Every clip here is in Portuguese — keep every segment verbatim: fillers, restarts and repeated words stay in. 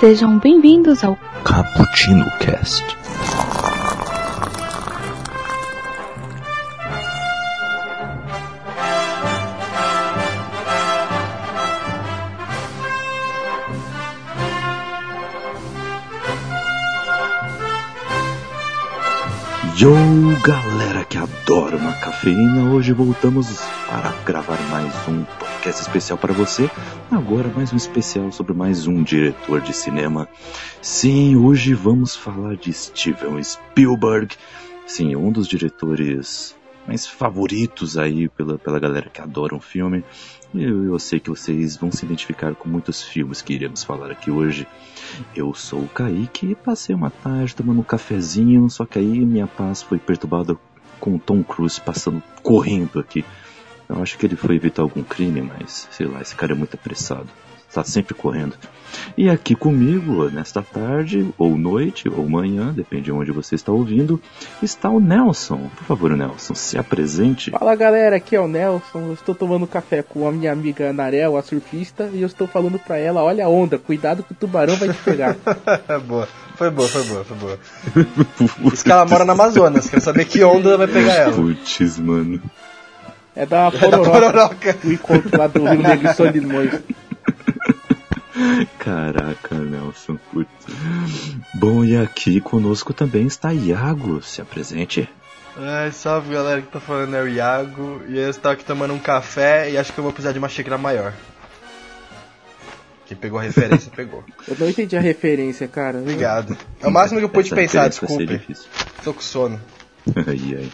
Sejam bem-vindos ao Cappuccino Cast. Yo, galera que adora uma cafeína, hoje voltamos para gravar mais um podcast especial para você. Agora mais um especial sobre mais um diretor de cinema. Sim, hoje vamos falar de Steven Spielberg. Sim, um dos diretores mais favoritos aí pela, pela galera que adora um filme. Eu, eu sei que vocês vão se identificar com muitos filmes que iremos falar aqui hoje. Eu sou o Kaique e passei uma tarde tomando um cafezinho, só que aí minha paz foi perturbada com o Tom Cruise passando correndo aqui. Eu acho que ele foi evitar algum crime, mas sei lá, esse cara é muito apressado. Está sempre correndo. E aqui comigo, nesta tarde, ou noite, ou manhã, depende de onde você está ouvindo, está o Nelson. Por favor, Nelson, se apresente. Fala, galera, aqui é o Nelson. Eu estou tomando café com a minha amiga Narel, a surfista, e eu estou falando pra ela, olha a onda, cuidado que o tubarão vai te pegar. Boa. Foi boa, foi boa, foi boa. Isso que ela mora na Amazonas, quer saber que onda vai pegar ela. Putz, mano. É da Pororoca, é da Pororoca. O encontro lá do Rio Negro e São Limões. Caraca, Nelson, putz. Bom, e aqui conosco também está Iago, se apresente. Ai, salve galera, que tá falando é o Iago. E eu estou aqui tomando um café e acho que eu vou precisar de uma xícara maior. Quem pegou a referência, pegou. Eu não entendi a referência, cara. Obrigado. É o máximo que eu pude pensar, desculpe. Tô com sono. Ai, ai.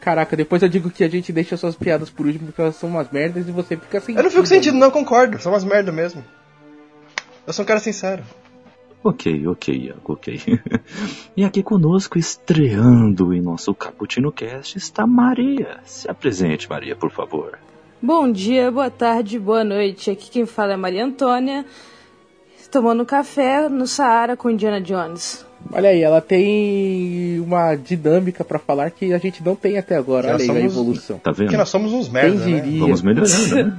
Caraca, depois eu digo que a gente deixa suas piadas por último porque elas são umas merdas e você fica sentido. Eu não fico sentido, não, concordo. São umas merdas mesmo. Eu sou um cara sincero. Ok, ok, Iago, ok. E aqui conosco, estreando em nosso Cappuccino Cast, está Maria. Se apresente, Maria, por favor. Bom dia, boa tarde, boa noite. Aqui quem fala é Maria Antônia, tomando café no Saara com Indiana Jones. Olha aí, ela tem uma dinâmica pra falar que a gente não tem até agora. Olha aí a evolução. Tá vendo? Porque nós somos uns merda, né? Vamos melhorando, né?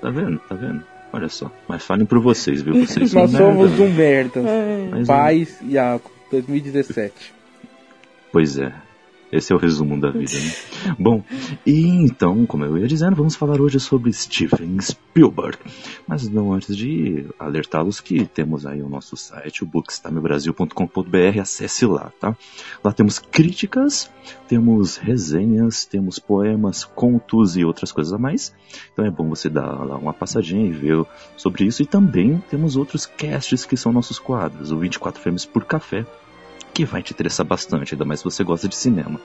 Tá vendo, tá vendo? Olha só, mas falem por vocês, viu? Vocês nós somos merda, um merda. É. Paz e Iago, dois mil e dezessete. Pois é, esse é o resumo da vida, né? Bom, e então, como eu ia dizendo, vamos falar hoje sobre Steven Spielberg. Mas não antes de alertá-los que temos aí o nosso site, o bookstamebrasil ponto com ponto b r, acesse lá, tá? Lá temos críticas, temos resenhas, temos poemas, contos e outras coisas a mais. Então é bom você dar lá uma passadinha e ver sobre isso. E também temos outros casts que são nossos quadros, o vinte e quatro frames por café, que vai te interessar bastante, ainda mais se você gosta de cinema.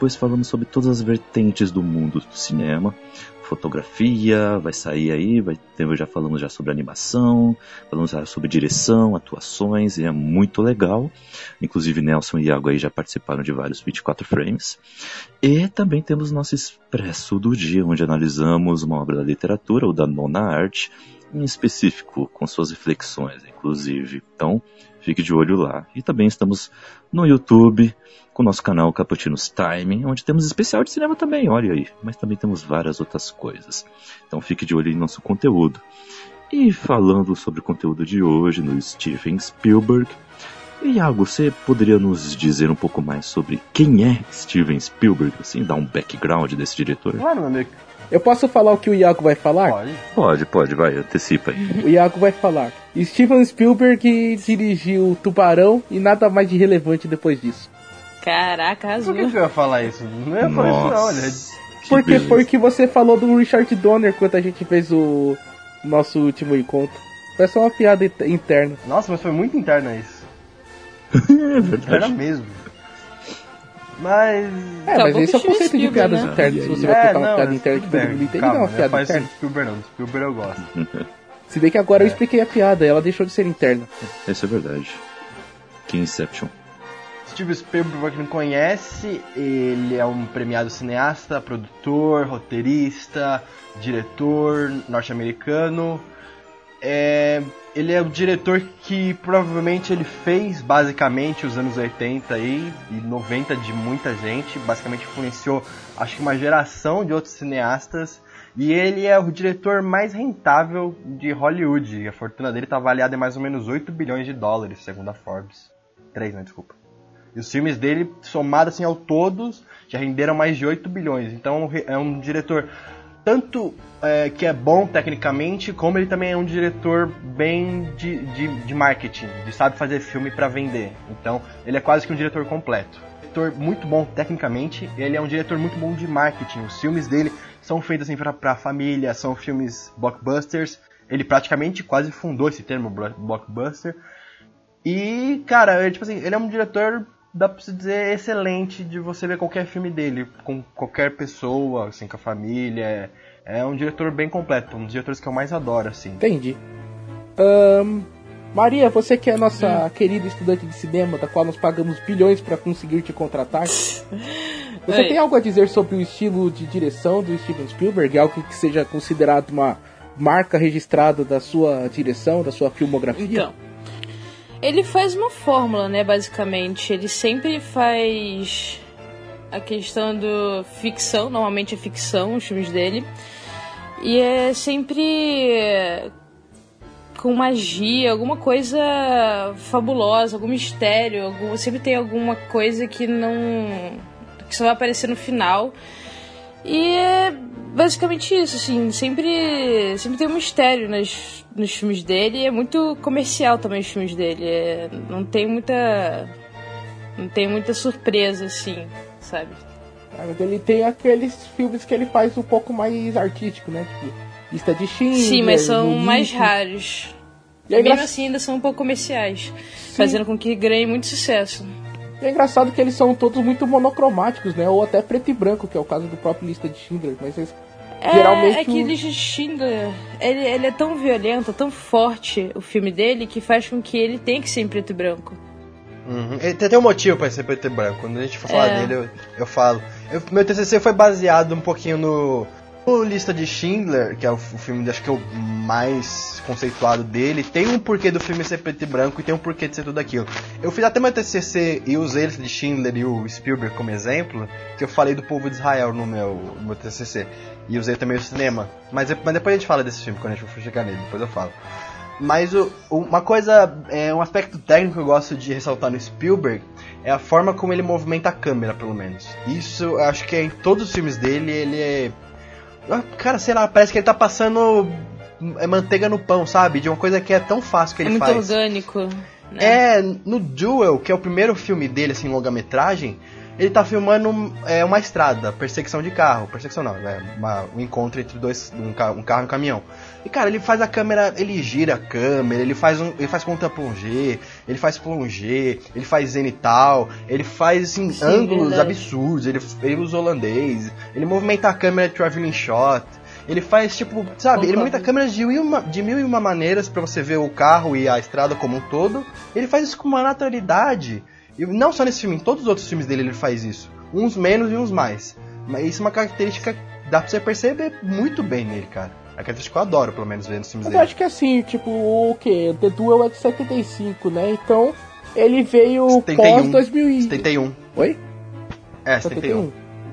Pois falamos sobre todas as vertentes do mundo do cinema, fotografia, vai sair aí, vai ter, já falamos já sobre animação, falamos já sobre direção, atuações, e é muito legal. Inclusive Nelson e Iago aí já participaram de vários vinte e quatro frames. E também temos nosso Expresso do Dia, onde analisamos uma obra da literatura ou da nona arte, em específico, com suas reflexões, inclusive. Então, fique de olho lá. E também estamos no YouTube, com o nosso canal Cappuccino's Time, onde temos especial de cinema também, olha aí. Mas também temos várias outras coisas. Então, fique de olho em nosso conteúdo. E falando sobre o conteúdo de hoje, no Steven Spielberg, Iago, você poderia nos dizer um pouco mais sobre quem é Steven Spielberg, assim, dar um background desse diretor? Claro, meu amigo. Eu posso falar o que o Iago vai falar? Pode, pode, pode, vai, antecipa aí. O Iago vai falar. Steven Spielberg dirigiu Tubarão e nada mais de relevante depois disso. Caraca, azul. Por que você ia falar isso? Não ia falar isso, não, olha. Porque beleza. Foi o que você falou do Richard Donner quando a gente fez o nosso último encontro. Foi só uma piada interna. Nossa, mas foi muito interna isso. É verdade. Era mesmo. Mas. É, acabou, mas esse é o conceito Spielberg, de piadas, né? Internas. Se você é, vai contar uma piada interna que todo mundo entende, não é uma piada interna. Spielberg não, Spielberg eu gosto. Se bem que agora é. Eu expliquei a piada, ela deixou de ser interna. Essa é verdade. Que Inception. Steven Spielberg, pra quem não conhece, ele é um premiado cineasta, produtor, roteirista, diretor norte-americano. É. Ele é o diretor que provavelmente ele fez basicamente os anos oitenta aí, e noventa de muita gente. Basicamente influenciou acho que uma geração de outros cineastas. E ele é o diretor mais rentável de Hollywood. A fortuna dele está avaliada em mais ou menos oito bilhões de dólares, segundo a Forbes. três, né? Desculpa. E os filmes dele, somados assim, ao todos, já renderam mais de oito bilhões. Então é um diretor tanto é, que é bom tecnicamente, como ele também é um diretor bem de, de, de marketing, de sabe fazer filme para vender. Então ele é quase que um diretor completo. Diretor muito bom tecnicamente, ele é um diretor muito bom de marketing. Os filmes dele são feitos assim, para a família, são filmes blockbusters. Ele praticamente quase fundou esse termo, blockbuster. E, cara, ele, tipo assim, ele é um diretor, dá pra se dizer, excelente de você ver qualquer filme dele, com qualquer pessoa, assim, com a família. É um diretor bem completo, um dos diretores que eu mais adoro, assim. Entendi. Um, Maria, você que é a nossa Sim. querida estudante de cinema, da qual nós pagamos bilhões pra conseguir te contratar, você Oi. tem algo a dizer sobre o estilo de direção do Steven Spielberg? Algo que seja considerado uma marca registrada da sua direção, da sua filmografia? Então. Ele faz uma fórmula, né, basicamente. Ele sempre faz a questão do ficção, normalmente é ficção, os filmes dele. E é sempre com magia, alguma coisa fabulosa, algum mistério, algum, sempre tem alguma coisa que não que só vai aparecer no final. E é basicamente isso, assim, sempre, sempre tem um mistério nas, nos filmes dele, e é muito comercial também os filmes dele, é, não tem muita, não tem muita surpresa, assim, sabe? Ah, mas ele tem aqueles filmes que ele faz um pouco mais artístico, né, tipo, Lista de Schindler... Sim, mas são mais raros, e é mesmo engra... assim ainda são um pouco comerciais, Sim. fazendo com que ganhe muito sucesso. É engraçado que eles são todos muito monocromáticos, né? Ou até preto e branco, que é o caso do próprio Lista de Schindler, mas eles, é, geralmente... É que Lista de Schindler, ele, ele é tão violento, tão forte o filme dele, que faz com que ele tenha que ser em preto e branco. Uhum. Ele tem até um motivo pra ser preto e branco, quando a gente for falar é. dele, eu, eu falo. Eu, meu T C C foi baseado um pouquinho no... O Lista de Schindler, que é o filme, acho que é o mais conceituado dele, tem um porquê do filme ser preto e branco e tem um porquê de ser tudo aquilo. Eu fiz até meu T C C e usei a Lista de Schindler e o Spielberg como exemplo, que eu falei do povo de Israel no meu, no meu T C C. E usei também o cinema. Mas, mas depois a gente fala desse filme, quando a gente for chegar nele, depois eu falo. Mas o, uma coisa, é, um aspecto técnico que eu gosto de ressaltar no Spielberg é a forma como ele movimenta a câmera, pelo menos. Isso, acho que é em todos os filmes dele, ele é... Cara, sei lá, parece que ele tá passando manteiga no pão, sabe? De uma coisa que é tão fácil que ele faz. É muito orgânico, né? É, no Duel, que é o primeiro filme dele, assim, longa-metragem, ele tá filmando é, uma estrada, perseguição de carro. Perseguição não, é uma, um encontro entre dois, um carro, um carro e um caminhão. E, cara, ele faz a câmera, ele gira a câmera, ele faz, um, ele faz contra-plongé, ele faz plongé, ele faz zenital, ele faz, assim, Sim, ângulos verdade. absurdos, ele, ele usa holandês, ele movimenta a câmera de traveling shot, ele faz, tipo, sabe, Opa, ele movimenta câmeras de, de mil e uma maneiras pra você ver o carro e a estrada como um todo, ele faz isso com uma naturalidade, e não só nesse filme, em todos os outros filmes dele ele faz isso, uns menos e uns mais, mas isso é uma característica que dá pra você perceber muito bem nele, cara. A característica que eu adoro, pelo menos, ver nos filmes dele. Eu acho que assim, tipo, o quê? The Duel é de setenta e cinco, né? Então, ele veio pós-dois mil e um. setenta e um. Oi? É, setenta e um.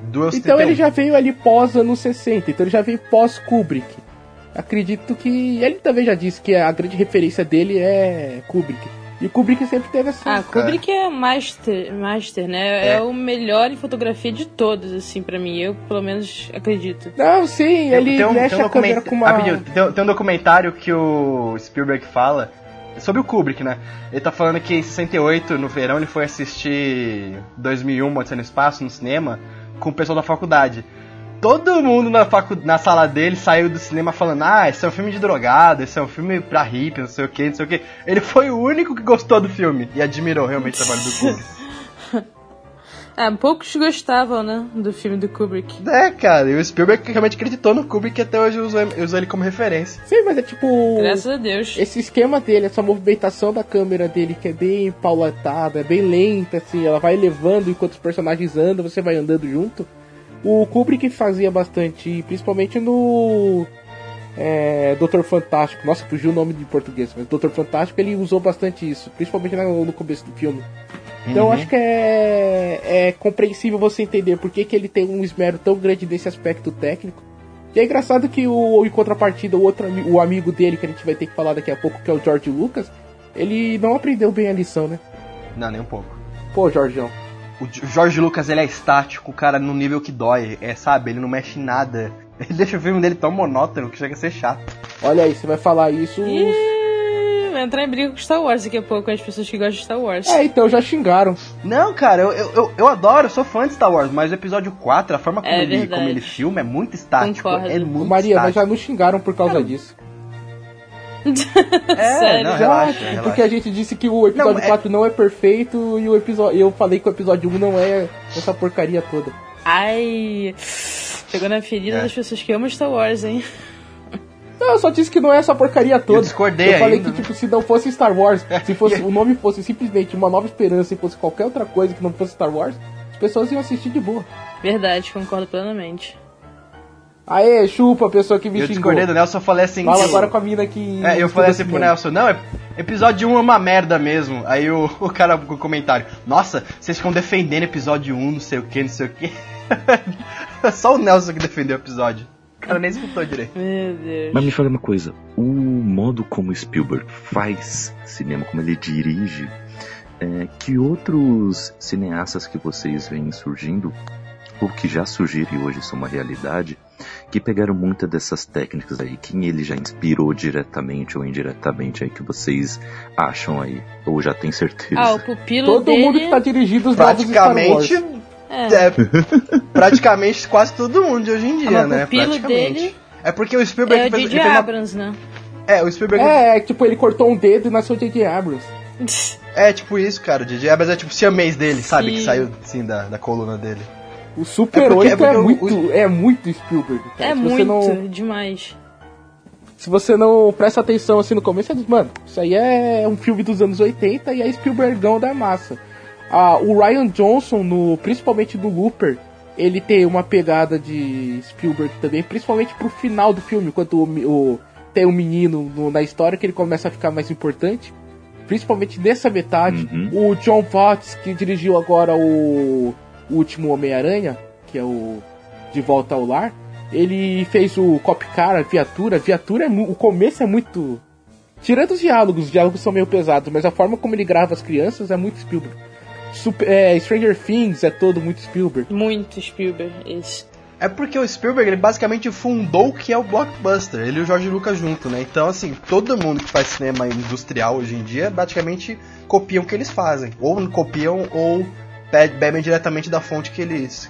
Duel setenta e um. Então ele já veio ali pós anos sessenta, então ele já veio pós-Kubrick. Acredito que... Ele também já disse que a grande referência dele é Kubrick. E Kubrick sempre teve assim. Ah, Kubrick é, é master, master, né? É. é o melhor em fotografia de todos, assim, pra mim. Eu, pelo menos, acredito. Não, sim, tem, ele tem um, mexe um a câmera com uma... Rapidinho, tem, tem um documentário que o Spielberg fala sobre o Kubrick, né? Ele tá falando que em sessenta e oito, no verão, ele foi assistir dois mil e um, Odisseia no Espaço, no cinema, com o pessoal da faculdade. Todo mundo na, facu... na sala dele saiu do cinema falando: ah, esse é um filme de drogado, esse é um filme pra hippie, não sei o que, não sei o que. Ele foi o único que gostou do filme e admirou realmente o trabalho do Kubrick. Ah, poucos gostavam, né, do filme do Kubrick. É, cara, e o Spielberg realmente acreditou no Kubrick e até hoje usou, usou ele como referência. Sim, mas é tipo... Graças a Deus. Esse esquema dele, essa movimentação da câmera dele, que é bem paulatada, é bem lenta, assim, ela vai elevando enquanto os personagens andam, você vai andando junto. O Kubrick fazia bastante, principalmente no é, Doutor Fantástico. Nossa, fugiu o nome de português, mas Doutor Fantástico ele usou bastante isso, principalmente no, no começo do filme. Então uhum. acho que é, é compreensível você entender por que, que ele tem um esmero tão grande nesse aspecto técnico. E é engraçado que, o, em contrapartida, o, outro, o amigo dele, que a gente vai ter que falar daqui a pouco, que é o George Lucas, ele não aprendeu bem a lição, né? Não, nem um pouco. Pô, Jorgeão. O George Lucas, ele é estático, cara, no nível que dói, é, sabe? Ele não mexe em nada. Ele deixa o filme dele tão monótono que chega a ser chato. Olha aí, você vai falar isso... Ih, vai entrar em briga com Star Wars daqui a pouco, as pessoas que gostam de Star Wars. É, então já xingaram. Não, cara, eu, eu, eu adoro, eu sou fã de Star Wars, mas o episódio quatro, a forma como, é ele, como ele filma é muito estático. Concordo. É muito Maria, estático. Mas já nos xingaram por causa cara. disso. É, sério? Não, relaxa, relaxa. Porque a gente disse que o episódio não, é... quatro não é perfeito e o episódio, eu falei que o episódio um não é essa porcaria toda. Ai, pegou na ferida é. das pessoas que amam Star Wars, hein? Não, eu só disse que não é essa porcaria toda. Eu discordei. Eu falei ainda, que, tipo, né? Se não fosse Star Wars, se fosse, o nome fosse simplesmente Uma Nova Esperança e fosse qualquer outra coisa que não fosse Star Wars, as pessoas iam assistir de boa. Verdade, concordo plenamente. Aê, chupa a pessoa que me eu xingou. Eu discordei do Nelson, eu falei assim... Fala agora com a mina que... É, eu falei assim pro Nelson, não, episódio um é uma merda mesmo. Aí o, o cara com o comentário, nossa, vocês ficam defendendo episódio um, não sei o que, não sei o que. Só o Nelson que defendeu o episódio. O cara nem escutou direito. Meu Deus. Mas me fala uma coisa, o modo como Spielberg faz cinema, como ele dirige, é, que outros cineastas que vocês veem surgindo, ou que já surgiram e hoje são uma realidade, que pegaram muita dessas técnicas aí, quem ele já inspirou diretamente ou indiretamente aí, que vocês acham aí, ou já tem certeza? Ah, o pupilo Todo dele... mundo que tá dirigindo os praticamente... novos Star Wars. É. É, praticamente quase todo mundo de hoje em dia, ah, né? Praticamente. Dele é porque o Spielberg... É o J J Abrams, uma... né? É, o Spielberg... É, é, tipo, ele cortou um dedo e nasceu o J J Abrams. É, tipo isso, cara. O J J Abrams é tipo o siamês dele, sabe? Sim. Que saiu, assim, da, da coluna dele. O Super oito é, é, porque é, porque muito, o... é muito Spielberg. Cara. É Se muito, você não... demais. Se você não presta atenção, assim, no começo, você diz, mano, isso aí é um filme dos anos oitenta e é Spielbergão da massa. Ah, o Rian Johnson, no, principalmente do Looper, ele tem uma pegada de Spielberg também, principalmente pro final do filme, quando o, o, tem um menino no, na história que ele começa a ficar mais importante, principalmente nessa metade. Uhum. O John Watts, que dirigiu agora o, o último Homem-Aranha, que é o De Volta ao Lar, ele fez o Cop Car, a Viatura, a Viatura, é, o começo é muito... Tirando os diálogos, os diálogos são meio pesados, mas a forma como ele grava as crianças é muito Spielberg. Super, é, Stranger Things é todo muito Spielberg. Muito Spielberg, isso. É porque o Spielberg, ele basicamente fundou o que é o blockbuster. Ele e o George Lucas junto, né? Então, assim, todo mundo que faz cinema industrial hoje em dia, praticamente copiam o que eles fazem. Ou copiam, ou bebem diretamente da fonte que eles,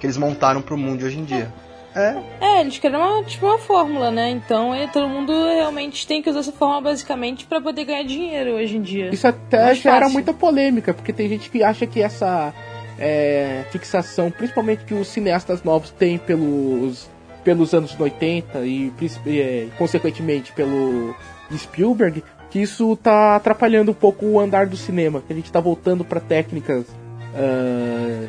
que eles montaram pro mundo hoje em dia. É, é eles criaram uma, tipo, uma fórmula, né? Então, ele, todo mundo realmente tem que usar essa fórmula basicamente pra poder ganhar dinheiro hoje em dia. Isso até gera muita polêmica, porque tem gente que acha que essa é, fixação, principalmente que os cineastas novos têm pelos, pelos anos oitenta e, é, consequentemente, pelo Spielberg, que isso tá atrapalhando um pouco o andar do cinema, que a gente tá voltando pra técnicas... Uh,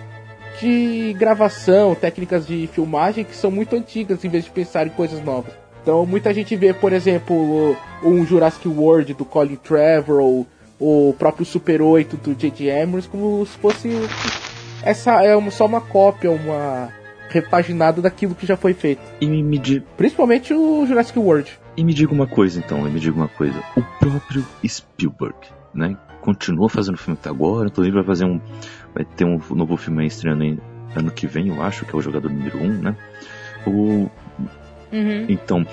de gravação, técnicas de filmagem que são muito antigas em vez de pensar em coisas novas. Então muita gente vê, por exemplo, um Jurassic World do Colin Trevorrow, o próprio Super oito do J J Abrams, como se fosse essa é uma, só uma cópia, uma repaginada daquilo que já foi feito. E me diga... Principalmente o Jurassic World. E me diga uma coisa então, e me diga uma coisa. O próprio Spielberg, né? Continua fazendo o filme até agora, inclusive vai fazer um... Vai ter um novo filme aí estreando em, ano que vem, eu acho, que é o Jogador Número um, né? O... Uhum. Então,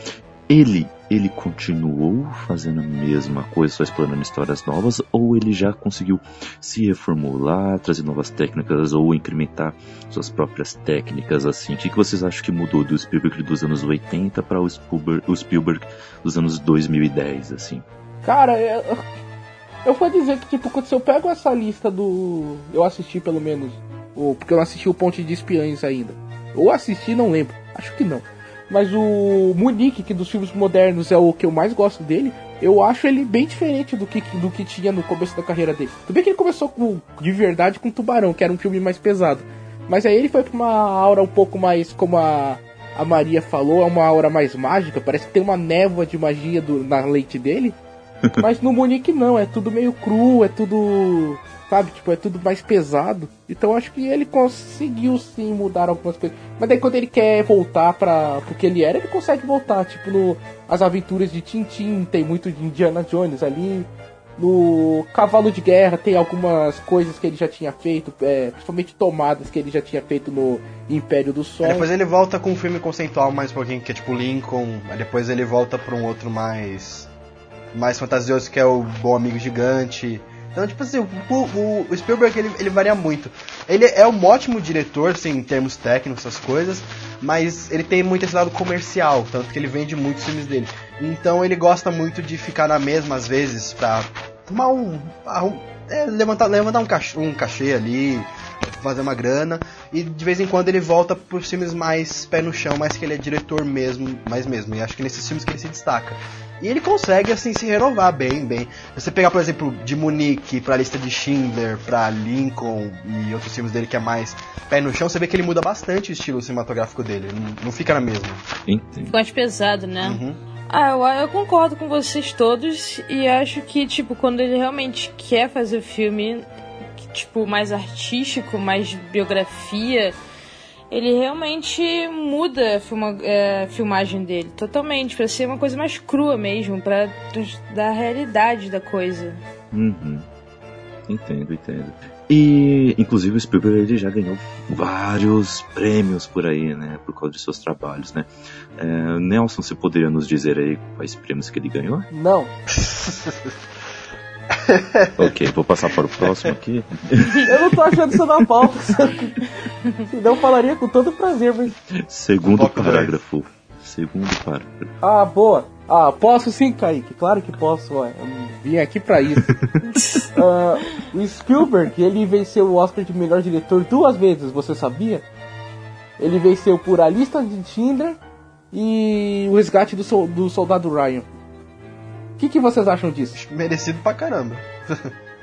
ele, ele continuou fazendo a mesma coisa, só explorando histórias novas, ou ele já conseguiu se reformular, trazer novas técnicas, ou incrementar suas próprias técnicas, assim? O que, que vocês acham que mudou do Spielberg dos anos oitenta para o Spielberg, o Spielberg dos anos dois mil e dez, assim? Cara, eu... Eu vou dizer que, tipo, quando eu pego essa lista do... Eu assisti, pelo menos... Ou, porque eu não assisti o Ponte de Espiões ainda. Ou assisti, não lembro. Acho que não. Mas o Munich, que dos filmes modernos é o que eu mais gosto dele, eu acho ele bem diferente do que, do que tinha no começo da carreira dele. Tudo bem que ele começou com, de verdade com Tubarão, que era um filme mais pesado. Mas aí ele foi pra uma aura um pouco mais... Como a, a Maria falou, é uma aura mais mágica. Parece que tem uma névoa de magia do, na lente dele. Mas no Monique não, é tudo meio cru, é tudo... Sabe, tipo, é tudo mais pesado. Então acho que ele conseguiu sim mudar algumas coisas. Mas daí quando ele quer voltar pra... Porque ele era, ele consegue voltar. Tipo, no... As Aventuras de Tintin tem muito de Indiana Jones ali. No Cavalo de Guerra tem algumas coisas que ele já tinha feito. É, principalmente tomadas que ele já tinha feito no Império do Sol. Aí depois ele volta com um filme conceitual mais um pouquinho, que é tipo Lincoln. Aí depois ele volta pra um outro mais... Mais fantasioso, que é o Bom Amigo Gigante... Então, tipo assim, o, o, o Spielberg, ele, ele varia muito. Ele é um ótimo diretor, assim, em termos técnicos, essas coisas, mas ele tem muito esse lado comercial, tanto que ele vende muitos filmes dele. Então, ele gosta muito de ficar na mesma, às vezes, pra tomar um... um é, levantar levantar um, cachê, um cachê ali, fazer uma grana, e de vez em quando ele volta pros filmes mais pé no chão, mas que ele é diretor mesmo, mais mesmo. E acho que nesses filmes que ele se destaca. E ele consegue, assim, se renovar bem, bem. Você pegar, por exemplo, de Munique pra Lista de Schindler, pra Lincoln e outros filmes dele que é mais pé no chão, você vê que ele muda bastante o estilo cinematográfico dele. Não, não fica na mesma. Fica mais pesado, né? Uhum. Ah, eu, eu concordo com vocês todos e acho que, tipo, quando ele realmente quer fazer o filme, tipo, mais artístico, mais biografia... Ele realmente muda a, filma, a filmagem dele totalmente, pra ser uma coisa mais crua mesmo, pra dar a realidade da coisa. Uhum. Entendo, entendo. E, inclusive, o Spielberg ele já ganhou vários prêmios por aí, né, por causa de seus trabalhos, né. É, Nelson, você poderia nos dizer aí quais prêmios que ele ganhou? Não. Ok, vou passar para o próximo aqui. Eu não tô achando isso na pauta. Senão falaria com todo prazer, mas... Segundo parágrafo. Segundo parágrafo. Ah, boa. Ah, posso sim, Kaique. Claro que posso. Ó. Vim aqui pra isso. uh, o Spielberg, ele venceu o Oscar de melhor diretor duas vezes, você sabia? Ele venceu por A Lista de Schindler e O Resgate do, so- do Soldado Ryan. O que, que vocês acham disso? Merecido pra caramba.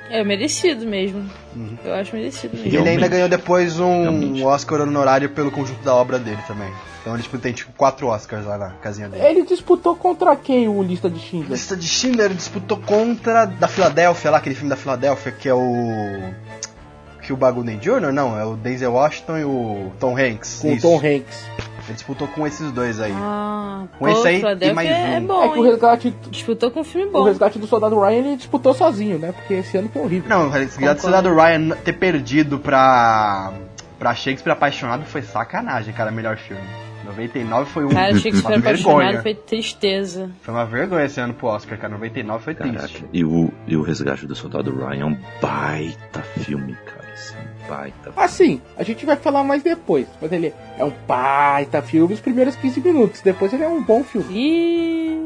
É, merecido mesmo. Uhum. Eu acho merecido mesmo. E ele ainda ganhou depois um Realmente. Oscar honorário pelo conjunto da obra dele também. Então ele tipo, tem tipo quatro Oscars lá na casinha dele. Ele disputou contra quem o Lista de Schindler? Lista de Schindler disputou contra da Filadélfia lá, aquele filme da Filadélfia que é o... Que o Bagulho nem Junior não, é o Denzel Washington e o Tom Hanks. Com o Tom Hanks. Ele disputou com esses dois aí. Ah, com pô, esse aí e mais é um. Bom, é que o resgate... Disputou com um filme bom. O Resgate do Soldado Ryan ele disputou sozinho, né? Porque esse ano foi horrível. Não, o Resgate do Soldado Ryan ter perdido pra... Pra Shakespeare Apaixonado foi sacanagem, cara, melhor filme. noventa e nove foi um... Cara, Shakespeare Apaixonado foi tristeza. Foi uma vergonha esse ano pro Oscar, cara. noventa e nove foi triste. Caraca, e o, e o Resgate do Soldado Ryan é um baita filme, cara. Um baita filme. Assim, a gente vai falar mais depois. Mas ele é um baita filme os primeiros quinze minutos. Depois ele é um bom filme. E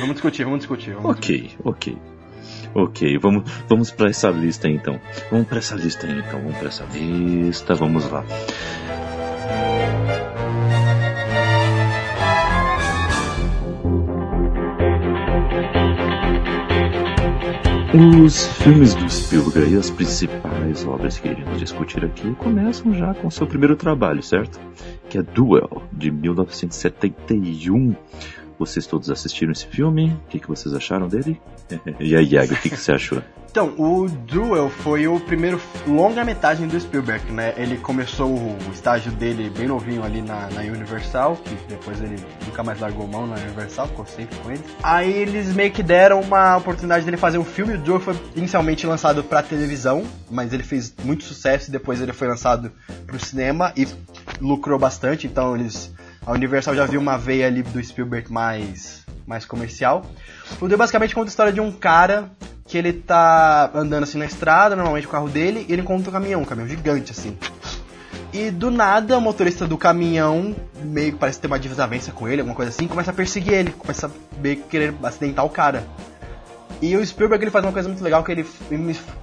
vamos discutir, vamos discutir. Vamos ok, discutir. ok. Ok, vamos, vamos pra essa lista aí, então. Vamos pra essa lista aí, então. Vamos pra essa lista, vamos lá. Os filmes do Spielberg e as principais obras que iremos discutir aqui começam já com seu primeiro trabalho, certo? Que é Duel, de mil novecentos e setenta e um. Vocês todos assistiram esse filme? O que, que vocês acharam dele? E aí, Iago, o que, que você achou? Então, o Duel foi o primeiro longa-metragem do Spielberg, né? Ele começou o estágio dele bem novinho ali na, na Universal, que depois ele nunca mais largou mão na Universal, ficou sempre com ele. Aí eles meio que deram uma oportunidade dele fazer um filme. O Duel foi inicialmente lançado pra televisão, mas ele fez muito sucesso e depois ele foi lançado pro cinema e lucrou bastante, então eles... A Universal já viu uma veia ali do Spielberg mais, mais comercial. O Duel basicamente conta a história de um cara que ele tá andando assim na estrada, normalmente com o carro dele, e ele encontra um caminhão, um caminhão gigante assim. E do nada o motorista do caminhão, meio que parece ter uma desavença com ele, alguma coisa assim, começa a perseguir ele, começa a meio que querer acidentar o cara. E o Spielberg ele faz uma coisa muito legal, que ele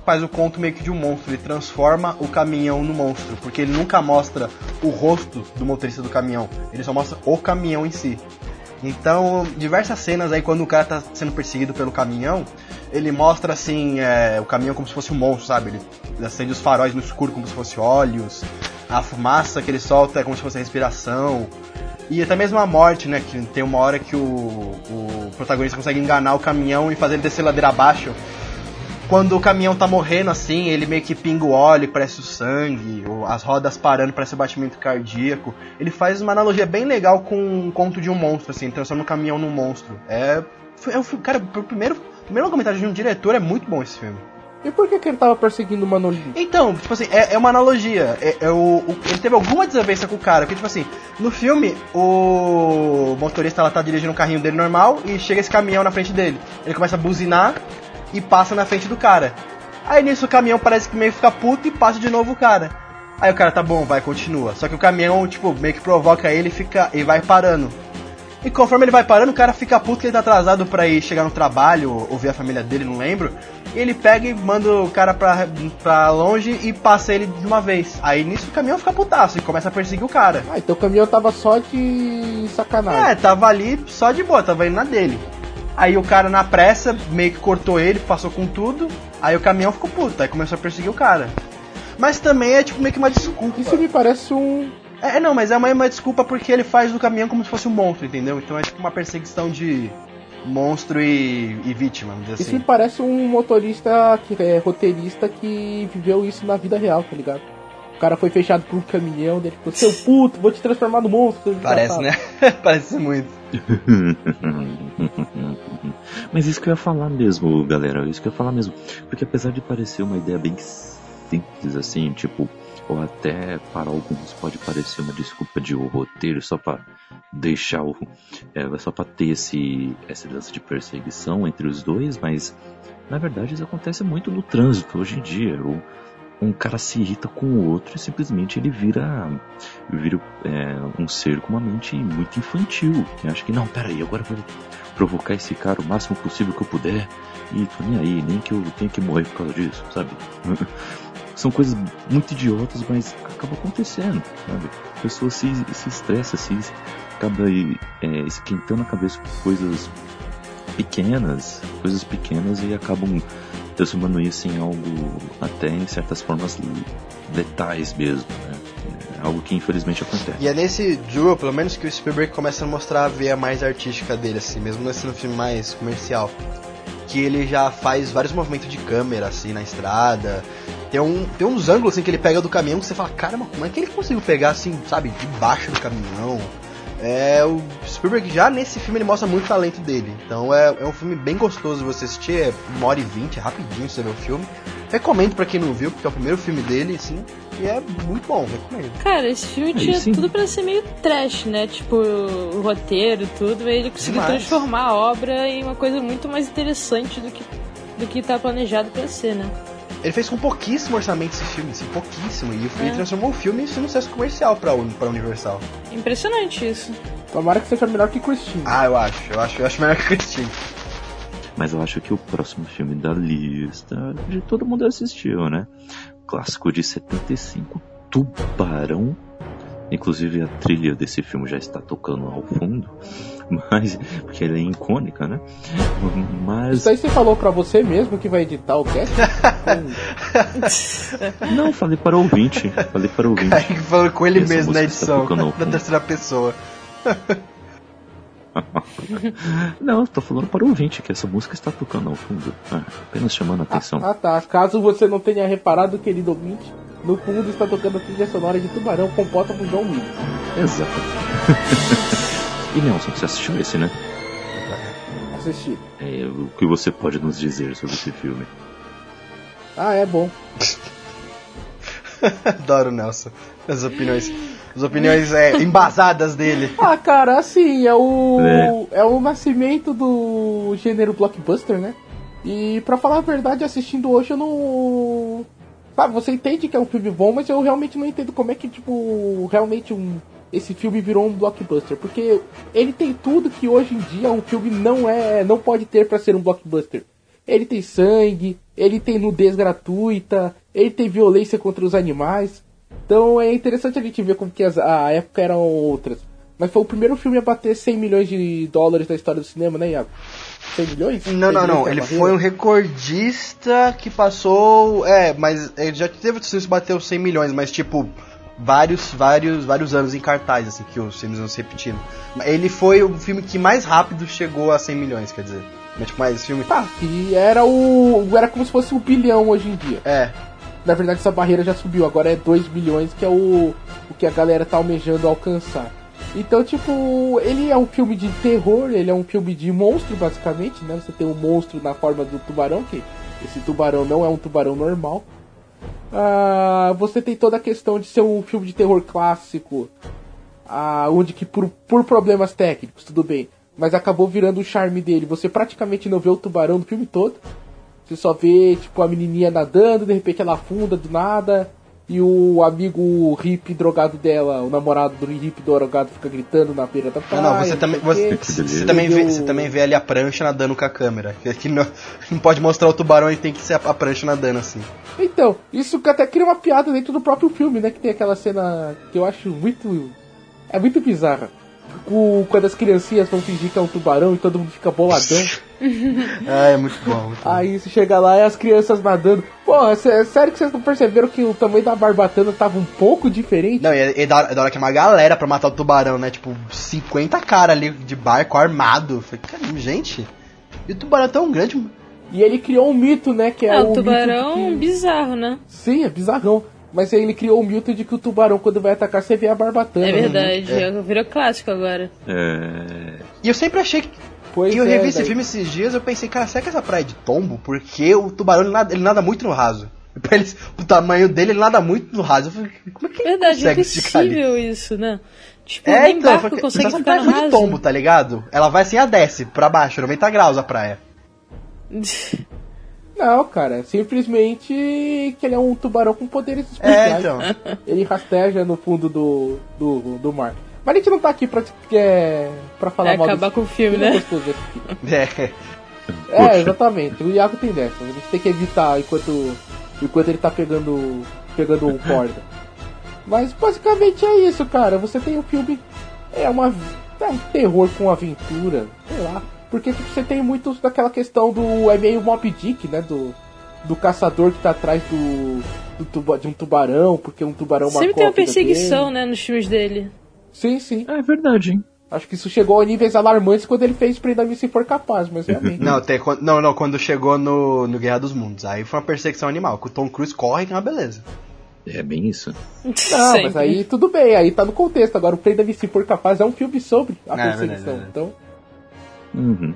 faz o conto meio que de um monstro, ele transforma o caminhão no monstro, porque ele nunca mostra o rosto do motorista do caminhão, ele só mostra o caminhão em si. Então, diversas cenas aí, quando o cara tá sendo perseguido pelo caminhão, ele mostra assim, é, o caminhão como se fosse um monstro, sabe? Ele acende os faróis no escuro como se fosse olhos, a fumaça que ele solta é como se fosse respiração... E até mesmo a morte, né? Que tem uma hora que o, o protagonista consegue enganar o caminhão e fazer ele descer ladeira abaixo. Quando o caminhão tá morrendo, assim, ele meio que pinga o óleo, parece o sangue, ou as rodas parando, parece o batimento cardíaco. Ele faz uma analogia bem legal com um conto de um monstro, assim, transforma o caminhão num monstro. É, é um, cara, o primeiro, primeiro comentário de um diretor é muito bom esse filme. E por que, que ele tava perseguindo o Manolito? Então, tipo assim, é, é uma analogia. É, é o, o, ele teve alguma desavença com o cara. Porque, tipo assim, no filme, o motorista ela tá dirigindo um carrinho dele normal e chega esse caminhão na frente dele. Ele começa a buzinar e passa na frente do cara. Aí nisso o caminhão parece que meio que fica puto e passa de novo o cara. Aí o cara, tá bom, vai, continua. Só que o caminhão, tipo, meio que provoca ele e fica, e vai parando. E conforme ele vai parando, o cara fica puto que ele tá atrasado pra ir chegar no trabalho, ou ver a família dele, não lembro. E ele pega e manda o cara pra, pra longe e passa ele de uma vez. Aí nisso o caminhão fica putaço e começa a perseguir o cara. Ah, então o caminhão tava só de sacanagem. É, tava ali só de boa, tava indo na dele. Aí o cara na pressa meio que cortou ele, passou com tudo. Aí o caminhão ficou puto, aí começou a perseguir o cara. Mas também é tipo meio que uma desculpa. Isso me parece um... É, não, mas é uma, uma desculpa porque ele faz do caminhão como se fosse um monstro, entendeu? Então é tipo uma perseguição de monstro e, e vítima, vamos dizer assim. Isso me parece um motorista, que é roteirista que viveu isso na vida real, tá ligado? O cara foi fechado por um caminhão, ele ficou, seu puto, vou te transformar no monstro. Parece, né? Parece muito. Mas isso que eu ia falar mesmo, galera, isso que eu ia falar mesmo. Porque apesar de parecer uma ideia bem simples, assim, tipo... ou até para alguns pode parecer uma desculpa de um roteiro só para deixar o é, só para ter esse essa dança de perseguição entre os dois, mas na verdade isso acontece muito no trânsito hoje em dia. O, um cara se irrita com o outro e simplesmente ele vira, vira é, um ser com uma mente muito infantil. Eu acho que não, peraí, agora eu vou provocar esse cara o máximo possível que eu puder e tô nem aí, nem que eu tenha que morrer por causa disso, sabe? São coisas muito idiotas, mas acaba acontecendo, sabe? A pessoa se, se estressa, se acaba é, esquentando a cabeça com coisas pequenas, coisas pequenas e acabam transformando isso em algo, até em certas formas letais mesmo, né? É algo que infelizmente acontece. E é nesse duo, pelo menos, que o Spielberg começa a mostrar a veia mais artística dele, assim, mesmo não sendo um filme mais comercial. Que ele já faz vários movimentos de câmera, assim, na estrada. Tem, um, tem uns ângulos, assim, que ele pega do caminhão que você fala, caramba, como é que ele conseguiu pegar, assim, sabe, debaixo do caminhão? É, o Spielberg já nesse filme, ele mostra muito talento dele. Então é, é um filme bem gostoso de você assistir, é uma hora e vinte, é rapidinho você ver o filme. Recomendo pra quem não viu, porque é o primeiro filme dele, assim, e é muito bom, recomendo. Cara, esse filme tinha Aí, tudo pra ser meio trash, né? Tipo, o roteiro, tudo, ele conseguiu Demais. transformar a obra em uma coisa muito mais interessante do que, do que tá planejado pra ser, né? Ele fez com pouquíssimo orçamento esse filme, assim, pouquíssimo, e é. ele transformou o filme em sucesso comercial pra, pra Universal. Impressionante isso. Tomara que seja melhor que Christine. Ah, eu acho, eu acho, eu acho melhor que Christine. Mas eu acho que o próximo filme da lista, de todo mundo assistiu, né? Clássico de setenta e cinco, Tubarão. Inclusive a trilha desse filme já está tocando ao fundo, mas porque ela é icônica, né? Mas... Isso aí você falou pra você mesmo que vai editar o cast? Não, falei para o ouvinte. Falei para o ouvinte. Kaique falou com ele mesmo na edição, na terceira pessoa. Não, eu tô falando para o ouvinte que essa música está tocando ao fundo, ah, apenas chamando a atenção. Ah, ah tá, caso você não tenha reparado, querido ouvinte, no fundo está tocando a trilha sonora de Tubarão, compota com John Williams. Exato. E Nelson, você assistiu esse, né? Assisti. É, o que você pode nos dizer sobre esse filme? Ah, é bom. Adoro o Nelson, as opiniões... As opiniões é, embasadas dele. Ah, cara, assim, é o... É. é o nascimento do gênero blockbuster, né? E pra falar a verdade, assistindo hoje, eu não... Sabe, você entende que é um filme bom, mas eu realmente não entendo como é que, tipo... Realmente um... esse filme virou um blockbuster. Porque ele tem tudo que hoje em dia um filme não é... Não pode ter pra ser um blockbuster. Ele tem sangue, ele tem nudez gratuita, ele tem violência contra os animais... Então é interessante a gente ver como que as, a época eram outras. Mas foi o primeiro filme a bater cem milhões de dólares na história do cinema, né, Iago? cem milhões? Não, não, não. Ele foi um recordista que passou... É, mas ele já teve o sucesso, bateu cem milhões, mas tipo... vários, vários, vários anos em cartaz, assim, que os filmes não se repetiram. Ele foi o filme que mais rápido chegou a cem milhões, quer dizer. Mas, tipo, mais filme... Ah, e era o... Era como se fosse um bilhão hoje em dia. É. Na verdade, essa barreira já subiu. Agora é dois bilhões, que é o, o que a galera tá almejando alcançar. Então, tipo, ele é um filme de terror, ele é um filme de monstro, basicamente, né? Você tem um monstro na forma do tubarão, que esse tubarão não é um tubarão normal. Ah, você tem toda a questão de ser um filme de terror clássico, ah, onde que por, por problemas técnicos, tudo bem, mas acabou virando o charme dele. Você praticamente não vê o tubarão no filme todo. Você só vê, tipo, a menininha nadando, de repente ela afunda do nada... E o amigo hippie drogado dela, o namorado do hippie drogado, fica gritando na beira da praia. Não, não, você também, você, você também, vê, você também vê ali a prancha nadando com a câmera. Que não, não pode mostrar o tubarão, ele tem que ser a prancha nadando assim. Então, isso até cria uma piada dentro do próprio filme, né? Que tem aquela cena que eu acho muito... É muito bizarra. O, quando as criancinhas vão fingir que é um tubarão e todo mundo fica boladão. Ah, é muito bom, muito bom. Aí você chega lá e as crianças nadando. Pô, é sério que vocês não perceberam que o tamanho da barbatana tava um pouco diferente? Não, e, e da, da hora que é uma galera pra matar o tubarão, né? Tipo, cinquenta caras ali de barco armado. Falei, caramba, gente, e o tubarão é tão grande, mano. E ele criou um mito, né? Que é, é o, o tubarão que... bizarro, né? Sim, é bizarrão. Mas aí ele criou o mito de que o tubarão, quando vai atacar, você vê a barbatana. É verdade, né? É. Virou clássico agora. É... E eu sempre achei que... Pois que eu é, revi daí. Esse filme esses dias, eu pensei, cara, será que essa praia é de tombo? Porque o tubarão, ele nada, ele nada muito no raso. Pra ele, o tamanho dele, ele nada muito no raso. Eu falei, como é que ele verdade, consegue ficar ali? É impossível isso, né? Tipo, é, nem então, barco porque, consegue ficar praia no raso. É de tombo, tá ligado? Ela vai assim, a desce pra baixo, noventa graus a praia. Não, cara, simplesmente que ele é um tubarão com poderes especiais. É, então. Ele rasteja no fundo do, do, do mar. Mas a gente não tá aqui pra, é, pra falar é, mal acabar com o filme, né? É. É, exatamente. O Iago tem dessa. A gente tem que evitar enquanto, enquanto ele tá pegando, pegando o corda. Mas basicamente é isso, cara. Você tem um filme... É, uma, é um terror com aventura. Sei lá. Porque tipo, você tem muito daquela questão do... É meio Moby Dick, né? Do, do caçador que tá atrás do, do tuba, de um tubarão, porque um tubarão marcou a vida dele. Sempre tem uma perseguição, né? Nos filmes dele. Sim, sim. É verdade, hein? Acho que isso chegou a níveis alarmantes quando ele fez Prenda-me se for capaz, mas realmente... não, tem, não, não, quando chegou no, no Guerra dos Mundos. Aí foi uma perseguição animal, que o Tom Cruise corre, que é uma beleza. É bem isso. Não, sempre. Mas aí tudo bem, aí tá no contexto. Agora o Prenda-me se for capaz é um filme sobre a perseguição, é, é, é, é. Então... Uhum.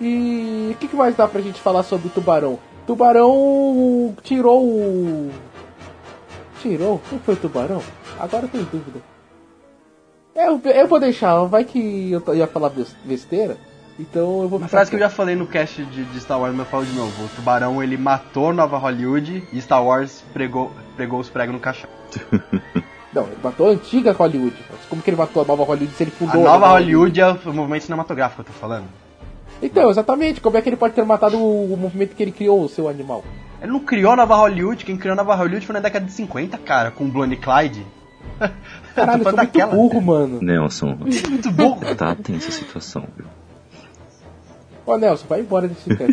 E o que, que mais dá pra gente falar sobre o Tubarão? Tubarão tirou o... Tirou? Não foi o Tubarão? Agora eu tenho dúvida. É, eu, eu vou deixar, vai que eu, eu ia falar besteira, então eu vou... Uma frase que eu já falei no cast de, de Star Wars, mas eu falo de novo. O Tubarão, ele matou Nova Hollywood e Star Wars pregou, pregou os pregos no caixão. Não, ele matou a antiga Hollywood. Mas como que ele matou a nova Hollywood se ele fundou... A nova Hollywood é o movimento cinematográfico, eu tô falando. Então, exatamente. Como é que ele pode ter matado o movimento que ele criou, o seu animal? Ele não criou a nova Hollywood. Quem criou a nova Hollywood foi na década de cinquenta, cara. Com o Bonnie e Clyde. Caralho, eu sou muito burro, mano. Nelson. Muito burro. Tá tensa a situação, viu? Ô, Nelson, vai embora desse cara.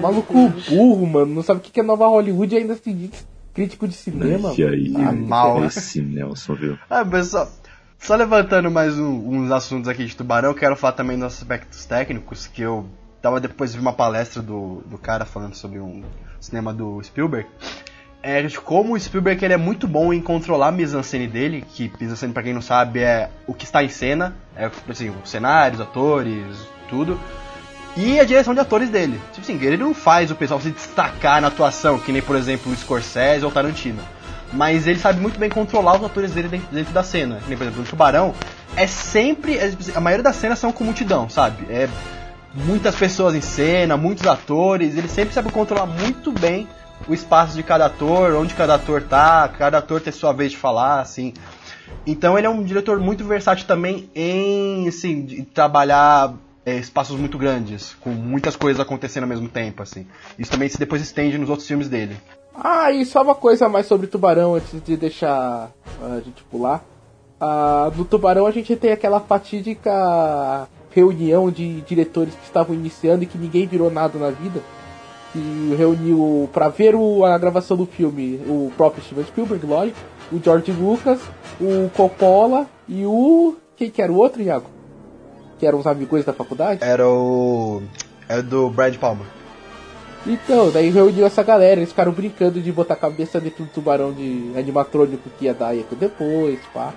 Maluco burro, mano, não sabe o que é Nova Hollywood e ainda se diz crítico de cinema. E aí, ah, mal esse Nelson, viu? Ah, mas só, só levantando mais um, uns assuntos aqui de Tubarão, eu quero falar também dos aspectos técnicos, que eu tava depois de uma palestra do, do cara falando sobre um cinema do Spielberg. É de como o Spielberg, ele é muito bom em controlar a mise-en-scène dele, que mise-en-scène, pra quem não sabe, é o que está em cena, é assim, os cenários, atores, tudo. E a direção de atores dele. Tipo assim, ele não faz o pessoal se destacar na atuação, que nem, por exemplo, o Scorsese ou o Tarantino. Mas ele sabe muito bem controlar os atores dele dentro, dentro da cena. Que nem, por exemplo, no Tubarão, é sempre... A maioria das cenas são com multidão, sabe? É muitas pessoas em cena, muitos atores. Ele sempre sabe controlar muito bem o espaço de cada ator, onde cada ator tá, cada ator ter sua vez de falar, assim... Então ele é um diretor muito versátil também em, assim, de trabalhar... É, espaços muito grandes, com muitas coisas acontecendo ao mesmo tempo, assim. Isso também se depois estende nos outros filmes dele. Ah, e só uma coisa a mais sobre Tubarão, antes de deixar a gente pular. Ah, no Tubarão a gente tem aquela fatídica reunião de diretores que estavam iniciando e que ninguém virou nada na vida. que reuniu pra ver o, a gravação do filme o próprio Steven Spielberg, lógico, o George Lucas, o Coppola e o... Quem que era o outro, Iago? Que eram os amigos da faculdade? Era o... Era do Brad Palmer. Então, daí reuniu essa galera, eles ficaram brincando de botar a cabeça dentro do tubarão de animatrônico que ia dar eco depois, pá.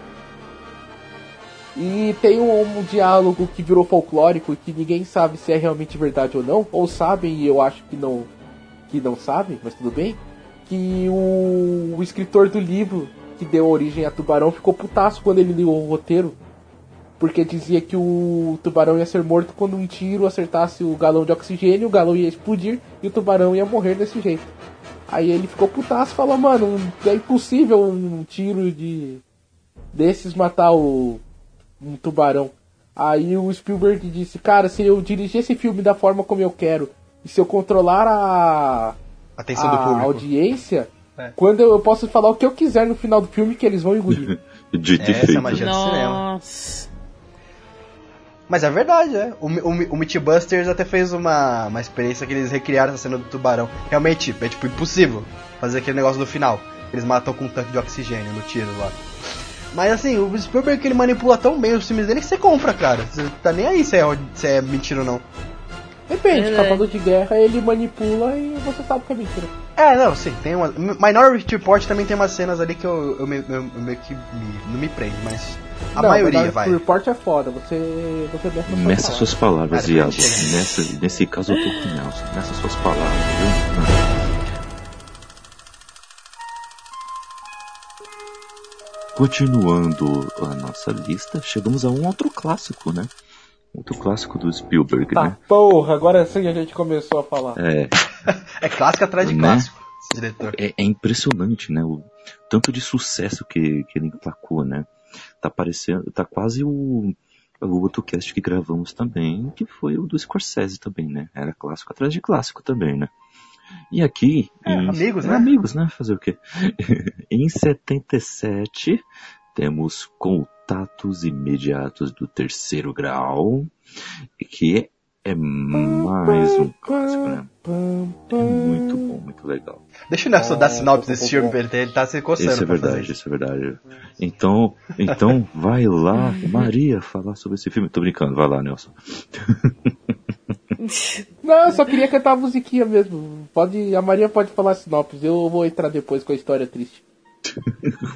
E tem um, um diálogo que virou folclórico e que ninguém sabe se é realmente verdade ou não, ou sabem, e eu acho que não, que não sabem, mas tudo bem, que o, o escritor do livro que deu origem a Tubarão ficou putaço quando ele leu o roteiro, porque dizia que o tubarão ia ser morto quando um tiro acertasse o galão de oxigênio, o galão ia explodir e o tubarão ia morrer desse jeito. Aí ele ficou putaço e falou, mano, é impossível um tiro de desses matar o, um tubarão. Aí o Spielberg disse, cara, se eu dirigir esse filme da forma como eu quero, e se eu controlar a, atenção a do público, audiência, é. Quando eu, eu posso falar o que eu quiser no final do filme que eles vão engolir. Dito e feito. Essa é a magia do cinema. Nossa. Mas é verdade, é. O, o, o Mythbusters até fez uma, uma experiência que eles recriaram essa cena do tubarão. Realmente, é tipo impossível fazer aquele negócio do final. Eles matam com um tanque de oxigênio no tiro lá. Mas assim, o Spielberg que ele manipula tão bem os filmes dele que você compra, cara. Você tá nem aí se é, se é mentira ou não. Depende, acabando de guerra, ele manipula e você sabe que é mentira. É, não, sim, tem uma... Minority Report também tem umas cenas ali que eu, eu, eu, eu, eu meio que me, não me prende, mas a não, maioria Minority vai. Minority Report é foda, você... você meça suas meça suas palavras, Iago. Nessa, nesse caso eu tô com Nelson. Meça suas palavras, viu? Continuando a nossa lista, chegamos a um outro clássico, né? Outro clássico do Spielberg, tá, né? Porra, agora sim a gente começou a falar. É, é clássico atrás de, né? Clássico, esse diretor. É, é impressionante, né? O tanto de sucesso que, que ele emplacou, né? Tá parecendo, tá quase o, o outro cast que gravamos também, que foi o do Scorsese também, né? Era clássico atrás de clássico também, né? E aqui... É, em, amigos, né? Amigos, né? Fazer o quê? Em setenta e sete, temos com Contatos Imediatos do Terceiro Grau, que é mais um clássico, né? É muito bom, muito legal. Deixa o Nelson dar sinopse desse filme pra ele, ele tá se coçando. Isso é verdade, isso é verdade. Então, então vai lá, Maria, falar sobre esse filme. Tô brincando, vai lá, Nelson. Não, eu só queria cantar a musiquinha mesmo. Pode, a Maria pode falar sinopse, eu vou entrar depois com a história triste.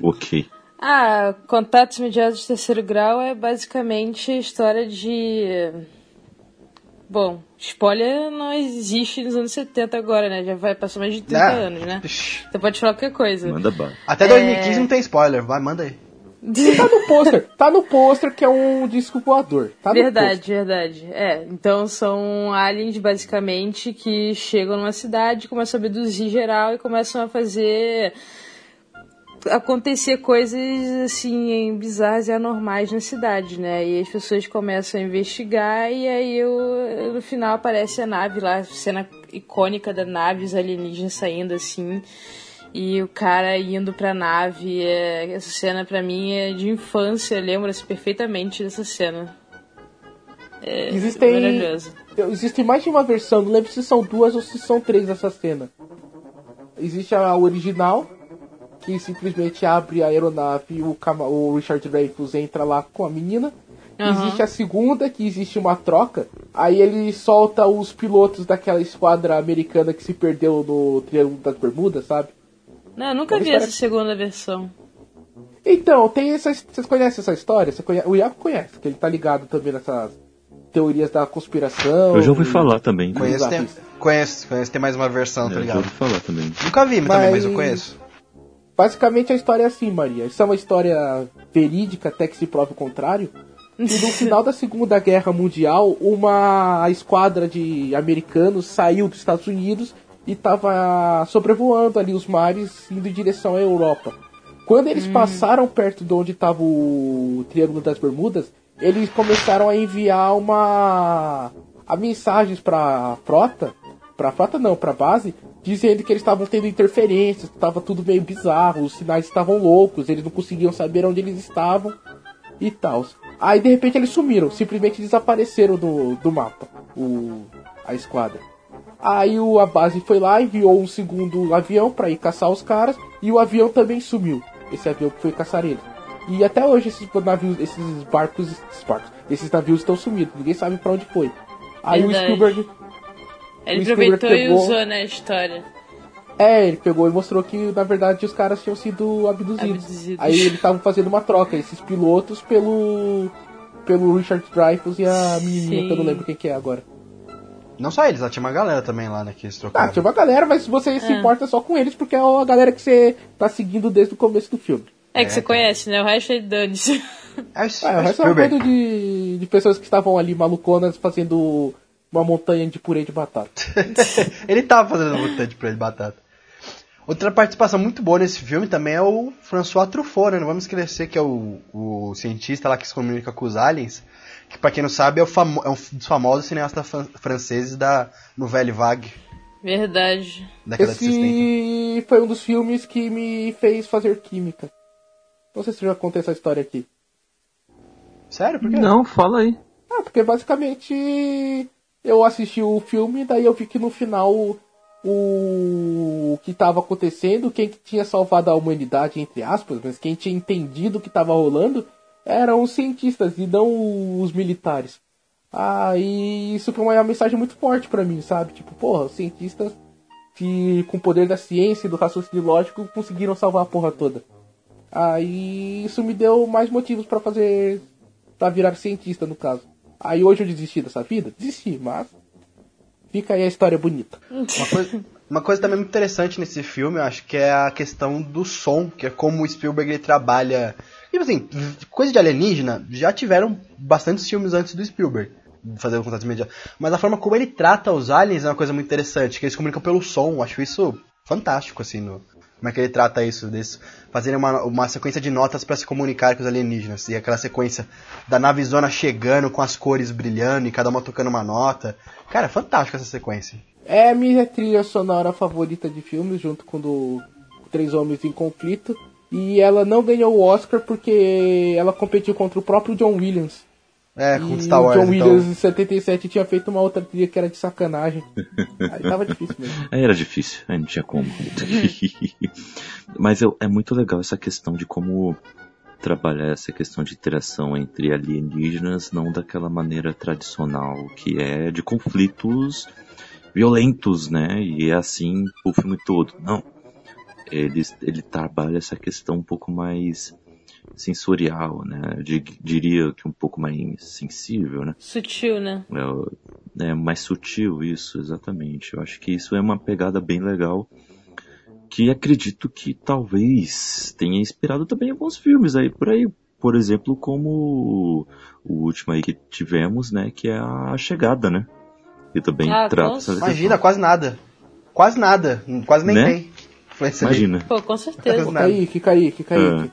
Ok. Ah, Contatos Imediatos de Terceiro Grau é basicamente a história de... Bom, spoiler não existe nos anos setenta agora, né? Já vai passar mais de trinta é. anos, né? Então pode falar qualquer coisa. Manda bala. Até dois mil e quinze é... não tem spoiler, vai, manda aí. E tá no pôster, tá no pôster que é um disco voador. Tá verdade, no verdade. É, então são aliens basicamente que chegam numa cidade, começam a abduzir geral e começam a fazer... acontecer coisas assim bizarras e anormais na cidade, né? E as pessoas começam a investigar e aí eu, no final aparece a nave lá, cena icônica da nave, os alienígenas saindo assim e o cara indo pra nave. É, essa cena pra mim é de infância, lembra-se perfeitamente dessa cena. É, existem, maravilhoso. Existe mais de uma versão, não lembro se são duas ou se são três dessa cena. Existe a original, que simplesmente abre a aeronave e o, Cam- o Richard Dreyfuss entra lá com a menina. Uhum. Existe a segunda, que existe uma troca. Aí ele solta os pilotos daquela esquadra americana que se perdeu no Triângulo das Bermudas, sabe? Não, eu nunca é vi história... essa segunda versão. Então, tem essa... Vocês conhecem essa história? Você conhece... O Iago conhece, que ele tá ligado também nessas teorias da conspiração. Eu já ouvi e... falar também. Conheço, tem... Conheço, conheço, tem mais uma versão, é, tá ligado? Eu já ouvi falar também. Nunca vi, mas... também, mas eu conheço. Basicamente a história é assim, Maria. Isso é uma história verídica, até que se prove o contrário. E no final da Segunda Guerra Mundial, uma esquadra de americanos saiu dos Estados Unidos e estava sobrevoando ali os mares, indo em direção à Europa. Quando eles hum. passaram perto de onde estava o Triângulo das Bermudas, eles começaram a enviar uma... a mensagens para a frota, para a frota não, para a base... dizendo que eles estavam tendo interferências, estava tudo meio bizarro, os sinais estavam loucos, eles não conseguiam saber onde eles estavam e tal. Aí de repente eles sumiram, simplesmente desapareceram do, do mapa, o, a esquadra. Aí o, a base foi lá, enviou um segundo avião pra ir caçar os caras, e o avião também sumiu, esse avião que foi caçar eles. E até hoje esses navios, esses barcos, esses, barcos, esses navios estão sumidos, ninguém sabe pra onde foi. Aí Verdade. o Spielberg... Ele o Spielberg aproveitou pegou, e usou, né, a história. É, ele pegou e mostrou que, na verdade, os caras tinham sido abduzidos. abduzidos. Aí eles estavam fazendo uma troca, esses pilotos, pelo pelo Richard Dreyfuss e a menina, que eu não lembro quem que é agora. Não só eles, lá tinha uma galera também lá, né, que eles trocaram. Ah, tinha uma galera, mas você ah. se importa só com eles, porque é a galera que você tá seguindo desde o começo do filme. É, é que você tá. conhece, né, o resto é de danos. É, o resto é um bando de, de pessoas que estavam ali maluconas fazendo uma montanha de purê de batata. Ele tava fazendo uma montanha de purê de batata. Outra participação muito boa nesse filme também é o François Truffaut, né? Não vamos esquecer que é o, o cientista lá que se comunica com os aliens, que pra quem não sabe é, o famo- é um dos famosos cineastas fran- franceses da Nouvelle Vague. Verdade. Esse foi um dos filmes que me fez fazer química. Não sei se eu já contei essa história aqui. Sério? Por quê? Não, fala aí. Ah, porque basicamente eu assisti o filme e daí eu vi que no final... o que estava acontecendo, quem tinha salvado a humanidade, entre aspas, mas quem tinha entendido o que estava rolando, eram os cientistas e não os militares. Ah, e isso foi uma mensagem muito forte pra mim, sabe? Tipo, porra, os cientistas que, com o poder da ciência e do raciocínio lógico, conseguiram salvar a porra toda. Aí ah, isso me deu mais motivos pra fazer, pra virar cientista, no caso. Aí ah, hoje eu desisti dessa vida? Desisti, mas... fica aí a história bonita. Uma coisa, uma coisa também muito interessante nesse filme, eu acho que é a questão do som, que é como o Spielberg ele trabalha... Tipo assim, coisa de alienígena, já tiveram bastantes filmes antes do Spielberg, fazer o Contatos Imediatos. Mas a forma como ele trata os aliens é uma coisa muito interessante, que eles comunicam pelo som, eu acho isso fantástico, assim, no, como é que ele trata isso, deles fazerem uma, uma sequência de notas para se comunicar com os alienígenas, e aquela sequência da navezona chegando com as cores brilhando e cada uma tocando uma nota... Cara, fantástica essa sequência. É a minha trilha sonora favorita de filmes, junto com do Três Homens em Conflito. E ela não ganhou o Oscar porque ela competiu contra o próprio John Williams. É, com Star Wars. O John Williams, então... em setenta e sete, tinha feito uma outra trilha que era de sacanagem. Aí tava difícil mesmo. Aí era difícil, aí não tinha como. Mas é muito legal essa questão de como... trabalhar essa questão de interação entre alienígenas, não daquela maneira tradicional, que é de conflitos violentos, né? E é assim o filme todo. Não. Ele, ele trabalha essa questão um pouco mais sensorial, né? Eu diria que um pouco mais sensível, né? Sutil, né? É, é mais sutil isso, exatamente. Eu acho que isso é uma pegada bem legal, que acredito que talvez tenha inspirado também alguns filmes aí por aí, por exemplo, como o último aí que tivemos, né, que é A Chegada, né, que também ah, trata... Essa imagina, quase nada, quase nada, quase nem né? tem. Imagina. Pô, com certeza. Kaique, Kaique, Kaique.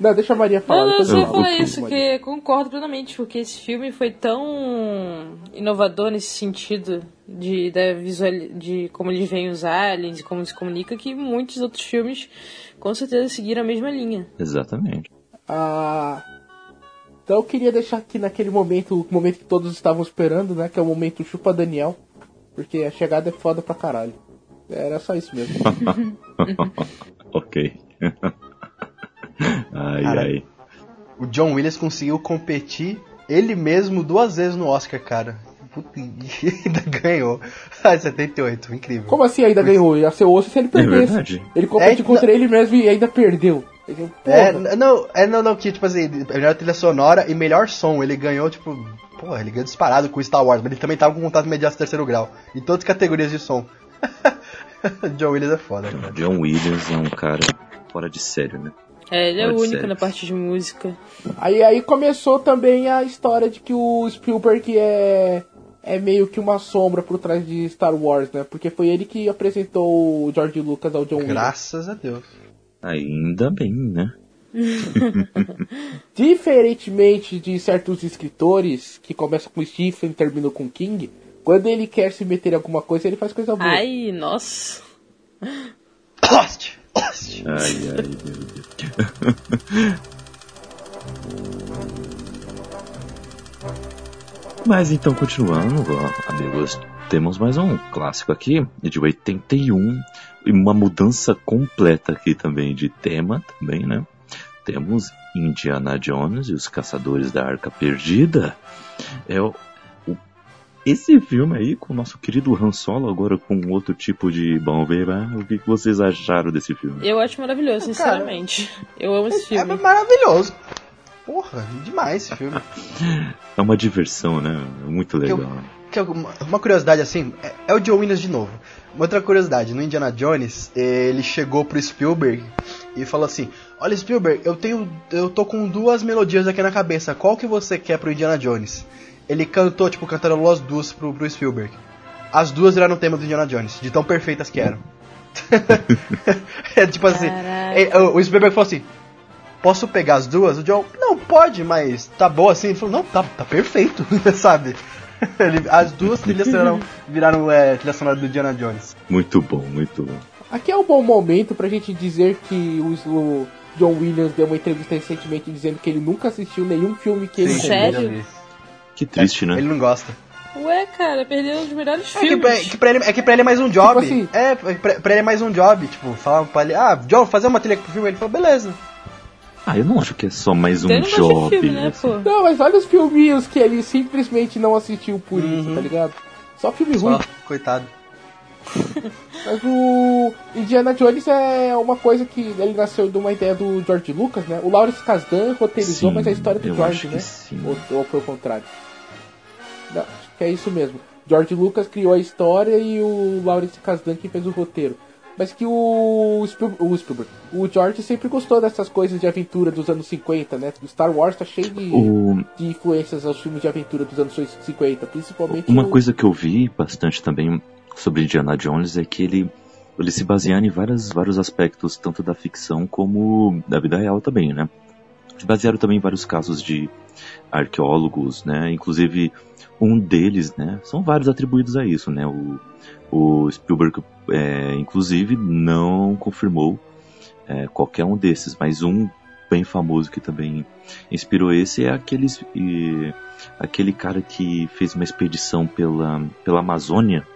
Não, deixa a Maria falar. Não, eu só ia falar isso, Maria. Que concordo plenamente, porque esse filme foi tão inovador nesse sentido de, da visual, de como eles veem os aliens e como eles se comunicam, que muitos outros filmes com certeza seguiram a mesma linha. Exatamente. Ah, então eu queria deixar aqui naquele momento, o momento que todos estavam esperando, né, que é o momento Chupa Daniel, porque A Chegada é foda pra caralho. Era só isso mesmo. Ok. Ai, cara, ai. O John Williams conseguiu competir ele mesmo duas vezes no Oscar, cara. Puta, ainda ganhou. Ah, setenta e oito, incrível. Como assim ainda ganhou? Ia ser osso se ele perdesse. É ele competiu é, contra não... ele mesmo e ainda perdeu. Ele, é, não, é, não, não, que tipo assim, melhor trilha sonora e melhor som. Ele ganhou, tipo, porra, ele ganhou disparado com Star Wars, mas ele também tava com Contatos Imediatos do Terceiro Grau. Em todas as categorias de som. John Williams é foda, cara. John Williams é um cara fora de sério, né? É, ele é o único na parte de música. Aí, aí começou também a história de que o Spielberg é, é meio que uma sombra por trás de Star Wars, né? Porque foi ele que apresentou o George Lucas ao John Williams. Graças a Deus. Ainda bem, né? Diferentemente de certos escritores que começam com Stephen e terminam com King, quando ele quer se meter em alguma coisa, ele faz coisa boa. Ai, nossa. Lost! Ai, ai, meu Deus. Mas então, continuando, amigos, temos mais um clássico aqui, de oitenta e um, e uma mudança completa aqui também de tema, também, né? Temos Indiana Jones e os Caçadores da Arca Perdida. É o, o, esse filme aí, com o nosso querido Han Solo, agora com outro tipo de... Bom, verá, o que vocês acharam desse filme? Eu acho maravilhoso, sinceramente. Cara, eu amo esse filme. É maravilhoso. Porra, demais esse filme. É uma diversão, né? Muito legal. Que eu, que eu, uma curiosidade assim, é, é o John Williams de novo. Uma outra curiosidade, no Indiana Jones, ele chegou pro Spielberg e falou assim: olha, Spielberg, eu tenho, eu tô com duas melodias aqui na cabeça, qual que você quer pro Indiana Jones? Ele cantou, tipo, cantarolou as duas pro, pro Spielberg. As duas viraram o tema do Indiana Jones, de tão perfeitas que eram. É tipo assim, ele, o, o Spielberg falou assim: posso pegar as duas? O John, não, pode, mas tá boa assim. Ele falou: não, tá, tá perfeito, sabe? Ele, as duas trilhas viraram, viraram é, trilha sonora do Indiana Jones. Muito bom, muito bom. Aqui é um bom momento pra gente dizer que o, o John Williams deu uma entrevista recentemente dizendo que ele nunca assistiu nenhum filme que ele... Sim, sério? Que triste, é, né? Ele não gosta. Ué, cara, perdeu um dos melhores é filmes. Que pra, que pra ele, é que pra ele é mais um job. Tipo assim, é, pra, pra ele é mais um job. Tipo, falavam pra ele: ah, John, fazer uma trilha pro filme. Ele falou: beleza. Ah, eu não acho que é só mais um job. Filme, né, assim. Pô? Não, mas olha os filminhos que ele simplesmente não assistiu por uhum. isso, tá ligado? Só filme ruim. Coitado. Mas o Indiana Jones é uma coisa que ele nasceu de uma ideia do George Lucas, né? O Lawrence Kasdan roteirizou, sim, mas é a história do George, né? Ou, ou foi o contrário. Não, acho que é isso mesmo. George Lucas criou a história e o Lawrence Kasdan que fez o roteiro. Mas que o Spielberg, o Spielberg, o George sempre gostou dessas coisas de aventura dos anos cinquenta, né? O Star Wars tá cheio de, o... de influências aos filmes de aventura dos anos cinquenta, principalmente... Uma o... coisa que eu vi bastante também sobre Indiana Jones é que ele, ele se baseava em várias, vários aspectos, tanto da ficção como da vida real também, né? Se basearam também em vários casos de arqueólogos, né? Inclusive, um deles, né? São vários atribuídos a isso, né? O, o Spielberg... É, inclusive não confirmou é, qualquer um desses, mas um bem famoso que também inspirou esse é aquele, e, aquele cara que fez uma expedição pela, pela Amazônia,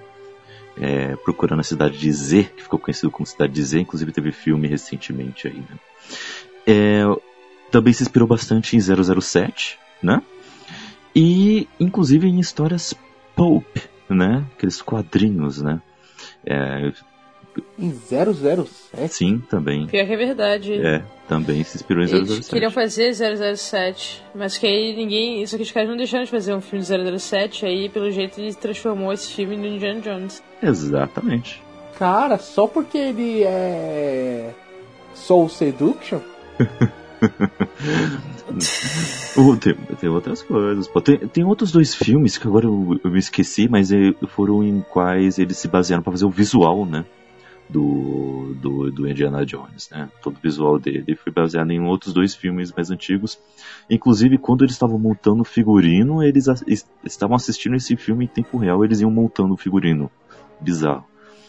é, procurando a cidade de Z, que ficou conhecido como cidade de Z, inclusive teve filme recentemente aí, né? É, também se inspirou bastante em zero zero sete, né? E inclusive em histórias pulp, né? Aqueles quadrinhos, né? É... Em zero zero sete? Sim, também. Pior que é verdade. É, também se inspirou em zero zero sete. Eles queriam fazer zero zero sete, mas que aí ninguém... Isso que os caras não deixaram de fazer um filme de zero zero sete, aí pelo jeito ele transformou esse filme no Indiana Jones. Exatamente. Cara, só porque ele é... Soul Seduction? tem, tem outras coisas, pô. Tem, tem outros dois filmes que agora eu, eu me esqueci, mas foram em quais eles se basearam para fazer o visual, né, do, do, do Indiana Jones, né? Todo o visual dele foi baseado em outros dois filmes mais antigos. Inclusive, quando eles estavam montando o figurino, eles a, estavam assistindo esse filme em tempo real, eles iam montando o figurino. Bizarro.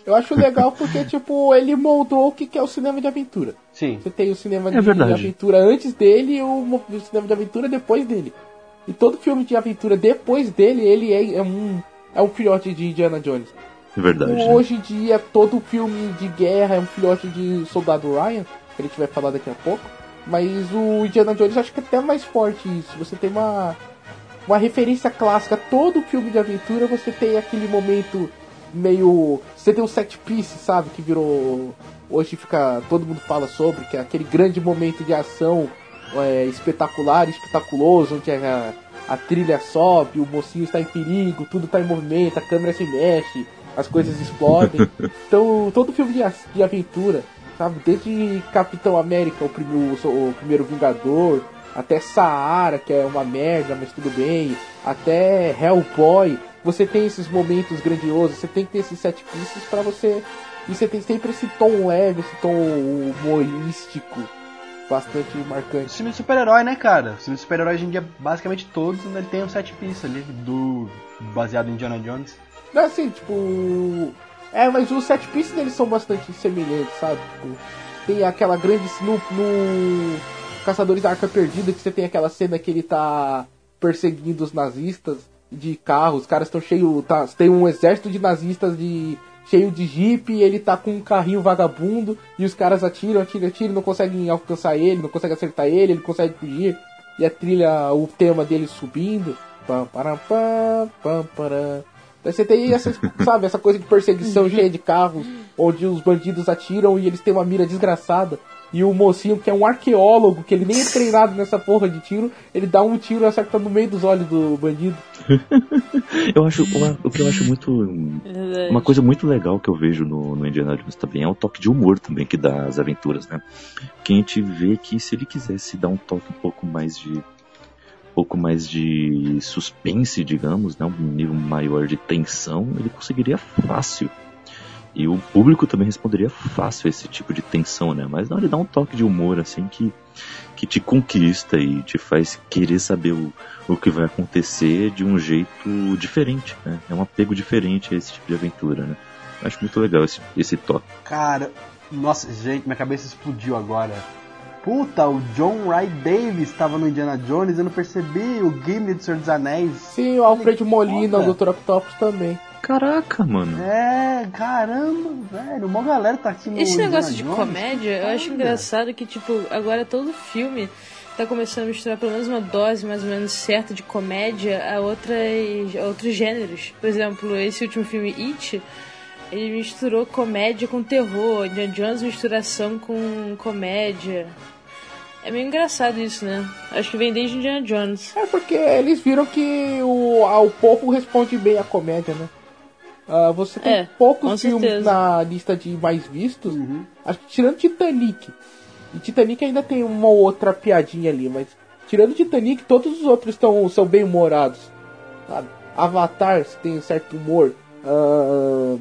Eu acho legal porque, tipo, ele moldou o que, que é o cinema de aventura. Sim. Você tem o cinema é de, de aventura antes dele e o, o cinema de aventura depois dele. E todo filme de aventura depois dele, ele é, é um é um filhote de Indiana Jones. É verdade. Então, né? Hoje em dia, todo filme de guerra é um filhote de Soldado Ryan, que a gente vai falar daqui a pouco. Mas o Indiana Jones acho que é até mais forte isso. Você tem uma, uma referência clássica. Todo filme de aventura, você tem aquele momento... meio... Você tem um set piece, sabe? Que virou... Hoje fica... Todo mundo fala sobre, que é aquele grande momento de ação é, espetacular, espetaculoso, onde a, a trilha sobe, o mocinho está em perigo, tudo está em movimento, a câmera se mexe, as coisas explodem. Então, todo filme de, de aventura, sabe? Desde Capitão América, o primeiro, o primeiro Vingador, até Saara, que é uma merda, mas tudo bem, até Hellboy... Você tem esses momentos grandiosos, você tem que ter esses set pieces pra você... E você tem sempre esse tom leve, esse tom humorístico, bastante marcante. O filme de super-herói, né, cara? O filme de super-herói hoje em dia, basicamente todos, ele tem um set piece ali, do... baseado em Indiana Jones. Não, assim, tipo... É, mas os set pieces deles são bastante semelhantes, sabe? Tipo, tem aquela grande... No, no Caçadores da Arca Perdida, que você tem aquela cena que ele tá perseguindo os nazistas... de carro, os caras estão cheios... Tá, tem um exército de nazistas de, cheio de jipe, e ele tá com um carrinho vagabundo, e os caras atiram, atiram, atiram, não conseguem alcançar ele, não conseguem acertar ele, ele consegue fugir, e a trilha, o tema dele subindo. Pam, param, pam, pam, param. Daí você tem essa, sabe, essa coisa de perseguição cheia de carros, onde os bandidos atiram e eles têm uma mira desgraçada. E o mocinho, que é um arqueólogo, que ele nem é treinado nessa porra de tiro, ele dá um tiro e acerta no meio dos olhos do bandido. eu acho uma, O que eu acho muito... Uma coisa muito legal que eu vejo no, no Indiana Jones também é o toque de humor também que dá às aventuras, né? Que a gente vê que se ele quisesse dar um toque um pouco mais de... Um pouco mais de suspense, digamos, né? Um nível maior de tensão, ele conseguiria fácil. E o público também responderia fácil a esse tipo de tensão, né? Mas não, ele dá um toque de humor, assim, que, que te conquista e te faz querer saber o, o que vai acontecer de um jeito diferente, né? É um apego diferente a esse tipo de aventura, né? Eu acho muito legal esse, esse toque. Cara, nossa, gente, minha cabeça explodiu agora. Puta, o John Wright Davis estava no Indiana Jones, eu não percebi. O Gimli do Senhor dos Anéis. Sim, o Alfred Molina, o doutor Octopus também. Caraca, mano. É, caramba, velho. Uma galera tá aqui no Esse negócio Indiana de Jones, comédia, eu acho engraçado que, tipo, agora todo filme tá começando a misturar pelo menos uma dose mais ou menos certa de comédia a, outras, a outros gêneros. Por exemplo, esse último filme, It... Ele misturou comédia com terror. Indiana Jones mistura ação com comédia. É meio engraçado isso, né? Acho que vem desde Indiana Jones. É porque eles viram que o, o povo responde bem à comédia, né? Uh, você tem é, poucos filmes na lista de mais vistos. Uhum. Acho que tirando Titanic. E Titanic ainda tem uma outra piadinha ali, mas... Tirando Titanic, todos os outros tão, são bem-humorados. Sabe? Avatar, você tem um certo humor. Uh...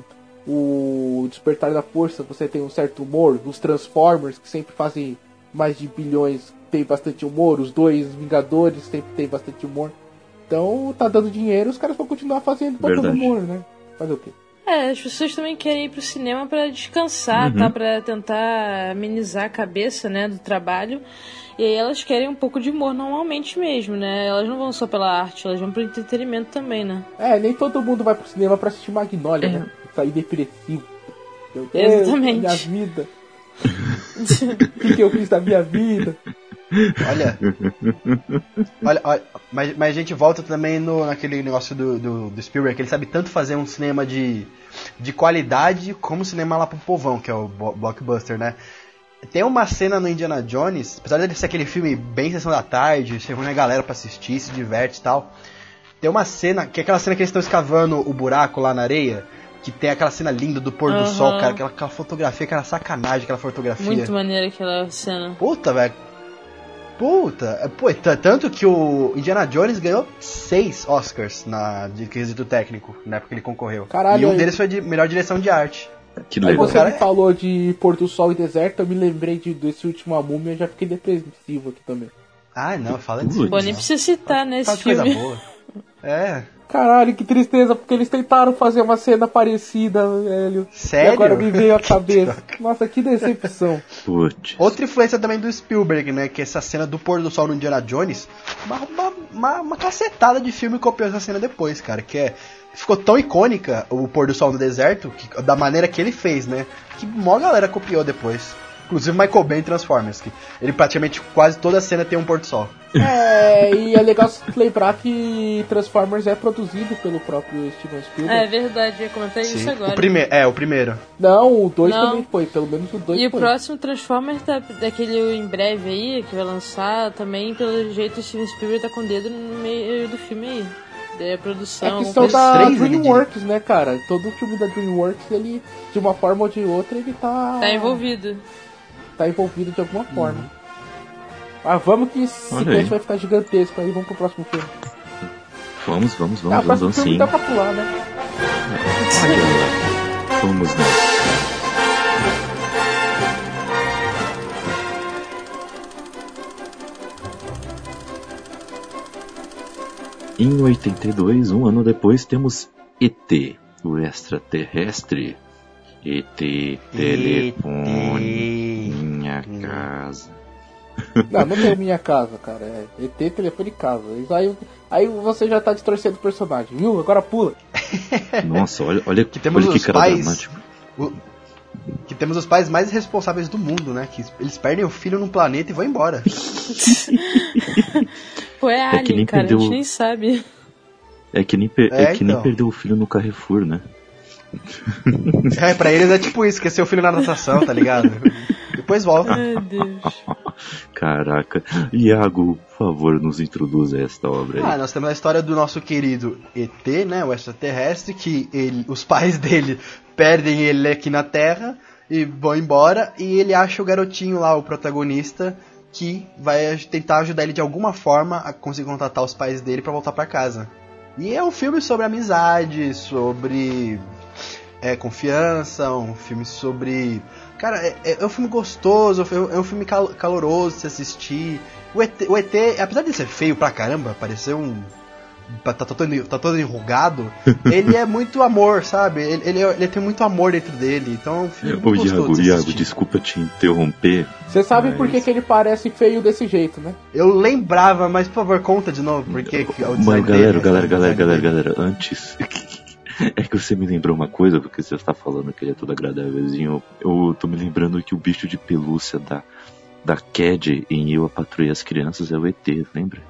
O Despertar da Força, você tem um certo humor. Os Transformers, que sempre fazem mais de bilhões, tem bastante humor. Os dois Vingadores sempre tem bastante humor. Então, tá dando dinheiro, os caras vão continuar fazendo todo humor, né? Fazer o quê? É, as pessoas também querem ir pro cinema pra descansar, uhum. tá? Pra tentar amenizar a cabeça, né, do trabalho. E aí elas querem um pouco de humor normalmente mesmo, né? Elas não vão só pela arte, elas vão pro entretenimento também, né? É, nem todo mundo vai pro cinema pra assistir Magnolia, é. né? Sair depressivo. Meu Deus, exatamente. Minha vida. O que, que eu fiz da minha vida? Olha. Olha, olha mas, mas a gente volta também no, naquele negócio do, do, do Spielberg, que ele sabe tanto fazer um cinema de, de qualidade como um cinema lá pro povão, que é o blockbuster, né? Tem uma cena no Indiana Jones, apesar dele ser aquele filme bem sessão da tarde, chega uma galera pra assistir, se diverte e tal. Tem uma cena, que é aquela cena que eles estão escavando o buraco lá na areia, que tem aquela cena linda do pôr uhum. do sol, cara. Aquela, aquela fotografia, aquela sacanagem, aquela fotografia. Muito maneira aquela cena. Puta, velho. Puta. Pô, t- tanto que o Indiana Jones ganhou seis Oscars na, de quesito técnico, na época que ele concorreu. Caralho. E um deles foi de melhor direção de arte. Que legal. Aí você cara, falou de pôr do sol e deserto, eu me lembrei de, desse último A Múmia e já fiquei depressivo aqui também. Ah, não, fala disso. Pô, nem precisa citar, né, esse filme. Coisa boa. É... Caralho, que tristeza, porque eles tentaram fazer uma cena parecida, velho. Sério? E agora me veio a cabeça. Nossa, que decepção. Putz. Outra influência também do Spielberg, né? Que é essa cena do pôr do sol no Indiana Jones. Uma, uma, uma, uma cacetada de filme copiou essa cena depois, cara. Que é... Ficou tão icônica o pôr do sol no deserto, que, da maneira que ele fez, né? Que mó galera copiou depois. Inclusive Michael Bay em Transformers, que ele praticamente quase toda a cena tem um pôr do sol. É, e é legal lembrar que Transformers é produzido pelo próprio Steven Spielberg. É verdade, eu comentei Sim. isso agora. O prime- é, o primeiro. Não, o dois também foi, pelo menos o dois foi. E o próximo Transformers, tá, daquele em breve aí, que vai lançar também, pelo jeito o Steven Spielberg tá com o dedo no meio do filme aí. É, produção, é que são da três, DreamWorks, né, cara? Todo filme da DreamWorks, ele, de uma forma ou de outra, ele tá... Tá envolvido. Tá envolvido de alguma forma. Hum. Ah, vamos que esse teste vai ficar gigantesco aí. Vamos pro próximo filme. Vamos, vamos, vamos, ah, vamos, vamos sim. Dá pra pular, né? Ai, vamos, né? Em oitenta e dois, um ano depois, temos E T, o extraterrestre. E T, telefone, minha casa. Não, não tem minha casa, cara. É E T, telefone de casa. Isso aí, aí você já tá distorcendo o personagem, viu? Agora pula. Nossa, olha, olha que, temos olha que os cara pais, dramático. O, que temos os pais mais responsáveis do mundo, né? Que eles perdem o filho num planeta e vão embora. Pô, é, é alien, que nem cara. Perdeu... A gente nem sabe. É que nem, per... é, é que então. nem perdeu o filho no Carrefour, né? É, pra eles é tipo isso, esquecer o filho na natação, tá ligado? Depois volta. Ai, Deus. Caraca. Iago, por favor, nos introduza esta obra aí. Ah, nós temos a história do nosso querido E T, né? O extraterrestre, que ele, os pais dele perdem ele aqui na Terra e vão embora. E ele acha o garotinho lá, o protagonista, que vai tentar ajudar ele de alguma forma a conseguir contatar os pais dele pra voltar pra casa. E é um filme sobre amizade, sobre... É, confiança, um filme sobre... Cara, é, é um filme gostoso, é um filme cal- caloroso de se assistir. O E T, o E T, apesar de ser feio pra caramba, parecer um... Tá, tá, todo, tá todo enrugado, ele é muito amor, sabe? Ele, ele, ele tem muito amor dentro dele, então é um filme muito Ô, gostoso Iago, de assistir. Iago, desculpa te interromper. Você sabe mas... por que, que ele parece feio desse jeito, né? Eu lembrava, mas por favor, conta de novo, porque... Eu, mas galera, dele, galera, galera, galera, galera, antes... É que você me lembrou uma coisa, porque você está falando que ele é todo agradávelzinho. Eu tô me lembrando que o bicho de pelúcia da, da Cad em Eu, a Patrulha as Crianças é o E T, lembra?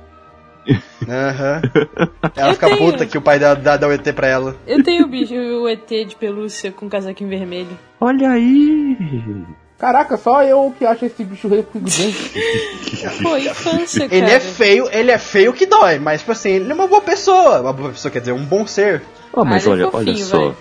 Aham. Uhum. Ela eu fica tenho... puta que o pai dela dá, dá o E T pra ela. Eu tenho o bicho, o E T de pelúcia com um casaquinho vermelho. Olha aí! Caraca, só eu que acho esse bicho repugnante. Pô, infância, cara. Ele é feio, ele é feio que dói, mas tipo assim, ele é uma boa pessoa. Uma boa pessoa, quer dizer, um bom ser. Oh, mas ah, olha, é fofinho, olha só. Vai.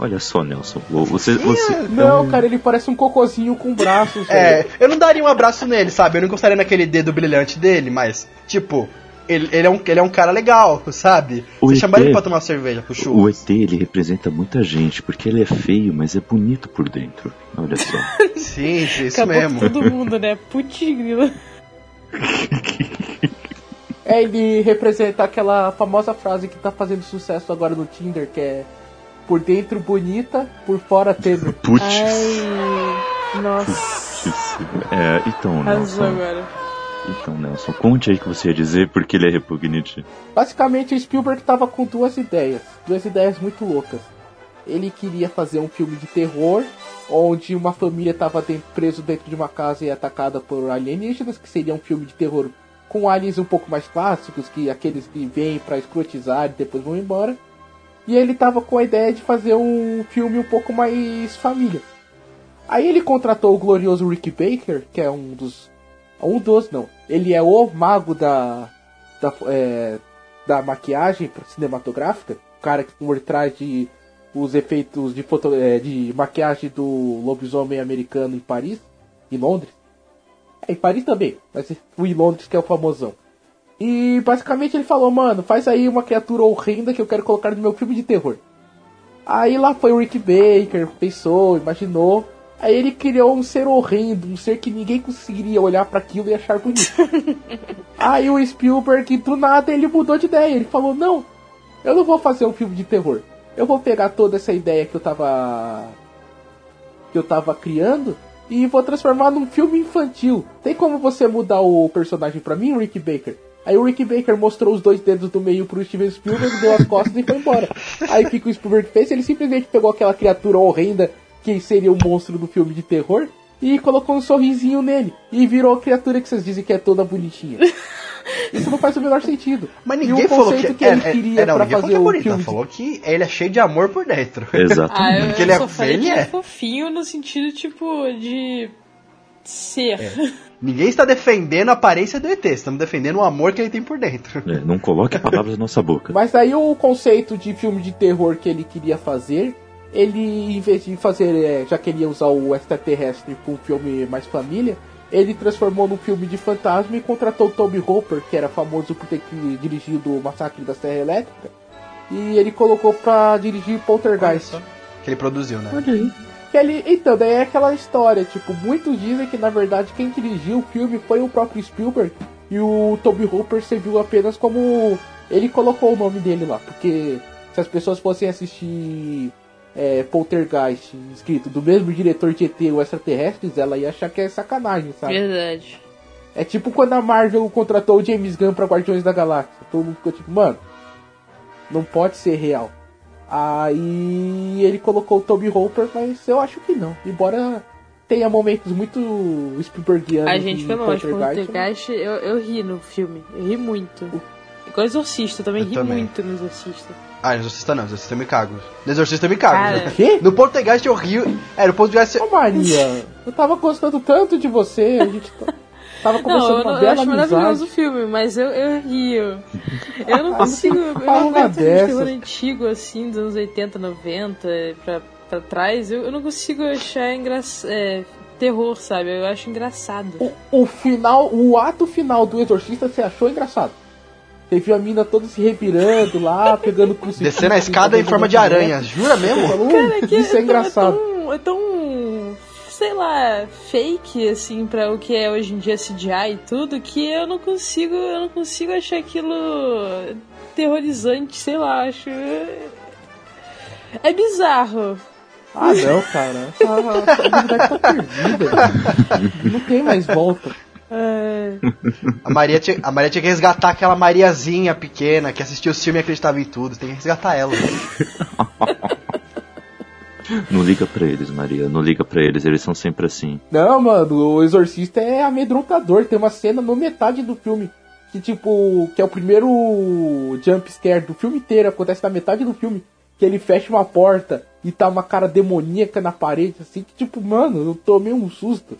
Olha só, Nelson. Você, você é, não, é um... cara, ele parece um cocôzinho com braços. É, eu não daria um abraço nele, sabe? Eu não gostaria naquele dedo brilhante dele, mas, tipo, ele, ele, é, um, ele é um cara legal, sabe? O você chamaria ele pra tomar cerveja, pro churros. O E T, ele representa muita gente, porque ele é feio, mas é bonito por dentro. Olha só. Sim, isso, isso acabou mesmo. Todo mundo, né? Putinho. É, ele representa aquela famosa frase que tá fazendo sucesso agora no Tinder, que é por dentro bonita, por fora tênue. Putz. Ai, nossa. Putz. É, então, Nelson. Agora. Então, Nelson, conte aí o que você ia dizer, porque ele é repugnante. Basicamente, o Spielberg tava com duas ideias, duas ideias muito loucas. Ele queria fazer um filme de terror, onde uma família tava dentro, preso dentro de uma casa e atacada por alienígenas, que seria um filme de terror com aliens um pouco mais clássicos, que aqueles que vêm pra escrotizar e depois vão embora. E ele tava com a ideia de fazer um filme um pouco mais família. Aí ele contratou o glorioso Rick Baker, que é um dos... Um dos, não. Ele é o mago da... Da, é, da maquiagem cinematográfica. O cara que por trás de... Os efeitos de, foto, é, de maquiagem do lobisomem americano em Paris. Em Londres. Em Paris também, mas o em Londres que é o famosão. E basicamente ele falou, mano, faz aí uma criatura horrenda que eu quero colocar no meu filme de terror. Aí lá foi o Rick Baker, pensou, imaginou. Aí ele criou um ser horrendo, um ser que ninguém conseguiria olhar para aquilo e achar bonito. Aí o Spielberg, do nada, ele mudou de ideia. Ele falou, não, eu não vou fazer um filme de terror. Eu vou pegar toda essa ideia que eu tava... Que eu tava criando... E vou transformar num filme infantil. Tem como você mudar o personagem pra mim, Rick Baker? Aí o Rick Baker mostrou os dois dedos do meio pro Steven Spielberg, deu as costas e foi embora. Aí o que o Spielberg fez? Ele simplesmente pegou aquela criatura horrenda, que seria o monstro do filme de terror, e colocou um sorrisinho nele. E virou a criatura que vocês dizem que é toda bonitinha. Isso não faz o menor sentido. Mas ninguém e o falou que, que ele é, queria é, é, não, pra fazer o filme. Falou que ele é cheio de amor por dentro. Exatamente. Ah, eu, que ele eu é feio, ele é fofinho no sentido tipo de ser. É. Ninguém está defendendo a aparência do E T, estamos defendendo o amor que ele tem por dentro. É, não coloque palavras na nossa boca. Mas aí o conceito de filme de terror que ele queria fazer, ele em vez de fazer, é, já queria usar o extraterrestre com um filme mais família. Ele transformou num filme de fantasma e contratou o Tobe Hooper, que era famoso por ter dirigido o Massacre da Serra Elétrica. E ele colocou pra dirigir Poltergeist. Que ele produziu, né? Olha aí. Que ele, então, daí é aquela história, tipo, muitos dizem que na verdade quem dirigiu o filme foi o próprio Spielberg. E o Tobe Hooper serviu apenas como... Ele colocou o nome dele lá, porque se as pessoas fossem assistir... É, Poltergeist, escrito do mesmo diretor de E T, o Extraterrestres, ela ia achar que é sacanagem, sabe? Verdade. É tipo quando a Marvel contratou o James Gunn pra Guardiões da Galáxia. Todo mundo ficou tipo, mano, não pode ser real. Aí ele colocou o Tobe Hooper, mas eu acho que não. Embora tenha momentos muito Spielbergianos. A gente foi longe com o Poltergeist, eu, eu ri no filme. Eu ri muito. O... Igual o Exorcista, eu também eu ri também. muito no Exorcista. Ah, no Exorcista não, no Exorcista eu me cago. No Exorcista eu me cago. Cara... Né? Quê? No Poltergeist eu rio. É, no Poltergeist... Ô, Maria, eu tava gostando tanto de você, a gente... Tava começando uma bela amizade. Não, eu acho maravilhoso o filme, mas eu, eu rio. Eu não consigo... Eu não aguento um terror antigo, assim, dos anos oitenta, noventa, pra, pra trás. Eu, eu não consigo achar engraçado... É, terror, sabe? Eu acho engraçado. O, o final... O ato final do Exorcista, você achou engraçado? Você viu a mina toda se repirando lá, pegando crucifixo... Descendo a escada em forma de aranha. Jura mesmo? Falou, cara, que isso é, é engraçado. Tão, é tão... sei lá, fake, assim, pra o que é hoje em dia C G I e tudo, que eu não consigo, eu não consigo achar aquilo terrorizante, sei lá, acho... É bizarro. Ah, não, cara. Essa, essa habilidade tá perdida. Não tem mais volta. É... A, Maria tinha, a Maria tinha que resgatar aquela Mariazinha pequena que assistia o filme e acreditava em tudo. Tem que resgatar ela. Não liga pra eles, Maria, não liga pra eles, eles são sempre assim. Não, mano, o Exorcista é amedrontador, tem uma cena na metade do filme, que tipo, que é o primeiro jump scare do filme inteiro, acontece na metade do filme, que ele fecha uma porta e tá uma cara demoníaca na parede, assim, que tipo, mano, eu tomei um susto.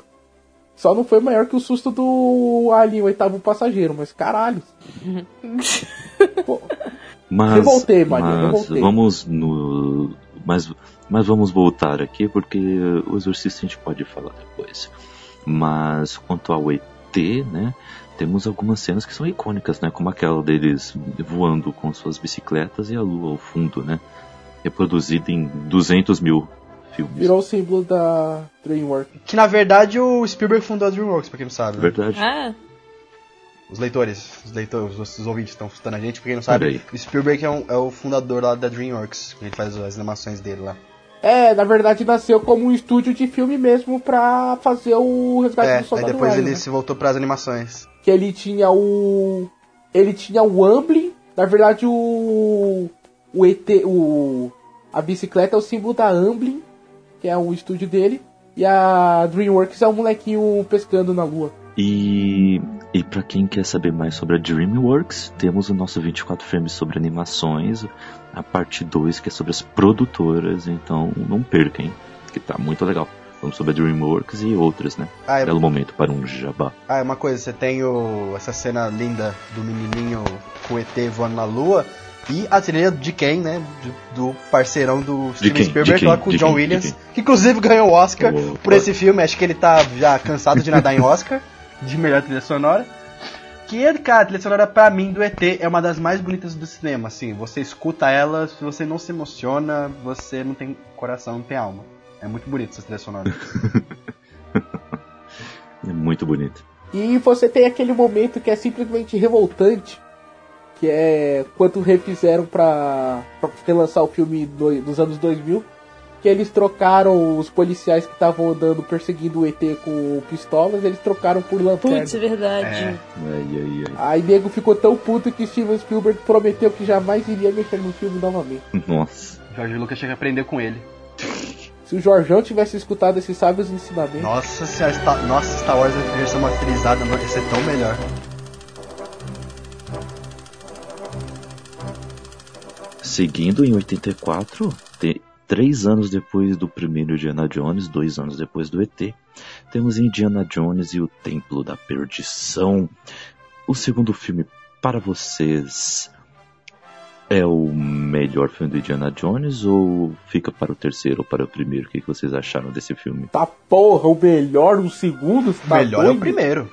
Só não foi maior que o susto do Alien, o oitavo passageiro, mas caralho. Pô, mas, revoltei, Maria, mas revoltei. Vamos no... Mas, mas vamos voltar aqui, porque o Exorcista a gente pode falar depois. Mas quanto ao E T, né, temos algumas cenas que são icônicas, né, como aquela deles voando com suas bicicletas e a lua ao fundo, né, reproduzida em duzentos mil filmes. Virou o símbolo da DreamWorks. Que na verdade o Spielberg fundou a DreamWorks, pra quem não sabe. Né? Verdade. Ah. Os leitores, os leitores, os ouvintes estão escutando a gente, porque não sabe, o Spielberg é, um, é o fundador lá da DreamWorks, ele faz as animações dele lá. É, na verdade nasceu como um estúdio de filme mesmo pra fazer o Resgate é, do Soldado Ryan. É, depois Ryan, ele né? se voltou pras animações. Que ele tinha o... ele tinha o Amblin, na verdade o... o E T, o... a bicicleta é o símbolo da Amblin, que é o estúdio dele, e a DreamWorks é um molequinho pescando na lua. E... E para quem quer saber mais sobre a DreamWorks, temos o nosso vinte e quatro Frames sobre animações, a parte dois, que é sobre as produtoras, então não percam, hein? Que tá muito legal. Vamos sobre a DreamWorks e outras, né? Ah, é... Belo momento para um jabá. Ah, é uma coisa, você tem o... essa cena linda do menininho com o E T voando na lua, e a trilha de quem, né? Do, do parceirão do Steven Spielberg lá com o John Williams, que inclusive ganhou o Oscar oh, por esse filme, acho que ele tá já cansado de nadar em Oscar. De melhor trilha sonora. Que, cara, a trilha sonora pra mim do E T é uma das mais bonitas do cinema, assim. Você escuta ela, se você não se emociona, você não tem coração, não tem alma. É muito bonito essa trilha sonora. É muito bonito. E você tem aquele momento que é simplesmente revoltante, que é quando refizeram pra, pra relançar o filme do, dos anos dois mil, que eles trocaram os policiais que estavam andando perseguindo o E T com pistolas, eles trocaram por lanterna. Putz, é verdade. É. Ai, ai, ai. Aí nego ficou tão puto que Steven Spielberg prometeu que jamais iria mexer no filme novamente. Nossa. George Lucas tinha que aprender com ele. Se o Jorjão tivesse escutado esses sábios ensinamentos... Nossa senhora, Star, nossa, Star Wars é a versão materializada, não ia ser tão melhor. Seguindo em oitenta e quatro, tem... Três anos depois do primeiro Indiana Jones, dois anos depois do E T, temos Indiana Jones e o Templo da Perdição. O segundo filme para vocês é o melhor filme do Indiana Jones ou fica para o terceiro ou para o primeiro? O que vocês acharam desse filme? Tá porra, o melhor, o segundo? O melhor doido? É o primeiro.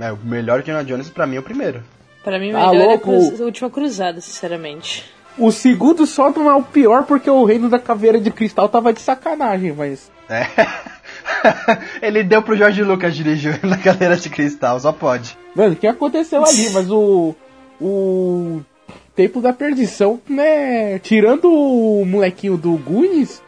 É, o melhor Indiana Jones pra mim é o primeiro. Pra mim o melhor ah, é a, cruz... a Última Cruzada, sinceramente. O segundo só não é o pior, porque o Reino da Caveira de Cristal tava de sacanagem, mas... É. Ele deu pro George Lucas dirigir o Reino da Caveira de Cristal, só pode. Mano, o que aconteceu ali, mas o... O... Templo da Perdição, né... Tirando o molequinho do Goonies,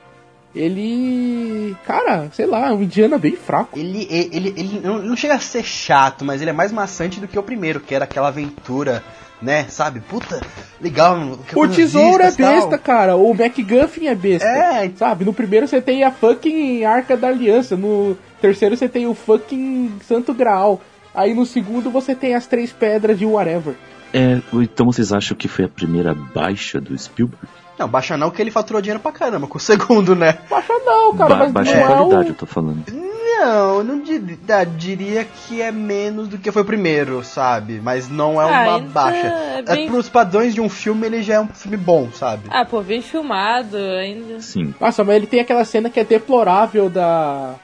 ele... Cara, sei lá, é um Indiana bem fraco. Ele, ele, ele não chega a ser chato, mas ele é mais maçante do que o primeiro, que era aquela aventura, né, sabe? Puta, legal. O tesouro é besta, cara. O MacGuffin é besta. É, sabe? No primeiro você tem a fucking Arca da Aliança. No terceiro você tem o fucking Santo Graal. Aí no segundo você tem as três pedras de whatever. É, então vocês acham que foi a primeira baixa do Spielberg? Não, baixa não, que ele faturou dinheiro pra caramba com o segundo, né? Baixa não, cara, ba- mas baixa não. Baixa qualidade, eu tô falando. Não, eu não diria, diria que é menos do que foi o primeiro, sabe? Mas não é uma ah, baixa. É bem... é, pros padrões de um filme, ele já é um filme bom, sabe? Ah, pô, bem filmado ainda. Sim. Nossa, mas ele tem aquela cena que é deplorável da...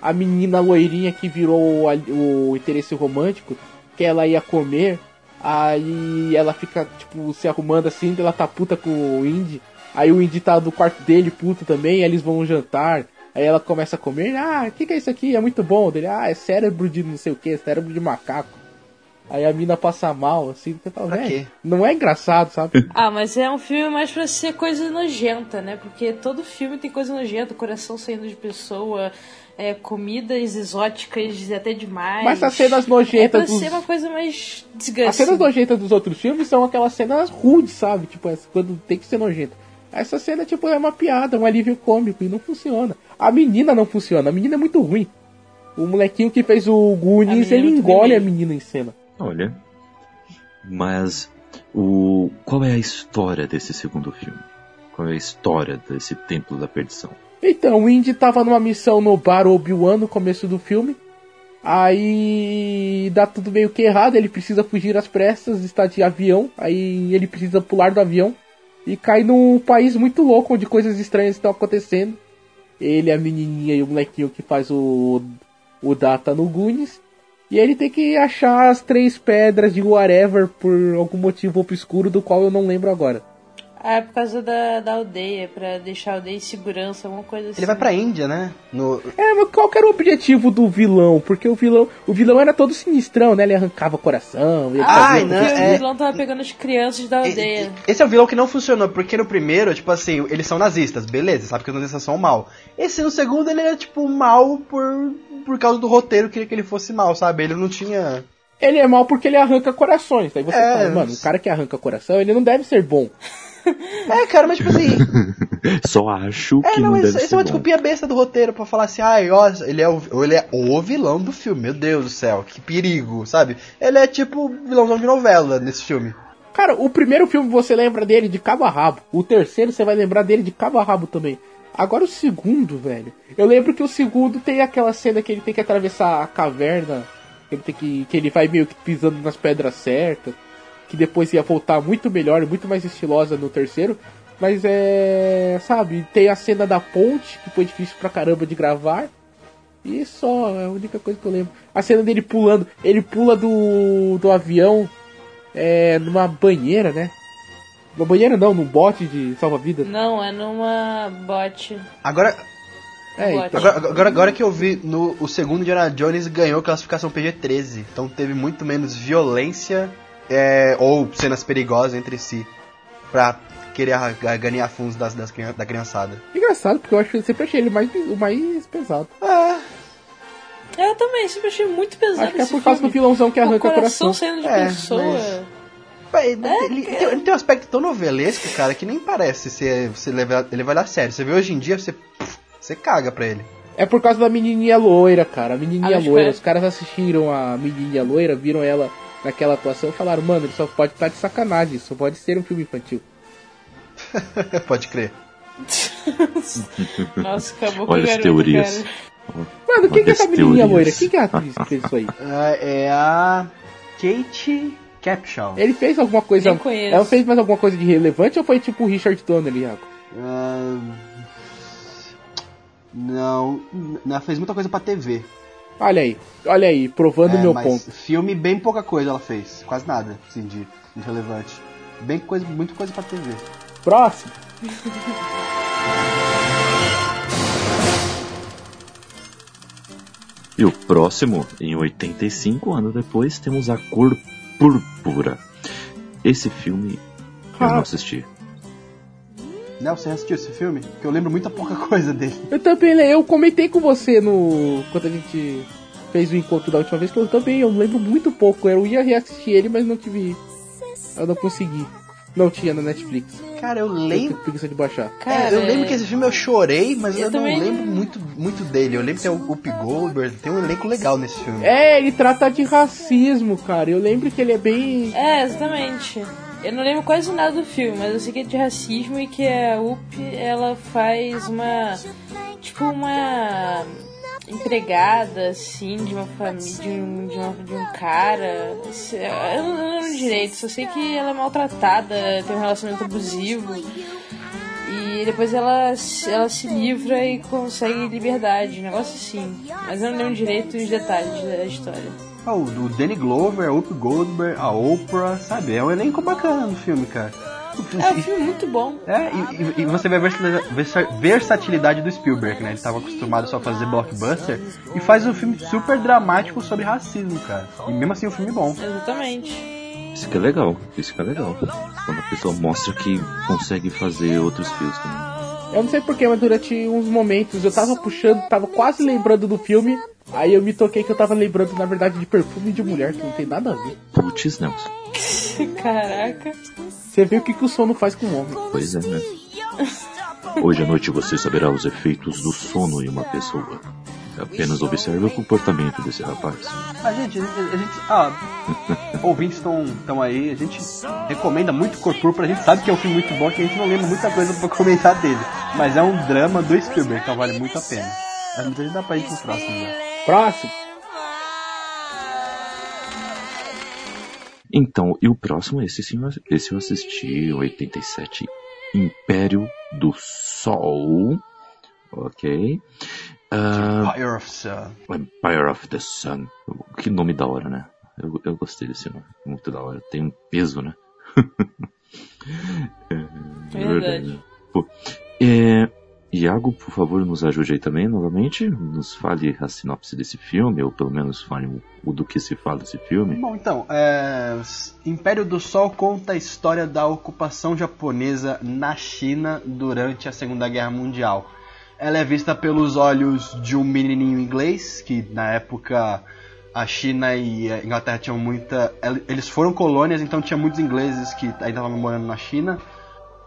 a menina loirinha que virou o, o interesse romântico, que ela ia comer... Aí ela fica, tipo, se arrumando assim, ela tá puta com o Indy. Aí o Indy tá do quarto dele, puta também, aí eles vão jantar. Aí ela começa a comer, ah, o que, que é isso aqui? É muito bom. Dele, ah, é cérebro de não sei o que, cérebro de macaco. Aí a mina passa mal, assim, você fala, velho, não é engraçado, sabe? Ah, mas é um filme mais pra ser coisa nojenta, né? Porque todo filme tem coisa nojenta, coração saindo de pessoa... É, comidas exóticas até demais. Mas as cenas nojentas... É pra ser dos... uma coisa mais desgraçada. As cenas nojentas dos outros filmes são aquelas cenas rudes, sabe? Tipo, quando tem que ser nojenta. Essa cena, tipo, é uma piada, um alívio cômico. E não funciona. A menina não funciona. A menina é muito ruim. O molequinho que fez o Goonies, ele engole a menina em cena. Olha. Mas... O... Qual é a história desse segundo filme? Qual é a história desse Templo da Perdição? Então, o Indy tava numa missão no bar Obi-Wan no começo do filme. Aí dá tudo meio que errado, ele precisa fugir às pressas, está de avião. Aí ele precisa pular do avião e cai num país muito louco, onde coisas estranhas estão acontecendo. Ele, a menininha e o molequinho que faz o, o Data no Goonies. E ele tem que achar as três pedras de whatever por algum motivo obscuro do qual eu não lembro agora. Ah, é por causa da, da aldeia, pra deixar a aldeia em segurança, alguma coisa assim. Ele vai pra Índia, né? No... É, mas qual que era o objetivo do vilão? Porque o vilão o vilão era todo sinistrão, né? Ele arrancava coração... Ele ah, não, é... O vilão tava pegando as crianças da aldeia. Esse é o vilão que não funcionou, porque no primeiro, tipo assim, eles são nazistas, beleza, sabe que os nazistas são mal. Esse no segundo, ele era, tipo, mal por, por causa do roteiro, queria que ele fosse mal, sabe? Ele não tinha... Ele é mal porque ele arranca corações, aí você é... fala, mano, o cara que arranca coração, ele não deve ser bom. É, cara, mas tipo assim... Só acho é, que não, não deve ser. Isso é uma desculpinha besta do roteiro pra falar assim, ai, ó, ele é, o, ele é o vilão do filme, meu Deus do céu, que perigo, sabe? Ele é tipo vilãozão de novela nesse filme. Cara, o primeiro filme você lembra dele de cabo a rabo, o terceiro você vai lembrar dele de cabo a rabo também. Agora o segundo, velho, eu lembro que o segundo tem aquela cena que ele tem que atravessar a caverna, que ele, tem que, que ele vai meio que pisando nas pedras certas. Que depois ia voltar muito melhor, muito mais estilosa no terceiro. Mas é... Sabe, tem a cena da ponte, que foi difícil pra caramba de gravar. E só, é a única coisa que eu lembro. A cena dele pulando. Ele pula do, do avião é, numa banheira, né? Numa banheira não, num bote de salva-vidas. Não, é numa bote. Agora... É, então. agora, agora, agora que eu vi, no, o segundo Indiana Jones ganhou classificação P G treze. Então teve muito menos violência... É, ou cenas perigosas entre si pra querer ganhar fundos das, das, da criançada. Engraçado, porque eu acho que eu sempre achei ele mais, o mais pesado. É. Eu também, sempre achei muito pesado. Acho que é por causa filme. Do vilãozão que arranca o coração. O coração saindo de é, pessoa. Mas... Ele, é, ele, é. Tem, ele tem um aspecto tão novelesco, cara, que nem parece ser, você levar, ele vai lá sério. Você vê hoje em dia, você, você caga pra ele. É por causa da menininha loira, cara. A menininha ah, loira. Os caras assistiram a menininha loira, viram ela... Naquela atuação falaram, mano, ele só pode estar de sacanagem, só pode ser um filme infantil. Pode crer. Nossa, acabou com o garoto. Olha as teorias. Cara. Mano, quem que é essa menininha loira? Quem que é a atriz que fez isso aí? É a Kate Capshaw. Ele fez alguma coisa... Ela fez mais alguma coisa de relevante ou foi tipo o Richard Donner, Iago? Uh... Não, ela fez muita coisa pra T V. Olha aí, olha aí, provando o é, meu mas ponto. Filme, bem pouca coisa ela fez. Quase nada, assim, de relevante. Bem coisa, muita coisa pra T V. Próximo! E o próximo, em oitenta e cinco anos depois, temos A Cor Púrpura. Esse filme ah. eu não assisti. Nelson, você assistiu esse filme? Porque eu lembro muita pouca coisa dele. Eu também, eu comentei com você no... quando a gente fez o encontro da última vez, que eu também, eu lembro muito pouco. Eu ia reassistir ele, mas não tive... Eu não consegui. Não tinha na Netflix. Cara, eu lembro... Eu preguiça de baixar. Cara, é, eu é... lembro que esse filme eu chorei, mas eu, eu não lembro muito, muito dele. Eu lembro que tem o Whoopi Goldberg, tem um elenco legal nesse filme. É, ele trata de racismo, cara. Eu lembro que ele é bem... É, exatamente. Eu não lembro quase nada do filme, mas eu sei que é de racismo e que a Whoopi, ela faz uma... Tipo, uma... empregada, assim, de uma família, de um, de um, de um cara. Eu não lembro direito, só sei que ela é maltratada, tem um relacionamento abusivo. E depois ela, ela se livra e consegue liberdade, um negócio assim. Mas eu não lembro direito os detalhes da história. Ah, o Danny Glover, a Whoopi Goldberg, a Oprah, sabe? É um elenco bacana no filme, cara. É um filme muito bom. É, e, e você vê a versatilidade do Spielberg, né? Ele tava acostumado só a fazer blockbuster e faz um filme super dramático sobre racismo, cara. E mesmo assim o filme é bom. Exatamente. Isso que é legal, isso que é legal. Quando a pessoa mostra que consegue fazer outros filmes também. Eu não sei porquê, mas durante uns momentos eu tava puxando, tava quase lembrando do filme. Aí eu me toquei que eu tava lembrando, na verdade, de Perfume de Mulher, que não tem nada a ver. Putz, Nelson. Caraca. Você viu o que, que o sono faz com o homem. Pois é, né? Hoje à noite você saberá os efeitos do sono em uma pessoa. Apenas observe o comportamento desse rapaz. A gente, a gente, a gente ah, ouvintes estão aí, a gente recomenda muito Corpúrpura, a gente sabe que é um filme muito bom, que a gente não lembra muita coisa pra comentar dele. Mas é um drama do Spielberg, então vale muito a pena. A gente dá pra ir pro próximo, né? Próximo! Então, e o próximo, esse sim, esse eu assisti em oitenta e sete, Império do Sol, ok? Uh, Empire of Sun. Empire of the Sun. Que nome da hora, né? Eu, eu gostei desse nome, muito da hora. Tem um peso, né? É verdade. Pô, é, Iago, por favor, nos ajude aí também, novamente. Nos fale a sinopse desse filme, ou pelo menos fale o, o do que se fala desse filme. Bom, então, é... Império do Sol conta a história da ocupação japonesa na China durante a Segunda Guerra Mundial. Ela é vista pelos olhos de um menininho inglês, que na época a China e a Inglaterra tinham muita... Eles foram colônias, então tinha muitos ingleses que ainda estavam morando na China.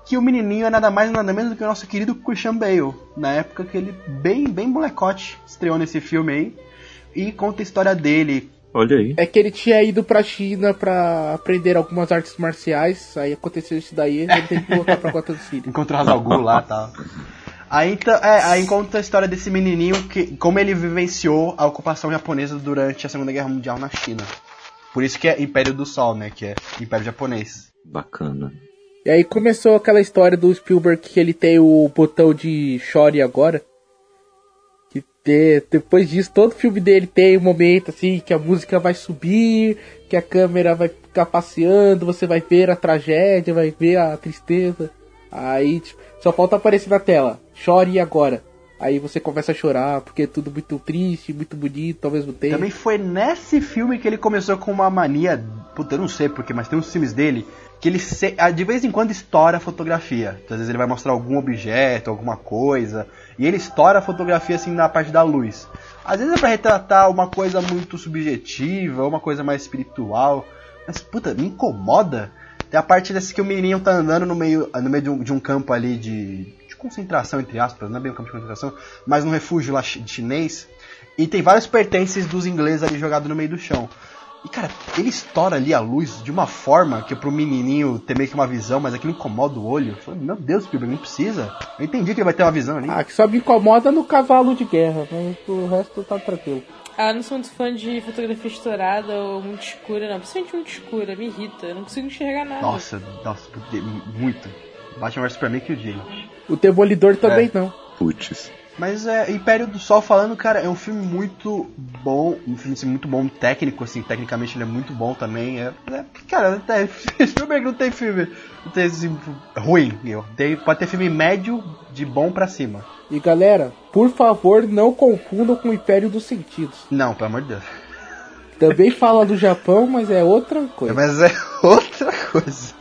Que o menininho é nada mais nada menos do que o nosso querido Christian Bale. Na época que ele, bem, bem molecote, estreou nesse filme aí. E conta a história dele. Olha aí. É que ele tinha ido pra China pra aprender algumas artes marciais. Aí aconteceu isso daí, ele teve que voltar pra Gotham City. Encontrou Hazal Gul lá e tal. Aí, é, aí conta a história desse menininho, que, como ele vivenciou a ocupação japonesa durante a Segunda Guerra Mundial na China. Por isso que é Império do Sol, né? Que é Império Japonês. Bacana. E aí começou aquela história do Spielberg que ele tem o botão de chore agora. Que de, depois disso, todo filme dele tem um momento assim que a música vai subir, que a câmera vai ficar passeando, você vai ver a tragédia, vai ver a tristeza. Aí tipo, só falta aparecer na tela, chore agora. Aí você começa a chorar, porque é tudo muito triste, muito bonito ao mesmo tempo. Também foi nesse filme que ele começou com uma mania, puta, eu não sei porquê, mas tem uns filmes dele... Que ele se, de vez em quando estoura a fotografia. Então, às vezes ele vai mostrar algum objeto, alguma coisa. E ele estoura a fotografia assim na parte da luz. Às vezes é pra retratar uma coisa muito subjetiva, uma coisa mais espiritual. Mas puta, me incomoda. Tem a parte desse que o menininho tá andando no meio, no meio de, um, de um campo ali de, de concentração, entre aspas. Não é bem um campo de concentração, mas num refúgio lá chinês. E tem vários pertences dos ingleses ali jogados no meio do chão. E, cara, ele estoura ali a luz de uma forma que é pro menininho ter meio que uma visão, mas aquilo incomoda o olho. Eu falei, meu Deus, Spielberg, não precisa. Eu entendi que ele vai ter uma visão ali. Ah, que só me incomoda no cavalo de guerra, mas o resto tá tranquilo. Ah, não sou muito fã de fotografia estourada ou muito escura, não. Principalmente muito escura, me irrita. Eu não consigo enxergar nada. Nossa, nossa, muito. Batman versus Superman que o Jay. O Demolidor também é. Não. Putz. Mas é, Império do Sol falando, cara, é um filme muito bom, um filme assim, muito bom técnico, assim, tecnicamente ele é muito bom também, é, é cara, Spielberg não tem filme, não tem assim, ruim, eu, tem, pode ter filme médio de bom pra cima. E galera, por favor, não confundam com o Império dos Sentidos. Não, pelo amor de Deus. Também fala do Japão, mas é outra coisa. Mas é outra coisa.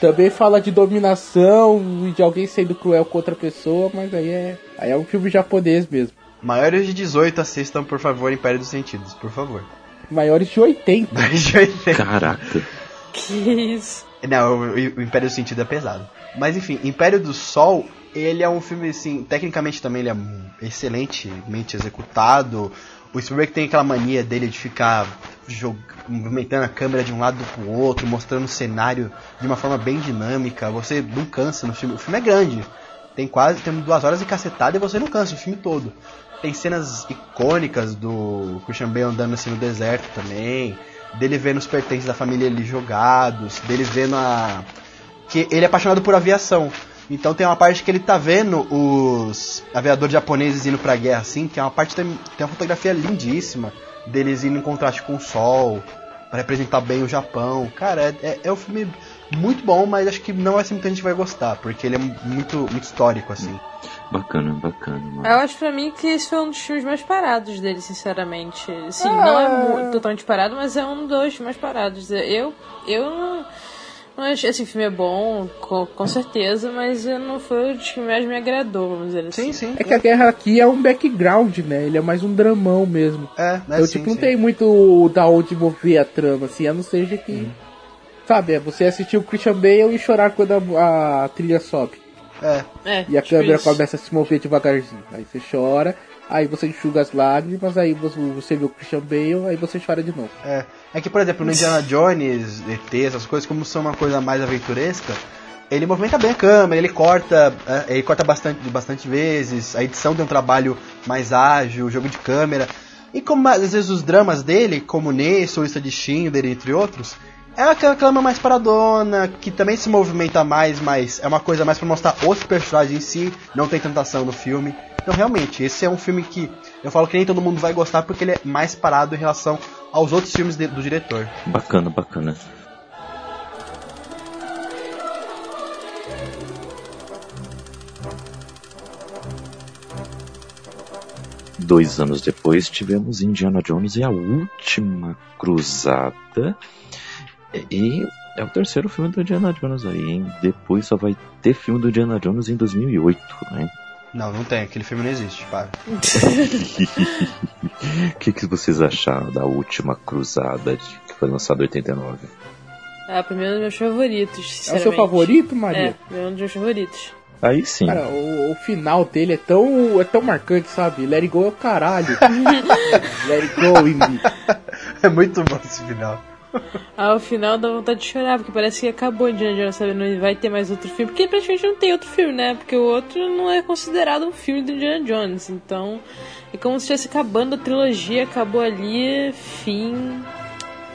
Também fala de dominação e de alguém sendo cruel com outra pessoa, mas aí é, aí é um filme japonês mesmo. Maiores de dezoito assistam, por favor, Império dos Sentidos, por favor. Maiores de oitenta. Maiores de oitenta. Caraca. Que isso? Não, o, o Império dos Sentidos é pesado. Mas enfim, Império do Sol, ele é um filme assim, tecnicamente também ele é excelentemente executado. O Spielberg tem aquela mania dele de ficar jog... movimentando a câmera de um lado pro outro, mostrando o cenário de uma forma bem dinâmica. Você não cansa no filme. O filme é grande. Tem quase tem duas horas de cacetada e você não cansa o filme todo. Tem cenas icônicas do Christian Bale andando assim no deserto também. Dele vendo os pertences da família ali jogados. Dele vendo a... que ele é apaixonado por aviação. Então tem uma parte que ele tá vendo os aviadores japoneses indo pra guerra, assim, que é uma parte que tem, tem uma fotografia lindíssima deles indo em contraste com o sol, pra representar bem o Japão. Cara, é, é um filme muito bom, mas acho que não é assim que a gente vai gostar, porque ele é muito, muito histórico, assim. Bacana, bacana. Mano. Eu acho pra mim que esse foi um dos filmes mais parados dele, sinceramente. Assim, ah. não é muito, totalmente parado, mas é um dos mais parados. Eu, eu não... Mas esse filme é bom, com, com certeza, mas não foi o que mais me agradou, vamos dizer assim. Sim, sim. É que a guerra aqui é um background, né? Ele é mais um dramão mesmo. É, mas Eu, tipo, sim, não sim. tem muito da onde mover a trama, assim, a não seja que... Hum. Sabe, você assistir o Christian Bale e chorar quando a, a trilha sobe. É. é e a tipo câmera isso. começa a se mover devagarzinho. Aí você chora, aí você enxuga as lágrimas, aí você vê o Christian Bale, aí você chora de novo. É. É que, por exemplo, no Indiana Jones, E T, essas coisas, como são uma coisa mais aventuresca, ele movimenta bem a câmera, ele corta, ele corta bastante, bastante vezes, a edição tem um trabalho mais ágil, jogo de câmera. E como às vezes os dramas dele, como nesse, ou Lista de Schindler, entre outros, é aquela câmera mais paradona, que também se movimenta mais, mas é uma coisa mais pra mostrar os personagens em si, não tem tanta ação no filme. Então, realmente, esse é um filme que eu falo que nem todo mundo vai gostar, porque ele é mais parado em relação aos outros filmes de, do diretor. Bacana, bacana. Dois anos depois tivemos Indiana Jones e a Última Cruzada. E é o terceiro filme do Indiana Jones aí, hein? Depois só vai ter filme do Indiana Jones em dois mil e oito, né? Não, não tem. Aquele filme não existe, para. O que, que vocês acharam da Última Cruzada, que foi lançada em oitenta e nove? Ah, pra mim é um dos meus favoritos, sinceramente. É o seu favorito, Maria? É, é um dos meus favoritos. Aí sim. Cara, o, o final dele é tão, é tão marcante, sabe? Let It Go é o caralho. Let It Go, Indy. É muito bom esse final. Ah, o final dá vontade de chorar, porque parece que acabou Indiana Jones, sabe? Não vai ter mais outro filme, porque praticamente não tem outro filme, né? Porque o outro não é considerado um filme do Indiana Jones, então é como se estivesse acabando a trilogia, acabou ali, fim,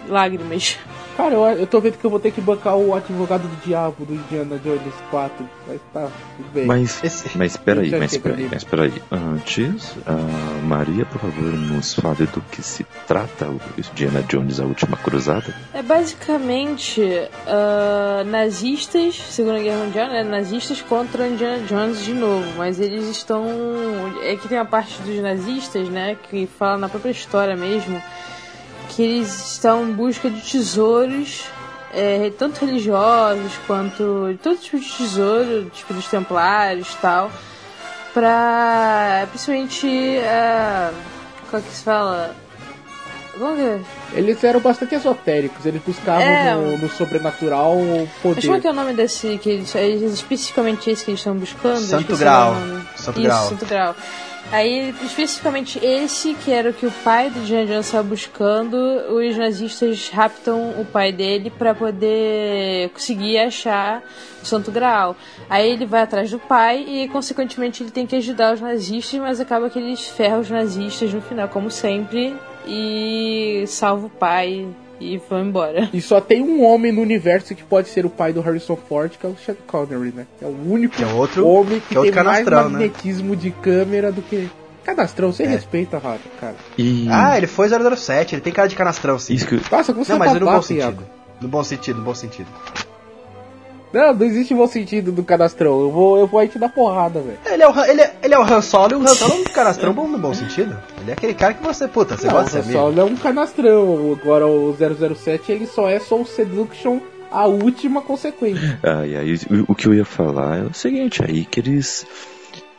lágrimas. Cara, eu, eu tô vendo que eu vou ter que bancar o Advogado do Diabo do Indiana Jones quatro, mas tá, tudo bem. Mas, Esse... mas peraí, mas peraí, mas peraí, antes, a Maria, por favor, nos fale do que se trata o Indiana Jones, a Última Cruzada. É basicamente uh, nazistas, Segunda Guerra Mundial, né, nazistas contra Indiana Jones de novo, mas eles estão, é que tem a parte dos nazistas, né, que fala na própria história mesmo, que eles estão em busca de tesouros, é, tanto religiosos quanto de todo tipo de tesouro, tipo dos templários e tal, pra, principalmente, uh, como é que se fala? Como é? Eles eram bastante esotéricos, eles buscavam é, no, no sobrenatural o poder. Mas como é que é o nome desse, que eles, eles especificamente esse que eles estão buscando? Santo Grau. Santo Grau. Isso, Santo Grau. Aí, especificamente esse, que era o que o pai do Indiana Jones estava buscando, os nazistas raptam o pai dele para poder conseguir achar o Santo Graal. Aí ele vai atrás do pai e, consequentemente, ele tem que ajudar os nazistas, mas acaba que eles ferram os nazistas no final, como sempre, e salva o pai e vão embora. E só tem um homem no universo que pode ser o pai do Harrison Ford, que é o Sean Connery, né? É o único é outro, homem que, que é outro tem mais magnetismo, né, de câmera do que... Canastrão, você é. respeita, Rafa, cara. E... Ah, ele foi zero zero sete, ele tem cara de canastrão, sim. Isso que... Nossa, como você não, tá mas no bom sentido. Iago. No bom sentido, no bom sentido. Não, não existe bom sentido do canastrão. Eu vou, eu vou aí te dar porrada, velho. Ele, é ele, é, ele é o Han Solo e o Han Solo é um canastrão bom no bom sentido. Ele é aquele cara que você, puta, você não, gosta de ser mesmo. O Han Solo é um canastrão. Agora o zero zero sete, ele só é Soul Seduction a última consequência. Ah, e aí, o, o que eu ia falar é o seguinte, aí que eles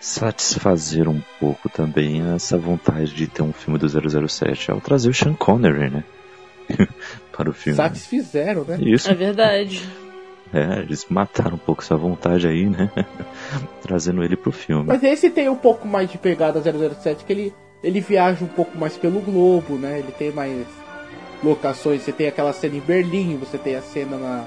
satisfazeram um pouco também essa vontade de ter um filme do zero zero sete ao trazer o Sean Connery, né? Para o filme. Satisfizeram, né? Isso. É verdade. É, eles mataram um pouco essa vontade aí, né? Trazendo ele pro filme. Mas esse tem um pouco mais de pegada zero zero sete, que ele, ele viaja um pouco mais pelo globo, né? Ele tem mais locações. Você tem aquela cena em Berlim, você tem a cena na...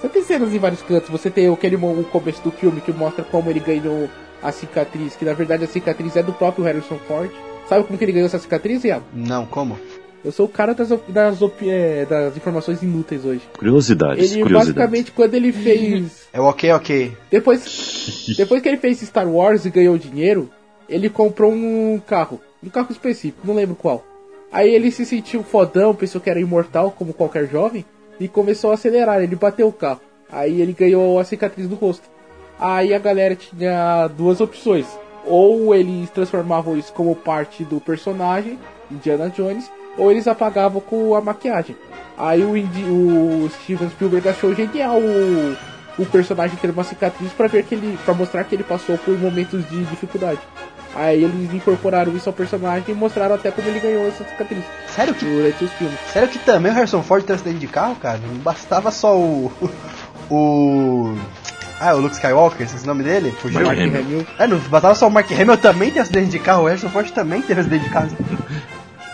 Você tem cenas em vários cantos. Você tem aquele, o começo do filme que mostra como ele ganhou a cicatriz, que na verdade a cicatriz é do próprio Harrison Ford. Sabe como que ele ganhou essa cicatriz, Iago? Não, como? Eu sou o cara das, das, das informações inúteis hoje. Curiosidades, ele, curiosidades. Basicamente, quando ele fez... É o ok, ok. Depois, depois que ele fez Star Wars e ganhou dinheiro, ele comprou um carro. Um carro específico, não lembro qual. Aí ele se sentiu fodão, pensou que era imortal, como qualquer jovem, e começou a acelerar, ele bateu o carro. Aí ele ganhou a cicatriz do rosto. Aí a galera tinha duas opções. Ou eles transformavam isso como parte do personagem, Indiana Jones, ou eles apagavam com a maquiagem. Aí o, Indi- o Steven Spielberg achou genial o, o personagem ter uma cicatriz pra, ver que ele, pra mostrar que ele passou por momentos de dificuldade. Aí eles incorporaram isso ao personagem e mostraram até como ele ganhou essa cicatriz. Sério que? Durante os filmes. Sério que também o Harrison Ford tem acidente de carro, cara? Não bastava só o... o... Ah, o Luke Skywalker, esse é o nome dele? Fugiu? Mark Hamill. É, não bastava só o Mark Hamill, também tem acidente de carro. O Harrison Ford também teve acidente de carro.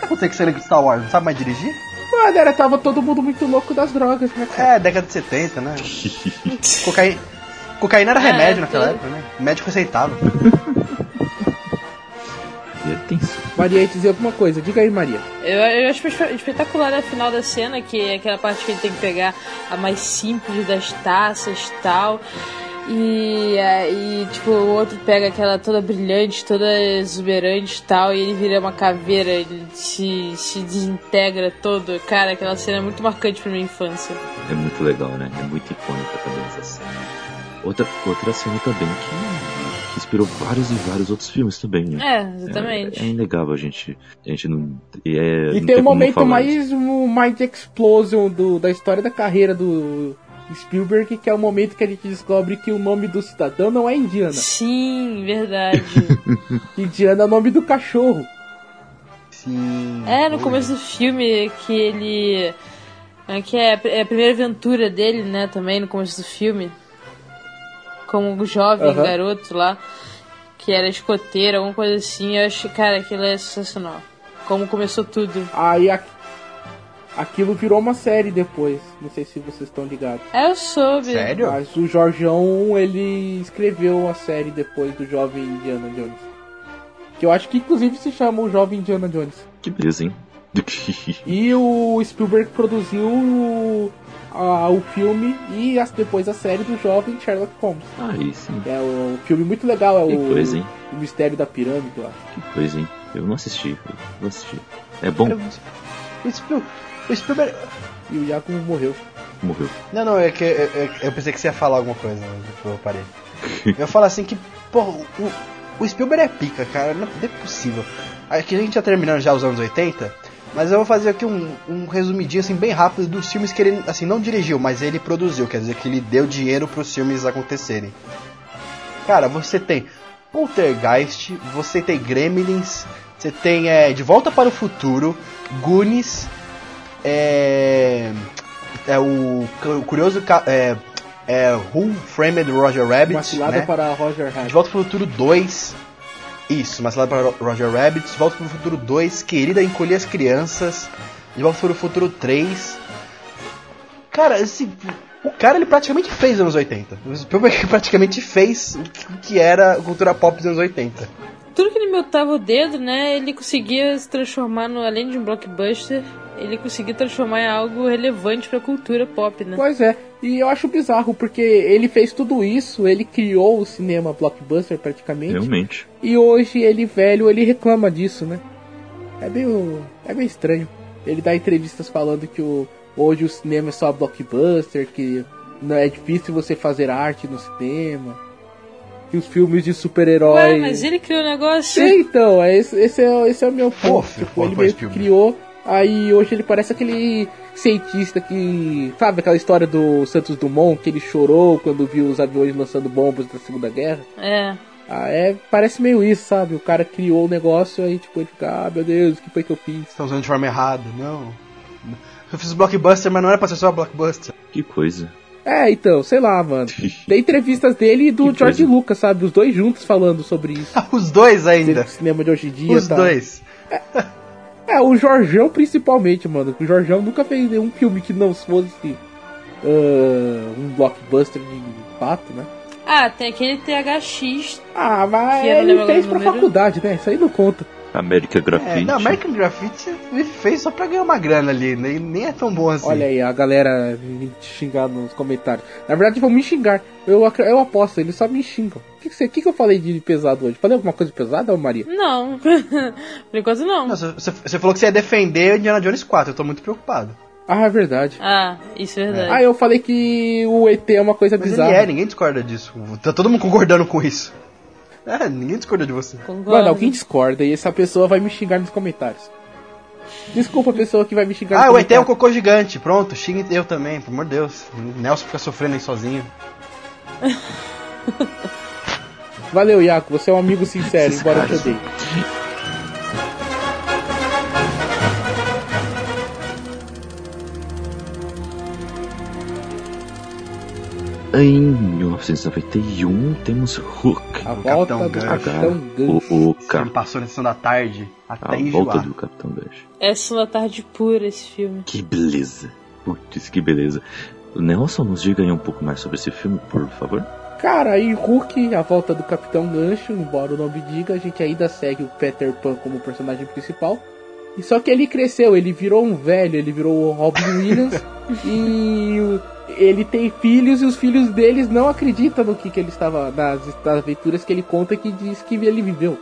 Você que você lembra de Star Wars, não sabe mais dirigir? Mano, era, tava todo mundo muito louco das drogas, né? Cara? É, década de setenta, né? Cocaína, cocaína era remédio é, naquela todo. época, né? O médico receitava. Maria ia dizer alguma coisa, diga aí, Maria. Eu, eu acho espetacular a final da cena, que é aquela parte que ele tem que pegar a mais simples das taças e tal. E aí, tipo, o outro pega aquela toda brilhante, toda exuberante e tal, e ele vira uma caveira, ele se, se desintegra todo. Cara, aquela cena é muito marcante pra minha infância. É muito legal, né? É muito icônica também essa cena. Outra, outra cena também que inspirou vários e vários outros filmes também, né? É, exatamente. É, é inegável, a gente, a gente não... É, e não tem o um momento mais o Mind Explosion do, da história da carreira do... Spielberg, que é o momento que a gente descobre que o nome do cidadão não é Indiana. Sim, verdade. Indiana é o nome do cachorro. Sim. É, no começo do filme que ele... Que é a primeira aventura dele, né, também, no começo do filme. Como um jovem uh-huh. garoto lá, que era escoteiro, alguma coisa assim. Eu acho, cara, aquilo é sensacional. Como começou tudo. Aí aqui... Aquilo virou uma série depois, não sei se vocês estão ligados. Eu soube. Sério? Mas o Jorjão, ele escreveu a série depois do Jovem Indiana Jones. Que eu acho que inclusive se chama o Jovem Indiana Jones. Que beleza, hein? E o Spielberg produziu o, a, o filme e as, depois a série do Jovem Sherlock Holmes. Ah, isso. É um, um filme muito legal, é que o, coisa, hein? O Mistério da Pirâmide, eu acho. Que coisa, hein? Eu não assisti, eu não assisti. É bom? O Spielberg... O Spielberg... E o Iago morreu. Morreu. Não, não, é que eu, eu, eu pensei que você ia falar alguma coisa, mas eu parei. Eu falo assim que, pô, o, o Spielberg é pica, cara, não é possível. Aqui a gente tá terminando já os anos oitenta, mas eu vou fazer aqui um, um resumidinho, assim, bem rápido dos filmes que ele, assim, não dirigiu, mas ele produziu, quer dizer que ele deu dinheiro pros filmes acontecerem. Cara, você tem Poltergeist, você tem Gremlins, você tem é, De Volta para o Futuro, Goonies... É, é o curioso é, é Who Framed Roger Rabbit, Uma Cilada, né? Para Roger Rabbit. De Volta para o Futuro dois. Isso, Uma Cilada para Roger Rabbit. De Volta para o Futuro dois, Querida, Encolher as Crianças. De Volta para o Futuro três. Cara, esse, o cara ele praticamente fez os anos oitenta. O Spielberg praticamente fez o que era cultura pop dos anos oitenta. Tudo que ele botava o dedo, né? Ele conseguia se transformar no, além de um blockbuster, ele conseguiu transformar em algo relevante pra cultura pop, né? Pois é, e eu acho bizarro, porque ele fez tudo isso, ele criou o cinema blockbuster praticamente. Realmente. E hoje ele, velho, ele reclama disso, né? É meio, é meio estranho. Ele dá entrevistas falando que o, hoje o cinema é só blockbuster, que não é difícil você fazer arte no cinema, que os filmes de super-herói... Ué, mas ele criou o negócio? Sim, então, esse, esse, é, esse é o meu ponto. Tipo, ele criou... Aí hoje ele parece aquele cientista que... Sabe aquela história do Santos Dumont, que ele chorou quando viu os aviões lançando bombas da Segunda Guerra? É. Ah, é, parece meio isso, sabe? O cara criou o negócio, aí tipo, ele fica, ah, meu Deus, o que foi que eu fiz? Você tá usando de forma errada, não. Eu fiz blockbuster, mas não era pra ser só blockbuster. Que coisa. É, então, sei lá, mano. Tem entrevistas dele e do que George coisa. Lucas, sabe? Os dois juntos falando sobre isso. Os dois ainda. O cinema de hoje em dia. Os tá. dois. É. É, o Jorjão principalmente, mano. O Jorjão nunca fez nenhum filme que não fosse uh, um blockbuster de fato, né? Ah, tem aquele T H X. Ah, mas ele fez pra número. faculdade, né? Isso aí não conta. American Graffiti. É, não, American Graffiti ele fez só pra ganhar uma grana ali, né? Nem é tão bom assim. Olha aí, a galera me xingar nos comentários. Na verdade, vão me xingar. Eu, eu aposto, eles só me xingam. O que, que, que, que eu falei de pesado hoje? Falei alguma coisa de pesada, Maria? Não, por enquanto não. Você falou que você ia defender o Indiana Jones quatro, eu tô muito preocupado. Ah, é verdade. Ah, isso é verdade. É. Ah, eu falei que o E T é uma coisa Mas bizarra. Ele é, ninguém discorda disso. Tá todo mundo concordando com isso. É, ninguém discorda de você. Concordo. Mano, alguém discorda e essa pessoa vai me xingar nos comentários. Desculpa a pessoa que vai me xingar ah, nos comentários. Ah, o E T é um cocô gigante. Pronto, xingue eu também, pelo amor de Deus. O Nelson fica sofrendo aí sozinho. Valeu, Iaco. Você é um amigo sincero, embora eu te odeie. Em mil novecentos e noventa e um, temos Hook. A volta Capitão do Gancho. Capitão Gancho. O, o cap... passou na Sessão da Tarde até A enjoar. Volta do Capitão Gancho. É Sessão da Tarde pura esse filme. Que beleza. Putz, que beleza. Nelson, nos diga aí um pouco mais sobre esse filme, por favor. Cara, aí Hook, A Volta do Capitão Gancho, embora o nome diga, a gente ainda segue o Peter Pan como personagem principal. E só que ele cresceu, ele virou um velho, ele virou o Robin Williams e... O... Ele tem filhos e os filhos deles não acreditam no que, que ele estava nas, nas aventuras que ele conta que diz que ele viveu.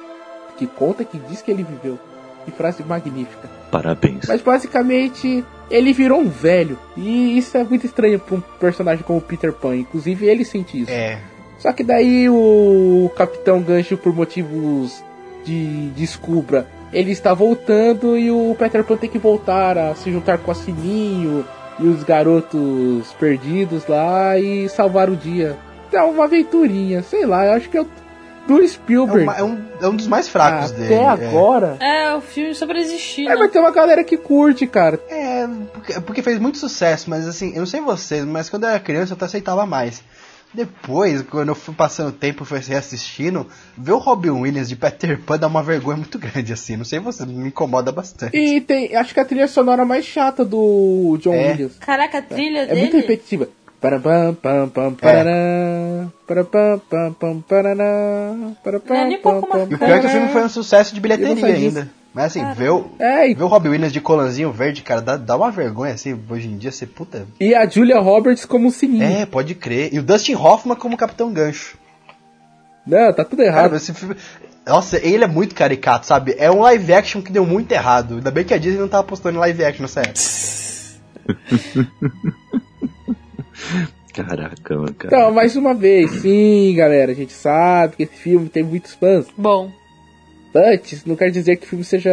Que conta que diz que ele viveu. Que frase magnífica. Parabéns. Mas basicamente ele virou um velho. E isso é muito estranho para um personagem como Peter Pan. Inclusive ele sente isso. É. Só que daí o Capitão Gancho, por motivos de descubra, ele está voltando e o Peter Pan tem que voltar a se juntar com a Sininho e os garotos perdidos lá e salvar o dia. É uma aventurinha, sei lá, eu acho que é do Spielberg. É, uma, é, um, é um dos mais fracos ah, dele. Até agora. É, o é, um filme só pra existir. É, né? Mas tem uma galera que curte, cara. É, porque fez muito sucesso, mas assim, eu não sei vocês, mas quando eu era criança eu até aceitava mais. Depois, quando eu fui passando o tempo e fui reassistindo, ver o Robin Williams de Peter Pan dá uma vergonha muito grande, assim. Não sei você, me incomoda bastante. E tem, acho que a trilha sonora mais chata do John é. Williams. Caraca, a trilha é, dele? É muito repetitiva. Não é nem pouco uma... E o pior é que o filme foi um sucesso de bilheteria ainda. Mas assim, ver o, é, e... ver o Robin Williams de colanzinho verde, cara, dá, dá uma vergonha, assim, hoje em dia, você puta... E a Julia Roberts como Sininho. É, pode crer. E o Dustin Hoffman como Capitão Gancho. Não, tá tudo errado. Cara, esse filme... Nossa, ele é muito caricato, sabe? É um live action que deu muito errado. Ainda bem que a Disney não tava postando em live action nessa época. Caraca, mano, cara. Então, mais uma vez, sim, galera, a gente sabe que esse filme tem muitos fãs. Bom... Antes, não quer dizer que o filme seja...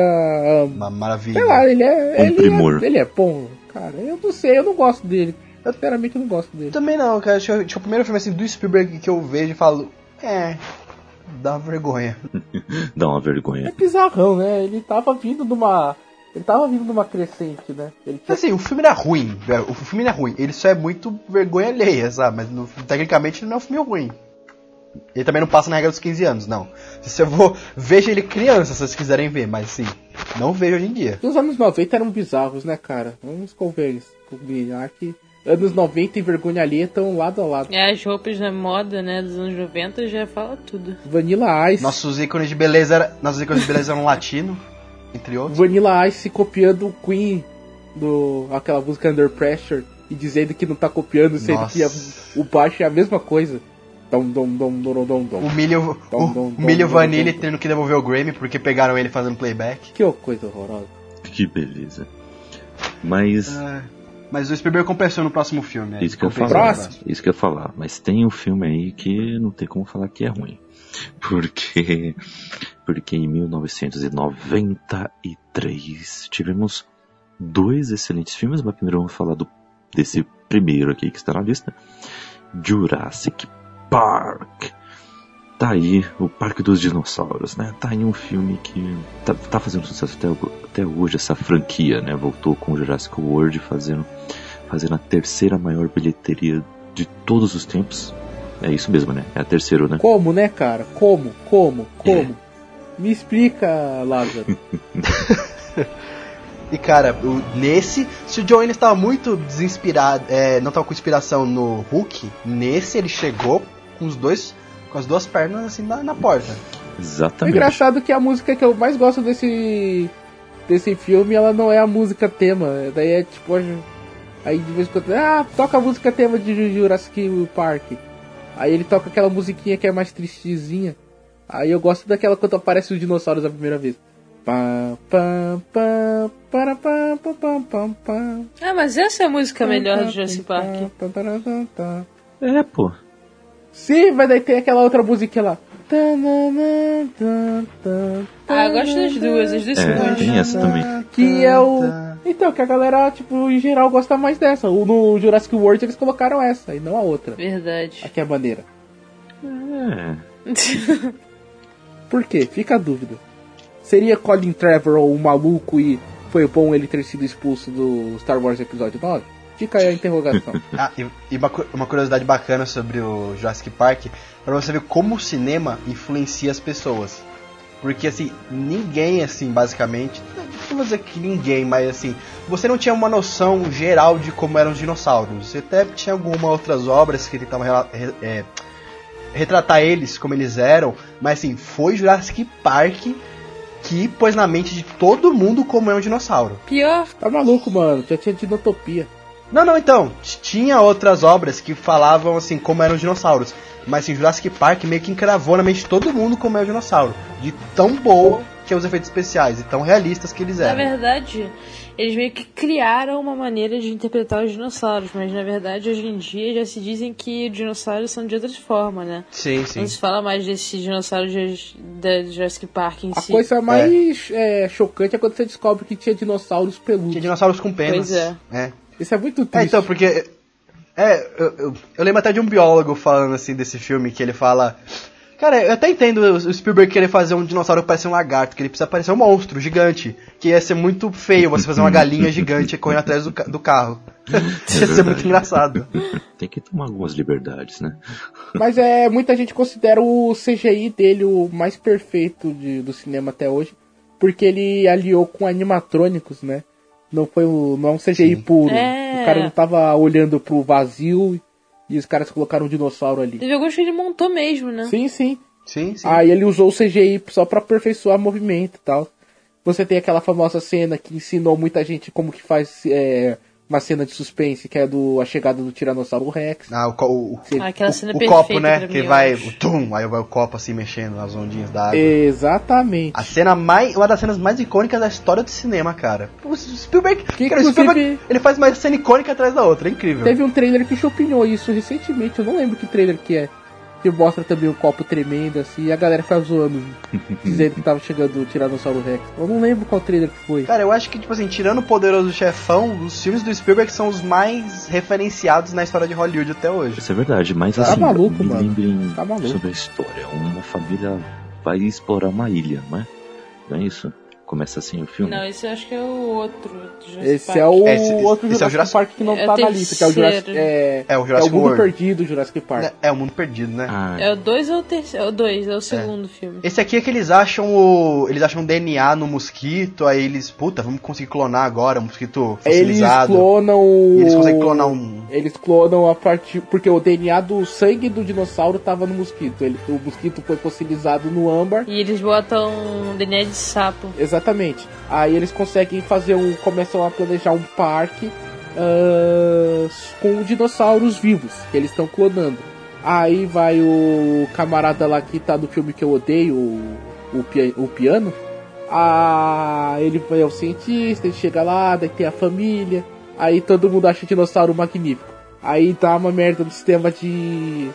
Um, uma maravilha. Sei lá, ele é... Um ele, primor. É ele é bom, cara. Eu não sei, eu não gosto dele. Eu, sinceramente, não gosto dele. Também não, cara. Acho que é o primeiro filme assim, do Spielberg que eu vejo e falo... É... Dá uma vergonha. Dá uma vergonha. É bizarrão, né? Ele tava vindo de uma... Ele tava vindo de uma crescente, né? Ele tinha... Assim, o filme era ruim. O filme era ruim. Ele só é muito vergonha alheia, sabe? Mas, no, tecnicamente, ele não é um filme ruim. Ele também não passa na regra dos quinze anos, não. Se eu vou... Veja ele criança, se vocês quiserem ver. Mas, sim, não vejo hoje em dia. Os anos noventa eram bizarros, né, cara? Vamos combinar que anos noventa e vergonha alheia estão lado a lado. É, as roupas da moda, né, dos anos noventa já fala tudo. Vanilla Ice. Nossos ícones de beleza, era... Nossos ícones de beleza eram latino, entre outros. Vanilla Ice copiando o Queen, do... aquela música Under Pressure, e dizendo que não tá copiando, sendo Nossa. que a... o baixo é a mesma coisa. Dom, dom, dom, dom, dom, dom. O Milho, dom, o, dom, o milho dom, Vanille dom, tendo que devolver o Grammy porque pegaram ele fazendo playback. Que coisa horrorosa. Que beleza. Mas... Ah, mas o Spielberg compensou no próximo filme. Aí. Isso que eu ia falar. Isso que eu ia falar. Mas tem um filme aí que não tem como falar que é ruim. Porque... Porque em mil novecentos e noventa e três tivemos dois excelentes filmes, mas primeiro vamos falar do, desse primeiro aqui que está na lista, Jurassic Park. Tá aí o Parque dos Dinossauros, né? Tá aí um filme que tá, tá fazendo sucesso até, até hoje, essa franquia, né? Voltou com o Jurassic World fazendo, fazendo a terceira maior bilheteria de todos os tempos. É isso mesmo, né? É a terceira, né? Como, né, cara? Como? Como? Como? É. Me explica, Lázaro. E, cara, nesse, se o John Williams estava muito desinspirado, é, não estava com inspiração no Hook, nesse ele chegou com, os dois, com as duas pernas assim na, na porta. Exatamente. É engraçado que a música que eu mais gosto desse, desse filme, ela não é a música tema. Daí é tipo... Aí de vez em quando... Ah, toca a música tema de Jurassic Park. Aí ele toca aquela musiquinha que é mais tristezinha. Aí eu gosto daquela quando aparece os dinossauros a primeira vez. Pá, pá, pá, pá, pá, pá, pá, pá. Ah, mas essa é a música melhor do Jurassic Park. É, pô. Sim, mas daí tem aquela outra musiquinha lá. Ah, eu gosto das duas, as duas são boas. É, tem essa também. Que é o... Então, que a galera, tipo, em geral gosta mais dessa. No Jurassic World eles colocaram essa e não a outra. Verdade. Aqui é a bandeira. É. Por quê? Fica a dúvida. Seria Colin Trevorrow o maluco e foi bom ele ter sido expulso do Star Wars Episódio nove? Fica aí a interrogação. Ah, e, e uma, uma curiosidade bacana sobre o Jurassic Park, pra você ver como o cinema influencia as pessoas. Porque, assim, ninguém, assim, basicamente... Não vou dizer que ninguém, mas, assim... Você não tinha uma noção geral de como eram os dinossauros. Você até tinha algumas outras obras que tentavam re, é, retratar eles como eles eram. Mas, assim, foi Jurassic Park que pôs na mente de todo mundo como é um dinossauro. Pior. Tá maluco, mano. Já tinha dinotopia. Não, não, então. Tinha outras obras que falavam, assim, como eram os dinossauros. Mas, assim, Jurassic Park meio que encravou na mente de todo mundo como é o dinossauro. De tão boa que é os efeitos especiais e tão realistas que eles eram. Na verdade, eles meio que criaram uma maneira de interpretar os dinossauros. Mas, na verdade, hoje em dia já se dizem que os dinossauros são de outras formas, né? Sim, sim. Não se fala mais desses dinossauros da Jurassic Park em a si. A coisa mais é. É, chocante é quando você descobre que tinha dinossauros peludos. Tinha dinossauros com penas. Pois é. É. Isso é muito triste. É, então, porque... É, eu, eu, eu lembro até de um biólogo falando assim desse filme, que ele fala... Cara, eu até entendo o Spielberg querer fazer um dinossauro que parece um lagarto, que ele precisa parecer um monstro gigante, que ia ser muito feio você fazer uma galinha gigante correndo atrás do, do carro. É ia ser muito engraçado. Tem que tomar algumas liberdades, né? Mas é, muita gente considera o C G I dele o mais perfeito de, do cinema até hoje, porque ele aliou com animatrônicos, né? Não foi um, não é um C G I Sim. puro. É. O cara não tava olhando pro vazio e os caras colocaram um dinossauro ali. Teve alguns que ele montou mesmo, né? Sim, sim. Sim, sim. Aí ele usou o C G I só pra aperfeiçoar movimento e tal. Você tem aquela famosa cena que ensinou muita gente como que faz é, uma cena de suspense, que é do, a chegada do Tiranossauro Rex. Ah, o, o, Você, ah, aquela cena o, perfeita o copo, né? Que vai... O tum, aí vai o copo assim mexendo nas ondinhas da água. Exatamente. A cena mais... Uma das cenas mais icônicas da história do cinema, cara. O Spielberg... Que, cara, inclusive, Spielberg ele faz uma cena icônica atrás da outra. É incrível. Teve um trailer que chopinhou isso recentemente. Eu não lembro que trailer que é. Que mostra também o copo tremendo, assim. E a galera fica zoando, dizendo que tava chegando o Tiranossauro Rex. Eu não lembro qual trailer que foi. Cara, eu acho que, tipo assim, tirando o Poderoso Chefão, os filmes do Spielberg são os mais referenciados na história de Hollywood até hoje. Isso é verdade, mas tá assim, maluco, me mano. lembrem tá maluco. sobre a história. Uma família vai explorar uma ilha, não é? Não é isso? Começa assim o filme. Não, esse eu acho que é o outro. Esse é o, esse, outro esse Jurassic é o Jurassic Park que não é tá na lista, que é o Jurassic É, é o Jurassic é o Mundo World. Perdido, Jurassic Park. É, é o Mundo Perdido, né? Ah, é. É o dois ou o terceiro? É o dois, é o segundo é. filme. Esse aqui é que eles acham o. Eles acham D N A no mosquito, aí eles. Puta, vamos conseguir clonar agora, um mosquito fossilizado. Eles clonam. E eles conseguem clonar um. Eles clonam a partir. Porque o D N A do sangue do dinossauro tava no mosquito. Ele, o mosquito foi fossilizado no âmbar. E eles botam D N A de sapo. Exatamente. Exatamente. Aí eles conseguem fazer um... Começam a planejar um parque uh, com dinossauros vivos, que eles estão clonando. Aí vai o camarada lá que tá no filme que eu odeio, o, o, pia, o piano. Ah, ele vai ao cientista, ele chega lá, daí tem a família. Aí todo mundo acha o dinossauro magnífico. Aí dá uma merda no sistema de... de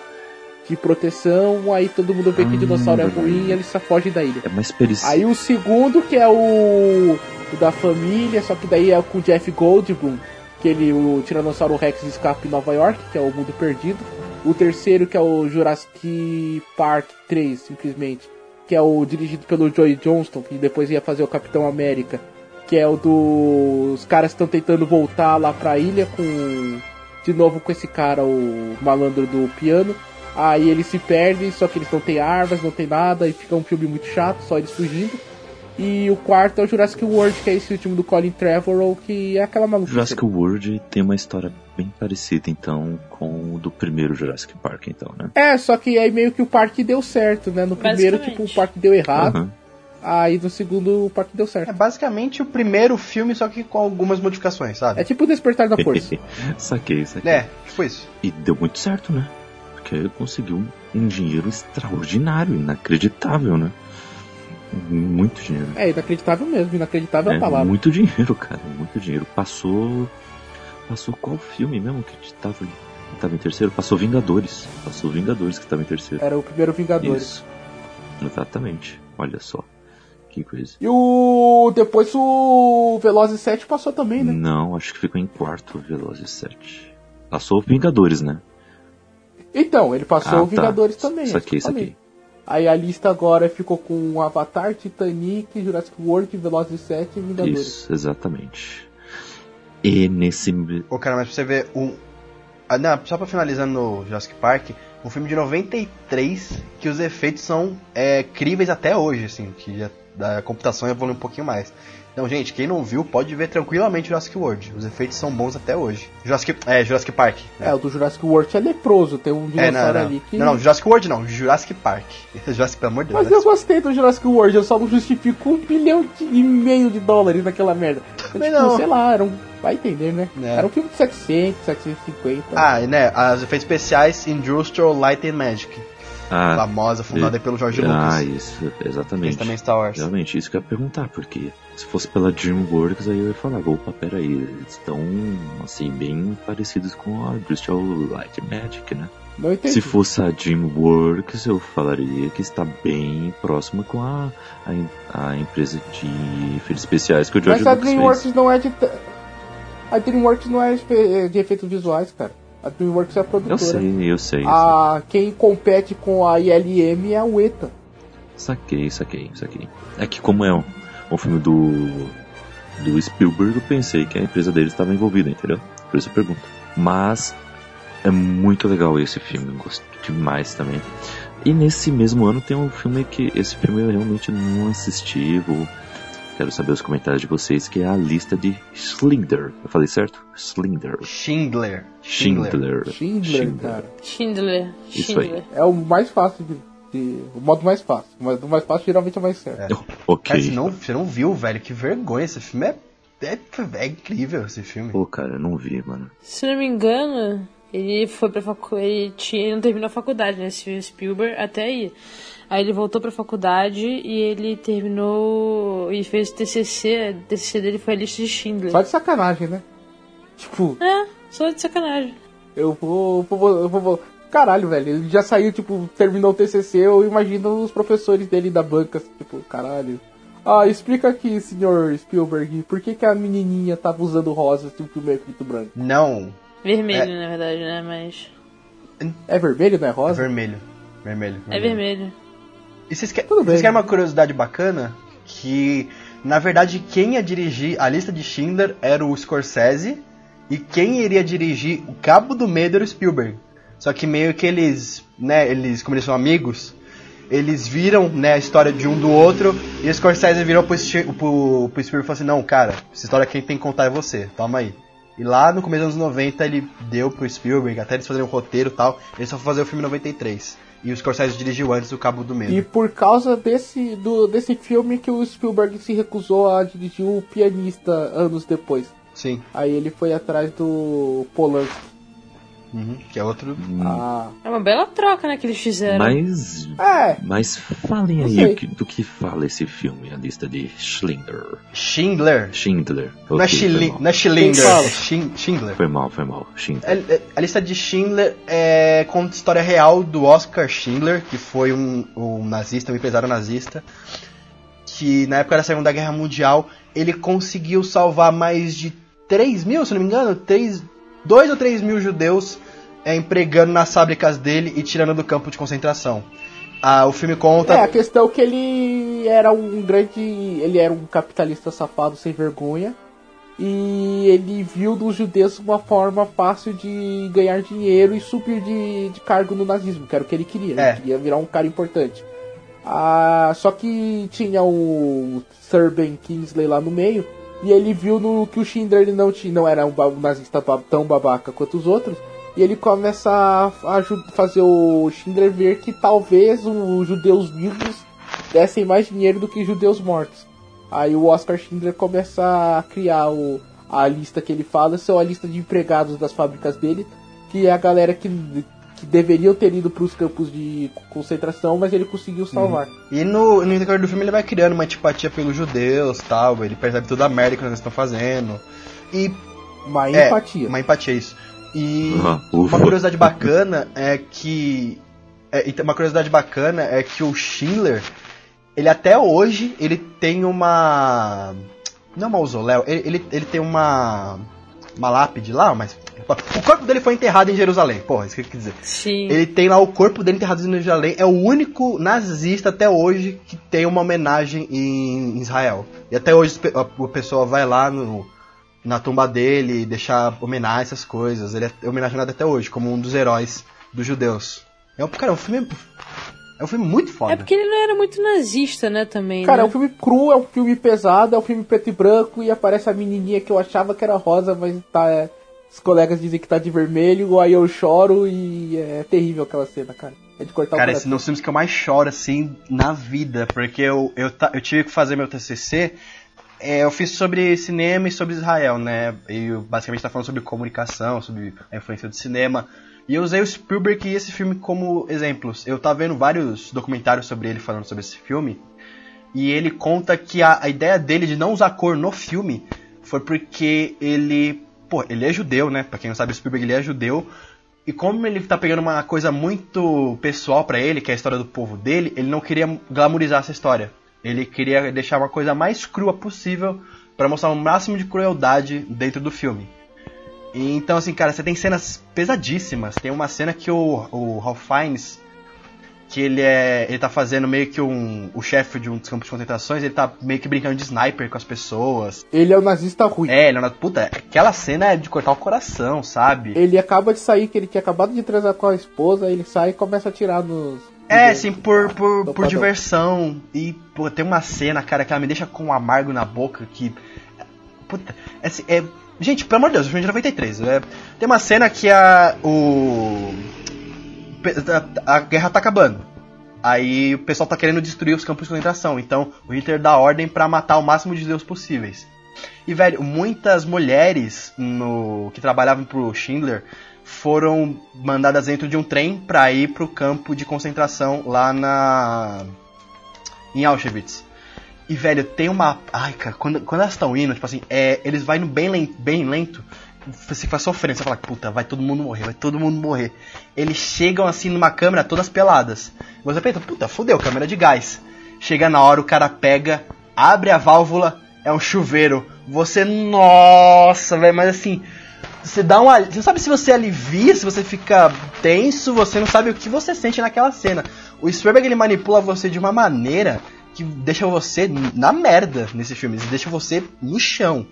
proteção, aí todo mundo vê que hum, dinossauro é ruim e eles só fogem da ilha. É uma experiência. Aí o segundo, que é o o da família, só que daí é com o Jeff Goldblum, que ele, o Tiranossauro Rex escapa em Nova York, que é o Mundo Perdido. O terceiro, que é o Jurassic Park três, simplesmente, que é o dirigido pelo Joey Johnston, que depois ia fazer o Capitão América, que é o dos caras que estão tentando voltar lá pra ilha com, de novo com esse cara, o malandro do piano. Aí eles se perdem, só que eles não tem armas, não tem nada, e fica um filme muito chato, só eles fugindo. E o quarto é o Jurassic World, que é esse último do Colin Trevorrow, que é aquela maluca. Jurassic World tem uma história bem parecida, então, com o do primeiro Jurassic Park, então, né? É, só que aí meio que o parque deu certo, né? No primeiro, tipo, o parque deu errado. Uhum. Aí no segundo, o parque deu certo. É basicamente o primeiro filme, só que com algumas modificações, sabe? É tipo o Despertar da Força. Saquei, saquei. É, tipo isso. E deu muito certo, né? Ele conseguiu um dinheiro extraordinário, inacreditável, né? Muito dinheiro. É, inacreditável mesmo, inacreditável é a palavra. Muito dinheiro, cara, muito dinheiro. Passou. Passou qual filme mesmo que tava, que tava em terceiro? Passou Vingadores. Passou Vingadores que tava em terceiro. Era o primeiro Vingadores. Isso. Exatamente, olha só. Que coisa. E o. Depois o Velozes sete passou também, né? Não, acho que ficou em quarto o Velozes sete. Passou o Vingadores, né? Então, ele passou ah, o Vingadores tá. também. Isso aqui, isso aqui. Aí a lista agora ficou com Avatar, Titanic, Jurassic World, Velozes sete e Vingadores. Isso, exatamente. E nesse... Ô, cara, mas pra você ver... Um... Ah, não, só pra finalizar no Jurassic Park, um filme de noventa e três que os efeitos são é, críveis até hoje, assim, que a, a computação evolui um pouquinho mais. Então, gente, quem não viu, pode ver tranquilamente Jurassic World. Os efeitos são bons até hoje. Jurassic, é, Jurassic Park. Né? É, o do Jurassic World é leproso. Tem um dinossauro é, não, não. ali que... Não, não, Jurassic World não. Jurassic Park. Jurassic, pelo amor de Deus. Mas eu gostei do Jurassic World. Eu só não justifico um bilhão e meio de dólares naquela merda. Então, tipo, não. sei lá, era um... Vai entender, né? É. Era um filme de setecentos, setecentos e cinquenta. Ah, né? Os efeitos especiais Industrial Light and Magic. Ah, famosa, fundada e... pelo George Lucas. Ah, isso, exatamente. Esse também Star Wars. Realmente, isso que eu ia perguntar, porque se fosse pela DreamWorks, aí eu ia falar, opa, peraí, eles estão, assim, bem parecidos com a Industrial Light and Magic, né? Não entendi. Se fosse a DreamWorks, eu falaria que está bem próxima com a, a, a empresa de efeitos especiais que o George Mas Lucas fez. Mas a DreamWorks fez. não é de... A DreamWorks não é de efeitos visuais, cara. A DreamWorks é a produtora. Eu sei, eu sei. A... Quem compete com a I L M é a U E T A. Saquei, saquei, saquei. É que como é um, um filme do, do Spielberg, eu pensei que a empresa dele estava envolvida, entendeu? Por isso eu pergunto. Mas é muito legal esse filme, eu gosto demais também. E nesse mesmo ano tem um filme que... Esse filme eu realmente não assisti, vou... Quero saber os comentários de vocês, que é a Lista de Schindler. Eu falei certo? Schindler. Schindler. Schindler. Schindler, Schindler. cara. Schindler. Isso Schindler. aí. É o mais fácil de, de... O modo mais fácil. Mas o mais fácil geralmente é o mais certo. É. Ok. Cara, você não, você não viu, velho? Que vergonha. Esse filme é... É, é incrível, esse filme. Pô, cara, eu não vi, mano. Se não me engano, ele foi pra faculdade... Ele, tinha... ele não terminou a faculdade, né? Steven Spielberg, até aí. Aí ele voltou pra faculdade e ele terminou e fez o T C C. O T C C dele foi a Lista de Schindler. Só de sacanagem, né? Tipo... É, só de sacanagem. Eu vou... vou, eu vou caralho, velho. Ele já saiu, tipo, terminou o T C C. Eu imagino os professores dele da banca, tipo, caralho. Ah, explica aqui, senhor Spielberg, por que que a menininha tava usando rosa, tipo, meio preto branco? Não. Vermelho, é... na verdade, né? Mas... É vermelho, não é rosa? É vermelho. Vermelho. vermelho. É vermelho. E vocês querem, vocês querem uma curiosidade bacana? Que, na verdade, quem ia dirigir a Lista de Schindler era o Scorsese. E quem iria dirigir o Cabo do Medo era o Spielberg. Só que meio que eles, né, eles, como eles são amigos, eles viram, né, a história de um do outro. E o Scorsese virou pro, pro, pro Spielberg e falou assim, não, cara, essa história quem tem que contar é você, toma aí. E lá no começo dos anos noventa ele deu pro Spielberg, até eles fazerem o roteiro e tal. Ele só foi fazer o filme em noventa e três. E os Scorsese dirigiu antes do Cabo do Medo. E por causa desse, do, desse filme que o Spielberg se recusou a dirigir o Pianista anos depois. Sim. Aí ele foi atrás do Polanski. Uhum, que é outro... Ah. É uma bela troca, né, que eles fizeram. Mas... É. Mas falem aí que, do que fala esse filme, a Lista de Schindler. Schindler? Schindler. Okay, não é Schindler, Schindler. Foi mal, foi mal. Schindler. A, a Lista de Schindler é, conta a história real do Oscar Schindler, que foi um, um nazista, um empresário nazista. que na época da Segunda Guerra Mundial, ele conseguiu salvar mais de três mil, se não me engano, dois ou três mil judeus é, empregando nas fábricas dele e tirando do campo de concentração. Ah, o filme conta... É, a questão que ele era um grande... Ele era um capitalista safado sem vergonha. E ele viu dos judeus uma forma fácil de ganhar dinheiro e subir de, de cargo no nazismo, que era o que ele queria. É. Ele queria virar um cara importante. Ah, só que tinha o Sir Ben Kingsley lá no meio. E ele viu no, que o Schindler ele não, tinha, não era um, um nazista tão babaca quanto os outros. E ele começa a, a fazer o Schindler ver que talvez os judeus vivos dessem mais dinheiro do que judeus mortos. Aí o Oscar Schindler começa a criar o, a lista que ele fala, são a lista de empregados das fábricas dele, que é a galera que, que deveriam ter ido para os campos de concentração, mas ele conseguiu salvar. Uhum. E no, no interior do filme ele vai criando uma antipatia pelos judeus, tal, ele percebe toda a merda que eles estão fazendo. E uma empatia. É, uma empatia, isso. E uma curiosidade bacana é que é, uma curiosidade bacana é que o Schindler, ele até hoje, ele tem uma, não mausoléu, ele, ele, ele tem uma uma lápide lá, mas o corpo dele foi enterrado em Jerusalém, porra, isso que eu quis dizer. Sim. Ele tem lá o corpo dele enterrado em Jerusalém, é o único nazista até hoje que tem uma homenagem em Israel. E até hoje o pessoal vai lá no na tumba dele, deixar homenagem, essas coisas. Ele é homenageado até hoje, como um dos heróis dos judeus. É um, cara, é um filme... É um filme muito foda. É porque ele não era muito nazista, né, também. Cara, né? É um filme cru, é um filme pesado, é um filme preto e branco, e aparece a menininha que eu achava que era rosa, mas tá... É, os colegas dizem que tá de vermelho, aí eu choro, e é, é terrível aquela cena, cara. É de cortar o coração. Cara, esse é um dos filmes que eu mais choro, assim, na vida, porque eu, eu, eu tive que fazer meu T C C... É, eu fiz sobre cinema e sobre Israel, né? E basicamente tá falando sobre comunicação, sobre a influência do cinema. E eu usei o Spielberg e esse filme como exemplos. Eu tava vendo vários documentários sobre ele falando sobre esse filme. E ele conta que a, a ideia dele de não usar cor no filme foi porque ele... Pô, ele é judeu, né? Pra quem não sabe, o Spielberg ele é judeu. E como ele tá pegando uma coisa muito pessoal pra ele, que é a história do povo dele, ele não queria glamourizar essa história. Ele queria deixar uma coisa mais crua possível pra mostrar o máximo de crueldade dentro do filme. E, então, assim, cara, você tem cenas pesadíssimas. Tem uma cena que o, o Ralph Fiennes, que ele é, ele tá fazendo meio que um, o chefe de um dos campos de concentrações, ele tá meio que brincando de sniper com as pessoas. Ele é um nazista ruim. É, ele é um nazista... Puta, aquela cena é de cortar o coração, sabe? Ele acaba de sair, que ele tinha acabado de transar com a esposa, ele sai e começa a atirar nos... É, sim, por, por, por, por diversão. E pô, tem uma cena, cara, que ela me deixa com um amargo na boca que... Puta, é, é, gente, pelo amor de Deus, o filme de noventa e três. É, tem uma cena que a... O, a, a guerra tá acabando. Aí o pessoal tá querendo destruir os campos de concentração. Então o Hitler dá ordem pra matar o máximo de judeus possíveis. E, velho, muitas mulheres no, que trabalhavam pro Schindler... foram mandadas dentro de um trem pra ir pro campo de concentração lá na... em Auschwitz. E, velho, tem uma... Ai, cara, quando, quando elas estão indo, tipo assim, é, eles vão indo bem lento, bem lento, você faz sofrência, você fala, puta, vai todo mundo morrer, vai todo mundo morrer. Eles chegam, assim, numa câmera, todas peladas. Você pensa, puta, fodeu, câmera de gás. Chega na hora, o cara pega, abre a válvula, é um chuveiro. Você, nossa, velho, mas assim... Você dá um, você não sabe se você alivia, se você fica tenso, você não sabe o que você sente naquela cena. O Spielberg ele manipula você de uma maneira que deixa você na merda nesse filme, deixa você no chão.